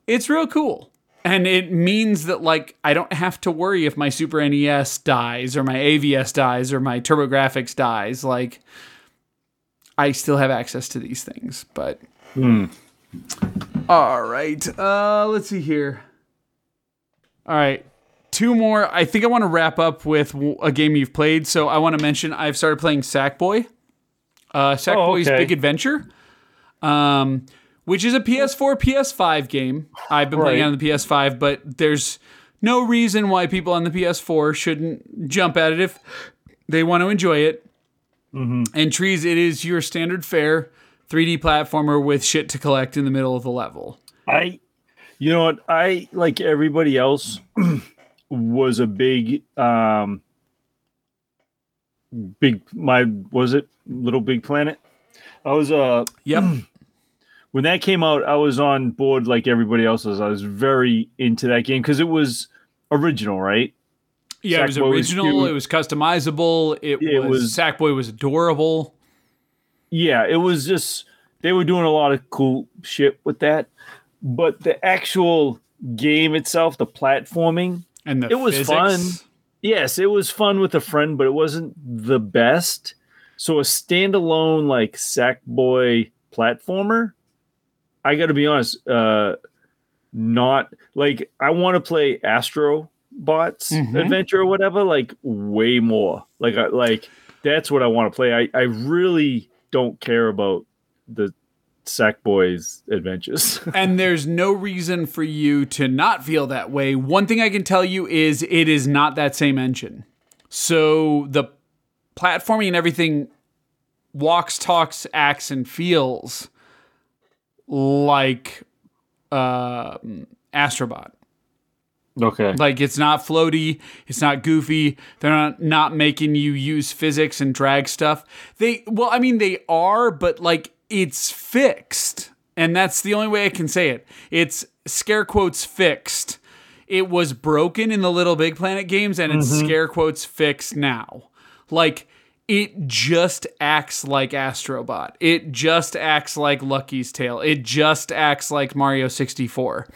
It's real cool. And it means that, like, I don't have to worry if my Super NES dies or my AVS dies or my TurboGrafx dies. Like, I still have access to these things. But all right, let's see here. All right, two more. I think I want to wrap up with a game you've played. So I want to mention I've started playing Sackboy. Sackboy's Big Adventure. Which is a PS4, PS5 game. I've been playing on the PS5, but there's no reason why people on the PS4 shouldn't jump at it if they want to enjoy it. Mm-hmm. And Trees, it is your standard fare 3D platformer with shit to collect in the middle of the level. You know what? I, like everybody else, was a big, Little Big Planet? I was, yep. When that came out, I was on board like everybody else was. I was very into that game because it was original, right? Yeah, Sackboy, it was original. It was customizable. It was Sackboy was adorable. Yeah, it was just they were doing a lot of cool shit with that, but the actual game itself, the platforming, and it was fun. Yes, it was fun with a friend, but it wasn't the best. So a standalone like Sackboy platformer. I got to be honest, not like I want to play Astro Bot's Adventure or whatever, like way more. Like that's what I want to play. I really don't care about the Sackboy's adventures. And there's no reason for you to not feel that way. One thing I can tell you is it is not that same engine. So the platforming and everything walks, talks, acts, and feels like Astro Bot. Okay. Like it's not floaty, it's not goofy. They're not making you use physics and drag stuff. They are, but like it's fixed. And that's the only way I can say it. It's scare quotes fixed. It was broken in the Little Big Planet games and it's scare quotes fixed now. Like it just acts like Astro Bot. It just acts like Lucky's Tale. It just acts like Mario 64.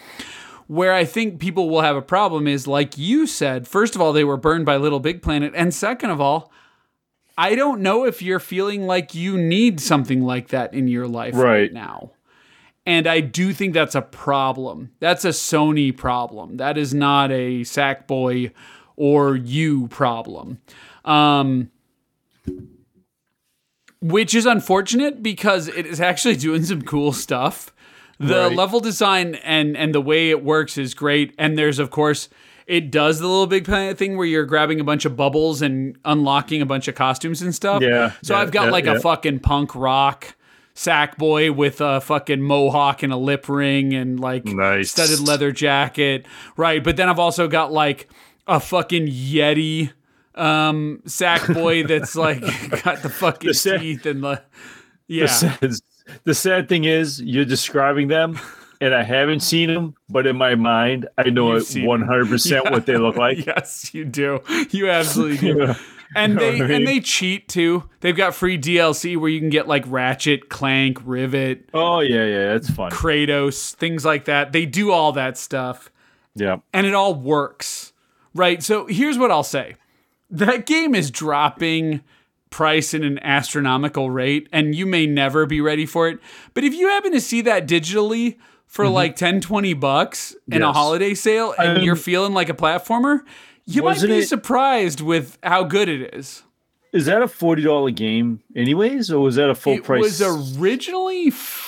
Where I think people will have a problem is, like you said, first of all, they were burned by Little Big Planet. And second of all, I don't know if you're feeling like you need something like that in your life right now. And I do think that's a problem. That's a Sony problem. That is not a Sackboy or you problem. Which is unfortunate because it is actually doing some cool stuff. The level design and the way it works is great. And there's, of course, it does the Little Big Planet thing where you're grabbing a bunch of bubbles and unlocking a bunch of costumes and stuff. Yeah. So I've got a fucking punk rock Sackboy with a fucking mohawk and a lip ring and like studded leather jacket. Right. But then I've also got like a fucking Yeti Sackboy that's like got the fucking teeth and the sad thing is you're describing them and I haven't seen them, but in my mind I know 100% what they look like. Yes, you do. You absolutely do. They cheat too. They've got free DLC where you can get like Ratchet, Clank, Rivet. Oh yeah, that's fun. Kratos, things like that. They do all that stuff. Yeah, and it all works, right? So here's what I'll say. That game is dropping price in an astronomical rate, and you may never be ready for it. But if you happen to see that digitally for like $10-$20 in a holiday sale and you're feeling like a platformer, you might be surprised with how good it is. Is that a $40 game anyways, or was that a full price? It was originally $50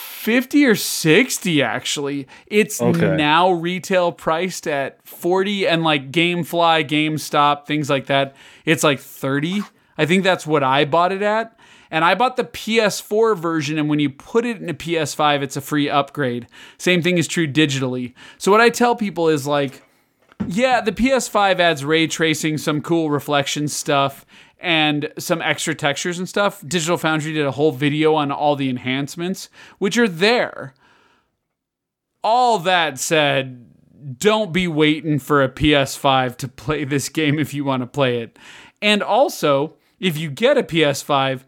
or $60 actually. It's now retail priced at $40 and like GameFly, GameStop, things like that. It's like $30. I think that's what I bought it at. And I bought the PS4 version, and when you put it in a PS5, it's a free upgrade. Same thing is true digitally. So what I tell people is like, yeah, the PS5 adds ray tracing, some cool reflection stuff, and some extra textures and stuff. Digital Foundry did a whole video on all the enhancements, which are there. All that said, don't be waiting for a PS5 to play this game if you want to play it. And also, if you get a PS5,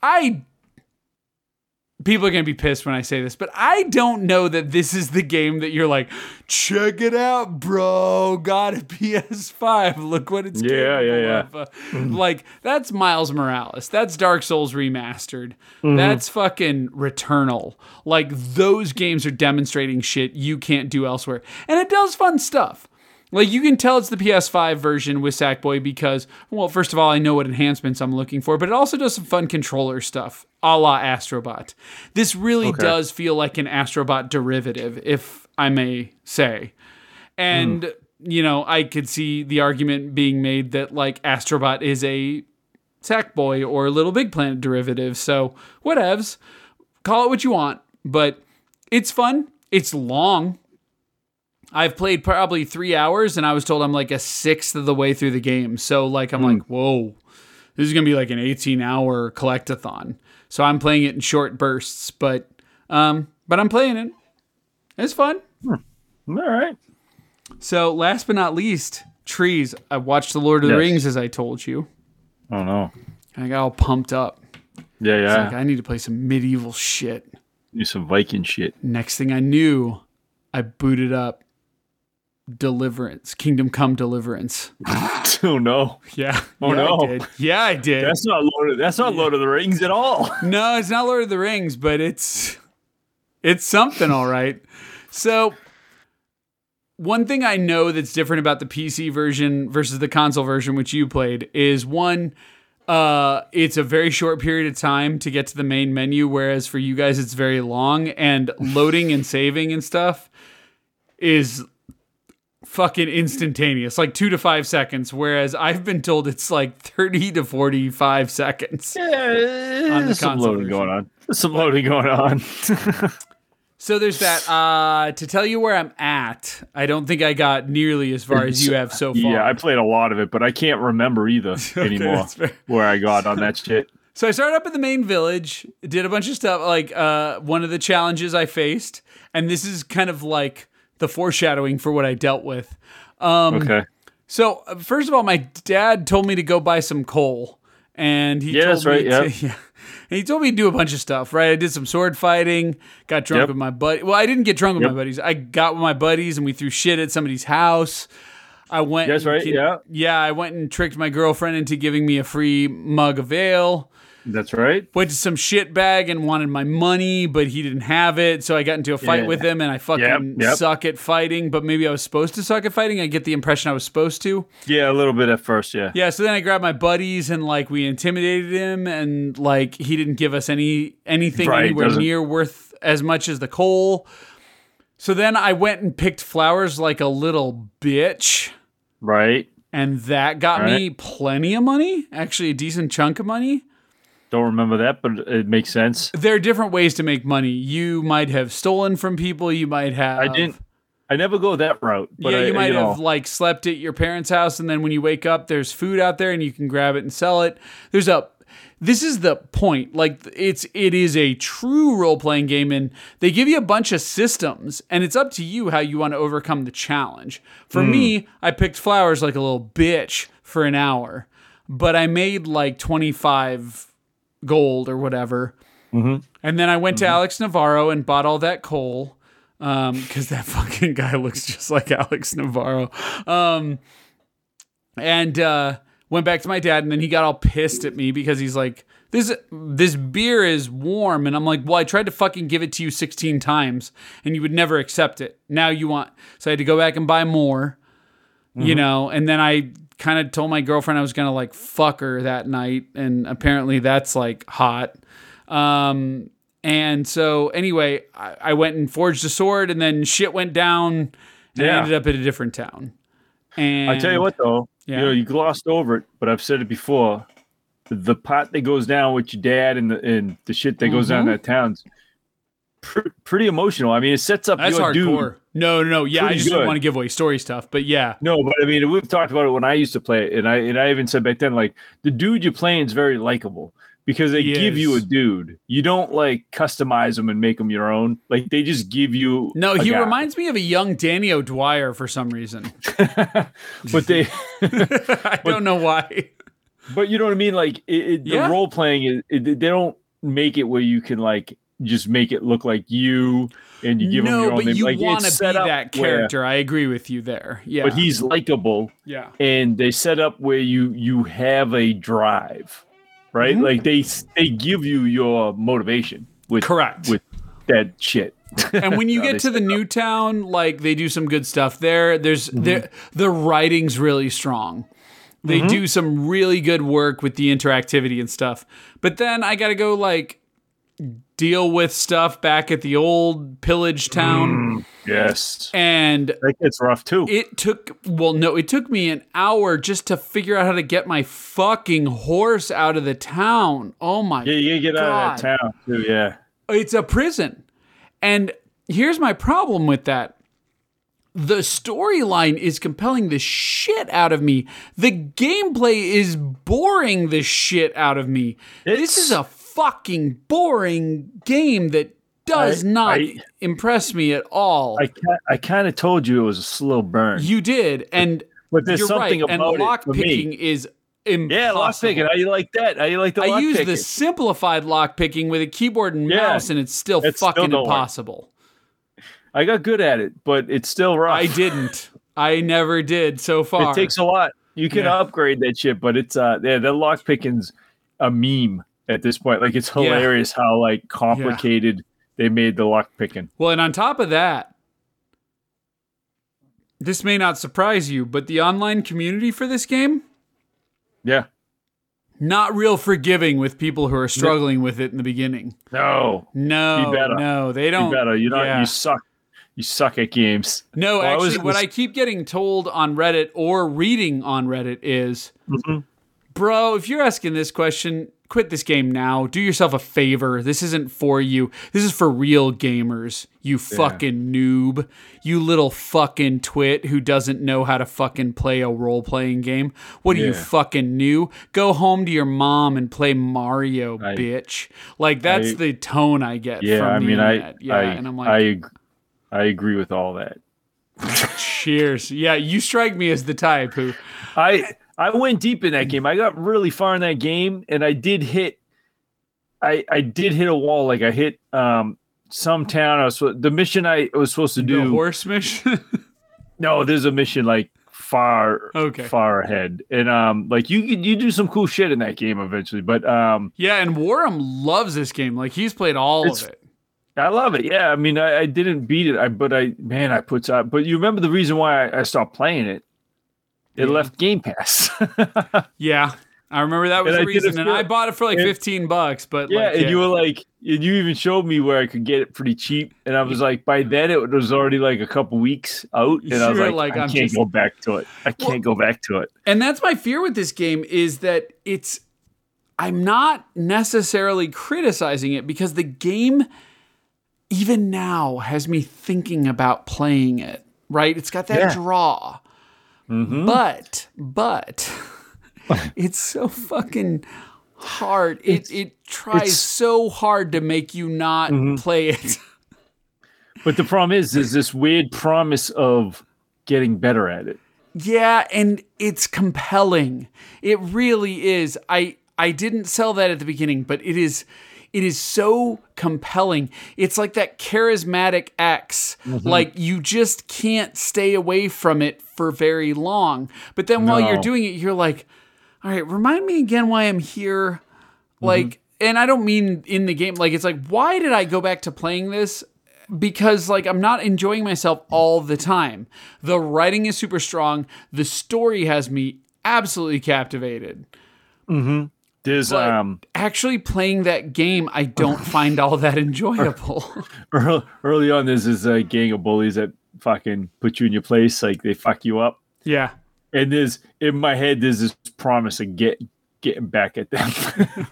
I people are going to be pissed when I say this, but I don't know that this is the game that you're like, check it out, bro. Got a PS5. Look what it's capable of. Like, that's Miles Morales. That's Dark Souls Remastered. Mm-hmm. That's fucking Returnal. Like, those games are demonstrating shit you can't do elsewhere. And it does fun stuff. Like, you can tell it's the PS5 version with Sackboy because, well, first of all, I know what enhancements I'm looking for, but it also does some fun controller stuff, a la Astro Bot. This really does feel like an Astro Bot derivative, if I may say. And, you know, I could see the argument being made that, like, Astro Bot is a Sackboy or Little Big Planet derivative, so whatevs. Call it what you want, but it's fun. It's long. I've played probably 3 hours, and I was told I'm like a sixth of the way through the game. So like I'm like, whoa, this is going to be like an 18-hour collectathon. So I'm playing it in short bursts, but I'm playing it. It's fun. All right. So last but not least, Trees. I watched The Lord of the Rings, as I told you. Oh, no. And I got all pumped up. Yeah, yeah. It's like, I need to play some medieval shit. Do some Viking shit. Next thing I knew, I booted up Deliverance, Kingdom Come Deliverance. Oh no! Yeah. Oh yeah, no! I did. That's not Lord. Lord of the Rings at all. No, it's not Lord of the Rings, but it's something, all right. So, one thing I know that's different about the PC version versus the console version, which you played, is one, it's a very short period of time to get to the main menu, whereas for you guys it's very long, and loading and saving and stuff is fucking instantaneous, like 2 to 5 seconds, whereas I've been told it's like 30 to 45 seconds. Yeah, there's some loading going on. So there's that. To tell you where I'm at, I don't think I got nearly as far as you have so far. Yeah, I played a lot of it, but I can't remember either anymore where I got on that shit. So I started up in the main village, did a bunch of stuff, like one of the challenges I faced, and this is kind of like the foreshadowing for what I dealt with. Okay. So first of all, my dad told me to go buy some coal, and he and he told me to do a bunch of stuff. Right, I did some sword fighting, got drunk with my buddy. Well, I didn't get drunk with my buddies. I got with my buddies, and we threw shit at somebody's house. I went. I went and tricked my girlfriend into giving me a free mug of ale. That's right. Went to some shit bag and wanted my money, but he didn't have it. So I got into a fight with him, and I fucking suck at fighting. But maybe I was supposed to suck at fighting. I get the impression I was supposed to. Yeah, a little bit at first, yeah. Yeah, so then I grabbed my buddies, and like we intimidated him, and like he didn't give us anything anywhere near worth as much as the coal. So then I went and picked flowers like a little bitch. Right. And that got me plenty of money, actually a decent chunk of money. Don't remember that, but it makes sense. There are different ways to make money. You might have stolen from people. You might have... I never go that route. But yeah, you might have like slept at your parents' house, and then when you wake up, there's food out there, and you can grab it and sell it. This is the point. Like, it is a true role-playing game, and they give you a bunch of systems, and it's up to you how you want to overcome the challenge. For me, I picked flowers like a little bitch for an hour, but I made like 25... gold or whatever. Mm-hmm. And then I went to Alex Navarro and bought all that coal. Cause that fucking guy looks just like Alex Navarro. And went back to my dad, and then he got all pissed at me because he's like, this beer is warm. And I'm like, well, I tried to fucking give it to you 16 times and you would never accept it. Now you want, so I had to go back and buy more, you know, and then I kind of told my girlfriend I was going to like fuck her that night. And apparently that's like hot. And so anyway, I went and forged a sword, and then shit went down, and I ended up at a different town. And I tell you what though, you know, you glossed over it, but I've said it before. The pot that goes down with your dad and the shit that goes down in that town's pretty emotional. I mean, it sets up your hardcore. Dude. No. Yeah, pretty I just good. Didn't want to give away story stuff, but yeah. No, but I mean, we've talked about it when I used to play it, and I even said back then, like, the dude you're playing is very likable because they give you a dude. You don't, like, customize him and make him your own. Like, they just give you he guy. Reminds me of a young Danny O'Dwyer for some reason. I don't know why. But you know what I mean? Like, the role-playing, they don't make it where you can, like, just make it look like you, and you give him your own name. No, but you want to be that character. I agree with you there. Yeah, but he's likable. Yeah, and they set up where you have a drive, right? Mm-hmm. Like they give you your motivation. With that shit. And when you get to the new town, like they do some good stuff there. There's the writing's really strong. They do some really good work with the interactivity and stuff. But then I got to go like deal with stuff back at the old pillage town. Yes. And that gets rough too. It took me an hour just to figure out how to get my fucking horse out of the town. Oh my God. Yeah, you get out of that town too, yeah. It's a prison. And here's my problem with that. The storyline is compelling the shit out of me. The gameplay is boring the shit out of me. This is a fucking boring game that does not impress me at all. I kind of told you it was a slow burn. You did, and but there's something right, about and lock it for picking me. Is impossible. Yeah, lock picking. How you like that? How you like the lock picking? I use the simplified lock picking with a keyboard and mouse, and it's still fucking impossible. I got good at it, but it's still rough. I never did so far. It takes a lot. You can upgrade that shit, but it's the lock picking's a meme at this point. Like it's hilarious how like complicated they made the lock picking. Well, and on top of that, this may not surprise you, but the online community for this game, not real forgiving with people who are struggling with it in the beginning. No, be better. No, they don't. Be better. You don't. You suck. You suck at games. No, actually, what I keep getting told on Reddit or reading on Reddit is, bro, if you're asking this question, quit this game now. Do yourself a favor. This isn't for you. This is for real gamers, you fucking noob. You little fucking twit who doesn't know how to fucking play a role-playing game. What are you fucking new? Go home to your mom and play Mario, bitch. Like, that's the tone I get from the internet. And I'm like... I agree with all that. Cheers. Yeah, you strike me as the type who... I went deep in that game. I got really far in that game, and I did hit... I did hit a wall. Like, I hit some town. The mission I was supposed to do... The horse mission? No, there's a mission, like, far ahead. And, like, you do some cool shit in that game eventually, but... yeah, and Warham loves this game. Like, he's played all of it. I love it. Yeah, I mean, I didn't beat it, I put out. But you remember the reason why I stopped playing it? It left Game Pass. Yeah, I remember that was the reason, and I bought it for like $15. But you were like, and you even showed me where I could get it pretty cheap, and I was like, by then it was already like a couple weeks out, and I was like I can't go back to it. I can't go back to it. And that's my fear with this game is that I'm not necessarily criticizing it because the game. Even now has me thinking about playing it, right? It's got that draw. Mm-hmm. But it's so fucking hard. It tries so hard to make you not play it. But the problem is this weird promise of getting better at it. Yeah, and it's compelling. It really is. I didn't sell that at the beginning, but it is... It is so compelling. It's like that charismatic X. Like, you just can't stay away from it for very long. But then while you're doing it, you're like, all right, remind me again why I'm here. Like, and I don't mean in the game. Like, it's like, why did I go back to playing this? Because, like, I'm not enjoying myself all the time. The writing is super strong. The story has me absolutely captivated. There's actually playing that game, I don't find all that enjoyable. Early on, there's this gang of bullies that fucking put you in your place, like they fuck you up. Yeah. And there's in my head, there's this promise of getting back at them,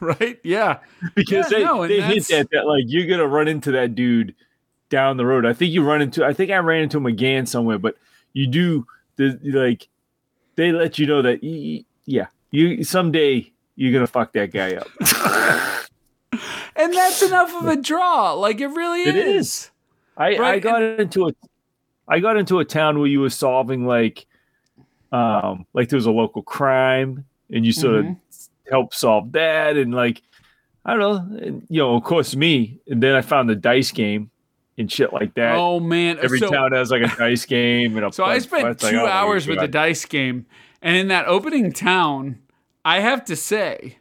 right? Yeah. Because they hint at that, like you're gonna run into that dude down the road. I think I ran into him again somewhere, but you do like they let you know that you someday. You're going to fuck that guy up. And that's enough of a draw. Like, it really is. It is. I got into a town where you were solving, like there was a local crime, and you sort of helped solve that. And, like, I don't know. You know, of course, me. And then I found the dice game and shit like that. Oh, man. Every town has like a dice game. And a so I spent 2 hours with the dice game. And in that opening town, I have to say,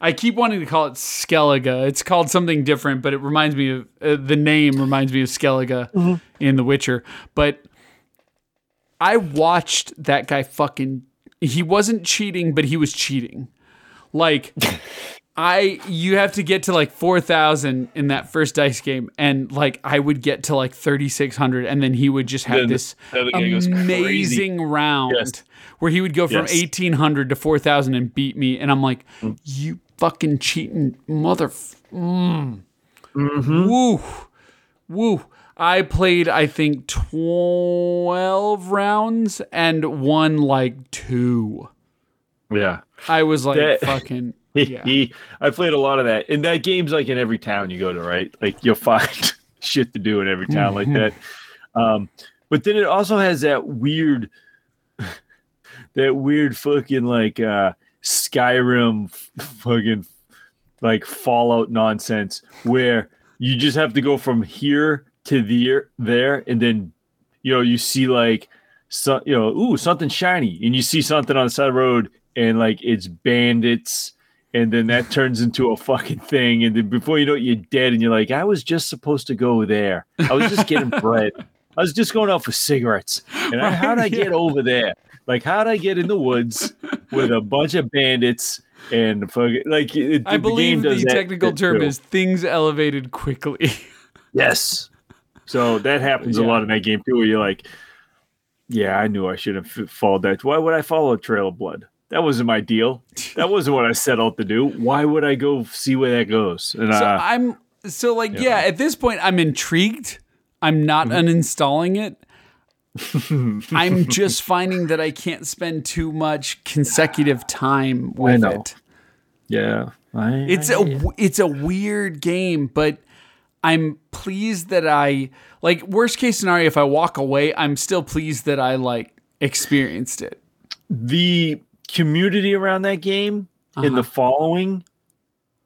I keep wanting to call it Skellige. It's called something different, but it reminds me of the name reminds me of Skellige in The Witcher. But I watched that guy fucking, he wasn't cheating, but he was cheating. Like, you have to get to like 4,000 in that first dice game, and like I would get to like 3,600, and then he would just have this amazing round where he would go from 1,800 to 4,000 and beat me, and I'm like, you fucking cheating mother. Woo. I played, I think, 12 rounds and won like 2. Yeah. I was like fucking... Yeah. I played a lot of that. And that game's like in every town you go to, right? Like you'll find shit to do in every town like that. But then it also has that weird fucking like Skyrim fucking like Fallout nonsense where you just have to go from here to there. And then, you know, you see like, so, you know, ooh, something shiny. And you see something on the side of the road and like it's bandits. And then that turns into a fucking thing. And then before you know it, you're dead. And you're like, I was just supposed to go there. I was just getting bread. I was just going out for cigarettes. And how'd I get over there? Like, how'd I get in the woods with a bunch of bandits and fucking like? I believe the technical term is things elevated quickly. Yes. So that happens a lot in that game too. Where you're like, yeah, I knew I shouldn't followed that. Why would I follow a trail of blood? That wasn't my deal. That wasn't what I set out to do. Why would I go see where that goes? And at this point, I'm intrigued. I'm not uninstalling it. I'm just finding that I can't spend too much consecutive time with it. Yeah. It's a weird game, but I'm pleased that I, like, worst case scenario, if I walk away, I'm still pleased that I, like, experienced it. The community around that game and the following,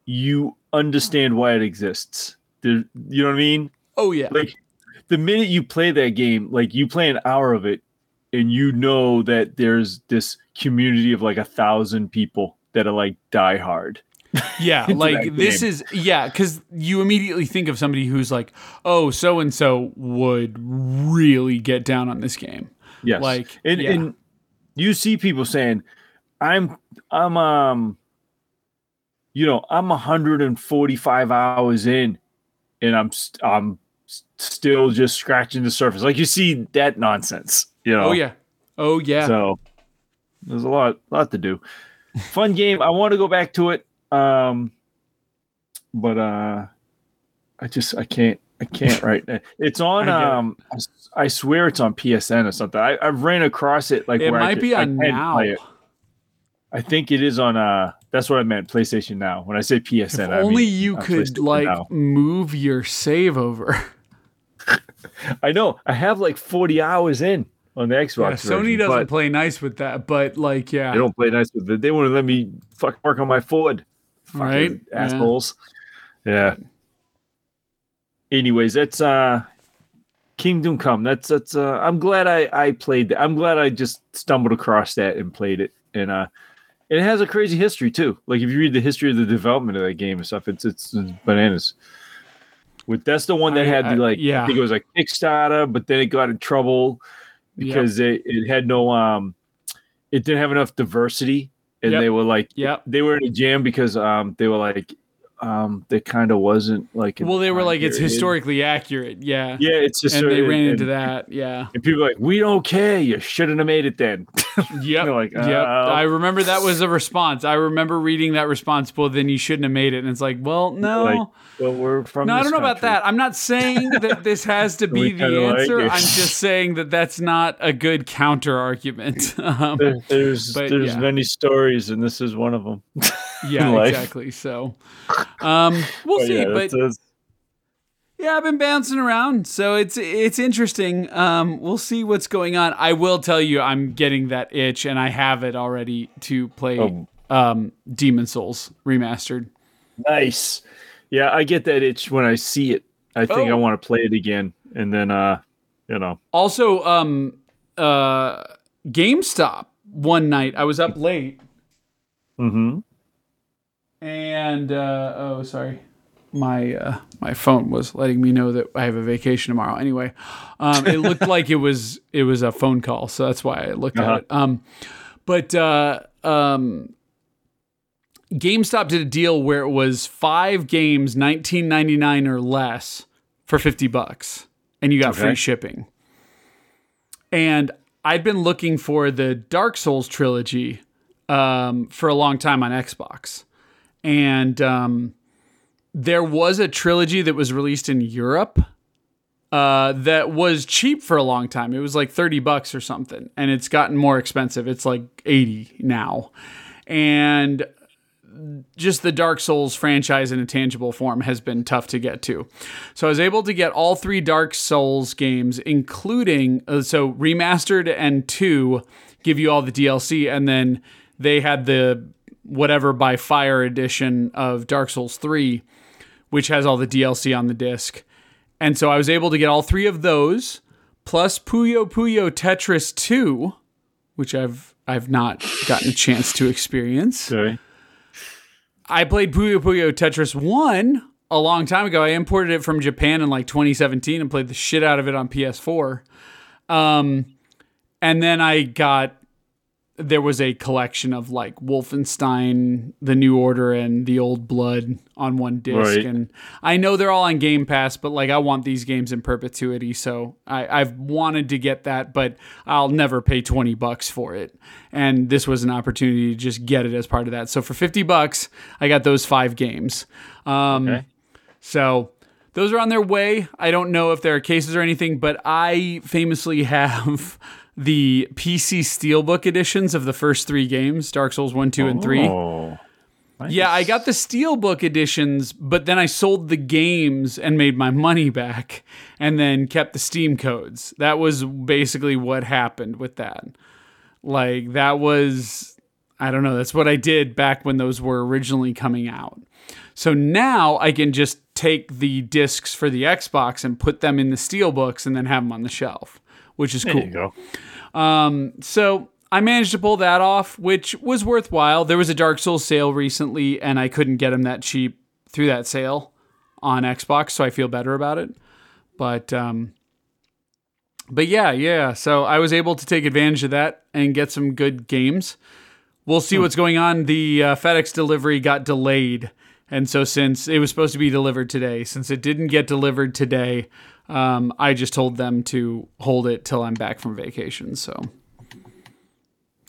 you understand why it exists. You know what I mean? Oh, yeah. Like, the minute you play that game, like, you play an hour of it, and you know that there's this community of, like, 1,000 people that are, like, diehard. Yeah, like, this game. Because you immediately think of somebody who's like, oh, so-and-so would really get down on this game. Yes. Like, and you see people saying, I'm 145 hours in, and I'm still just scratching the surface. Like, you see that nonsense, you know? Oh yeah. So there's a lot to do. Fun game. I want to go back to it. But I can't right now. It's on, I swear it's on PSN or something. I ran across it. Like, it where might I could, be on I now. Play it. I think it is on, that's what I meant. PlayStation Now. When I say PSN, you could like now. Move your save over. I know I have like 40 hours in on the Xbox. Yeah, Sony doesn't play nice with that, but like, yeah, they don't play nice with it. They wouldn't let me fuck work on my Ford. Right. Fucking assholes. Yeah. Anyways, that's Kingdom Come. That's I'm glad I played that. I'm glad I just stumbled across that and played it. And it has a crazy history too. Like, if you read the history of the development of that game and stuff, it's bananas. That's the one that I think it was a Kickstarter, but then it got in trouble because it had no it didn't have enough diversity, and they were like they were in a jam because they were like they kind of wasn't like they were like period. It's historically accurate, it's just, and they ran into that, and people are like, we don't care, you shouldn't have made it then. I remember that was a response. I remember reading that response, well, then you shouldn't have made it, and it's like, well, no, like, well, we're from no, I don't know country. About that. I'm not saying that this has to be the answer. I'm just saying that that's not a good counter argument. There's many stories, and this is one of them. Yeah, exactly. So we'll see, I've been bouncing around, so it's interesting. We'll see what's going on. I will tell you, I'm getting that itch, and I have it already to play Demon Souls Remastered. Nice. Yeah, I get that itch when I see it. I think I want to play it again. And then, you know. Also, GameStop one night. I was up late. Mm-hmm. And, my phone was letting me know that I have a vacation tomorrow. Anyway, it looked like it was a phone call. So that's why I looked at it. GameStop did a deal where it was 5 games, $19.99 or less for $50, and you got free shipping. And I'd been looking for the Dark Souls trilogy for a long time on Xbox. And there was a trilogy that was released in Europe that was cheap for a long time. It was like $30 or something, and it's gotten more expensive. It's like $80 now. And just the Dark Souls franchise in a tangible form has been tough to get to. So I was able to get all 3 Dark Souls games, including Remastered and 2 give you all the DLC. And then they had the whatever by Fire edition of Dark Souls 3, which has all the DLC on the disc. And so I was able to get all 3 of those plus Puyo Puyo Tetris 2, which I've not gotten a chance to experience. Sorry. I played Puyo Puyo Tetris 1 a long time ago. I imported it from Japan in like 2017 and played the shit out of it on PS4. And then there was a collection of like Wolfenstein, The New Order, and The Old Blood on one disc. Right. And I know they're all on Game Pass, but like I want these games in perpetuity. So I've wanted to get that, but I'll never pay $20 for it. And this was an opportunity to just get it as part of that. So for $50, I got those 5 games. So those are on their way. I don't know if there are cases or anything, but I famously have the PC Steelbook editions of the first 3 games, Dark Souls 1, 2, and 3. Nice. Yeah, I got the Steelbook editions, but then I sold the games and made my money back and then kept the Steam codes. That was basically what happened with that. Like, that was, I don't know, that's what I did back when those were originally coming out. So now I can just take the discs for the Xbox and put them in the Steelbooks and then have them on the shelf, which is cool. There you go. So I managed to pull that off, which was worthwhile. There was a Dark Souls sale recently, and I couldn't get them that cheap through that sale on Xbox, so I feel better about it. But yeah. So I was able to take advantage of that and get some good games. We'll see what's going on. The FedEx delivery got delayed, and so since it was supposed to be delivered today, since it didn't get delivered today, I just told them to hold it till I'm back from vacation, so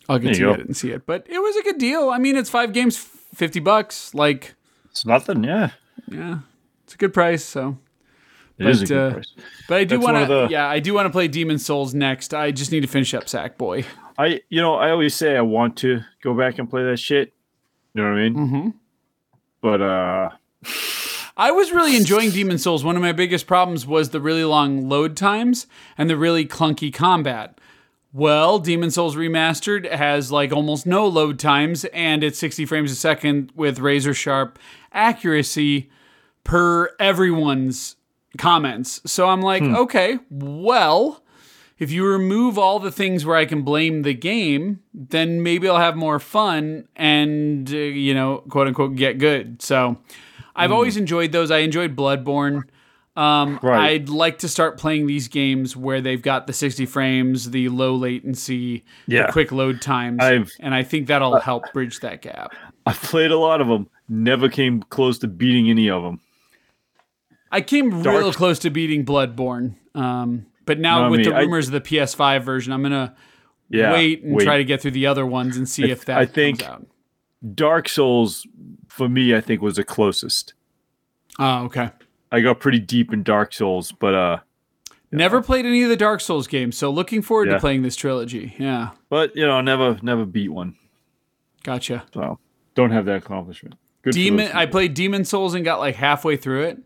I'll get to it and see it. But it was a good deal. I mean, it's 5 games, $50. Like, it's nothing, yeah. Yeah, it's a good price. So it is a good price. But I do want to, I do want to play Demon's Souls next. I just need to finish up Sackboy. I always say I want to go back and play that shit. You know what I mean? Mm-hmm. But I was really enjoying Demon's Souls. One of my biggest problems was the really long load times and the really clunky combat. Well, Demon's Souls Remastered has like almost no load times, and it's 60 frames a second with razor sharp accuracy per everyone's comments. So I'm like, okay, well, if you remove all the things where I can blame the game, then maybe I'll have more fun and, quote unquote, get good. So I've always enjoyed those. I enjoyed Bloodborne. I'd like to start playing these games where they've got the 60 frames, the low latency, the quick load times, and I think that'll help bridge that gap. I've played a lot of them. Never came close to beating any of them. I came real close to beating Bloodborne, but now the rumors of the PS5 version, I'm going to wait and try to get through the other ones and see if that comes out. Dark Souls, for me, I think was the closest. Oh, okay. I got pretty deep in Dark Souls, but never played any of the Dark Souls games, so looking forward to playing this trilogy. Yeah, but never beat one. Gotcha. So don't have that accomplishment. Good. I played Demon's Souls and got like halfway through it,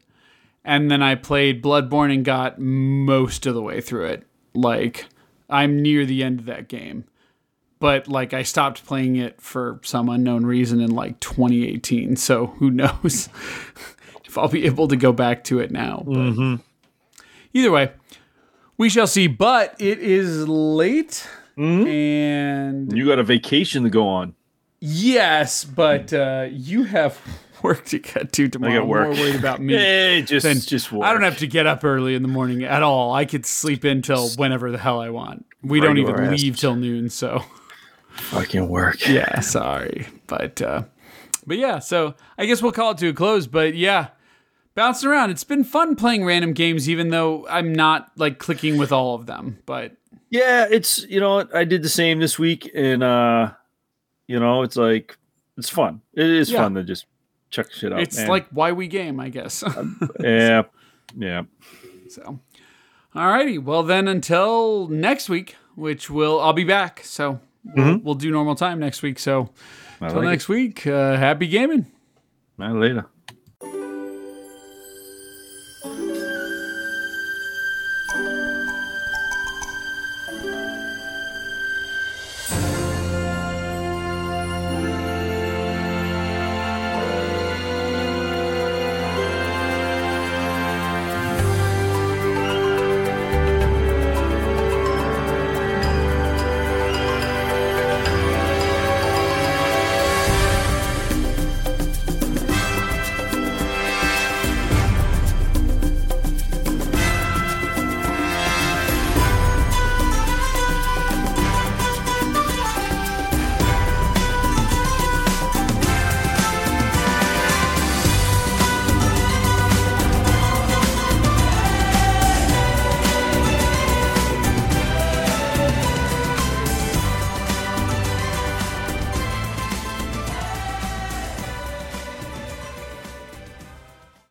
and then I played Bloodborne and got most of the way through it. Like I'm near the end of that game. but like I stopped playing it for some unknown reason in like 2018. So who knows if I'll be able to go back to it now. But either way, we shall see. But it is late and you got a vacation to go on. Yes, but you have work to get to tomorrow. I got work. More worried about me. Just work. I don't have to get up early in the morning at all. I could sleep in till whenever the hell I want. We don't even leave till noon, so fucking work. Yeah, sorry, but yeah. So I guess we'll call it to a close. But yeah, bouncing around. It's been fun playing random games, even though I'm not like clicking with all of them. But yeah, it's I did the same this week, and it's like it's fun. It is fun to just check shit out. It's like why we game, I guess. Yeah. Yeah. So, alrighty. Well, then until next week, which I'll be back. So we'll do normal time next week. So until next week, happy gaming. Later.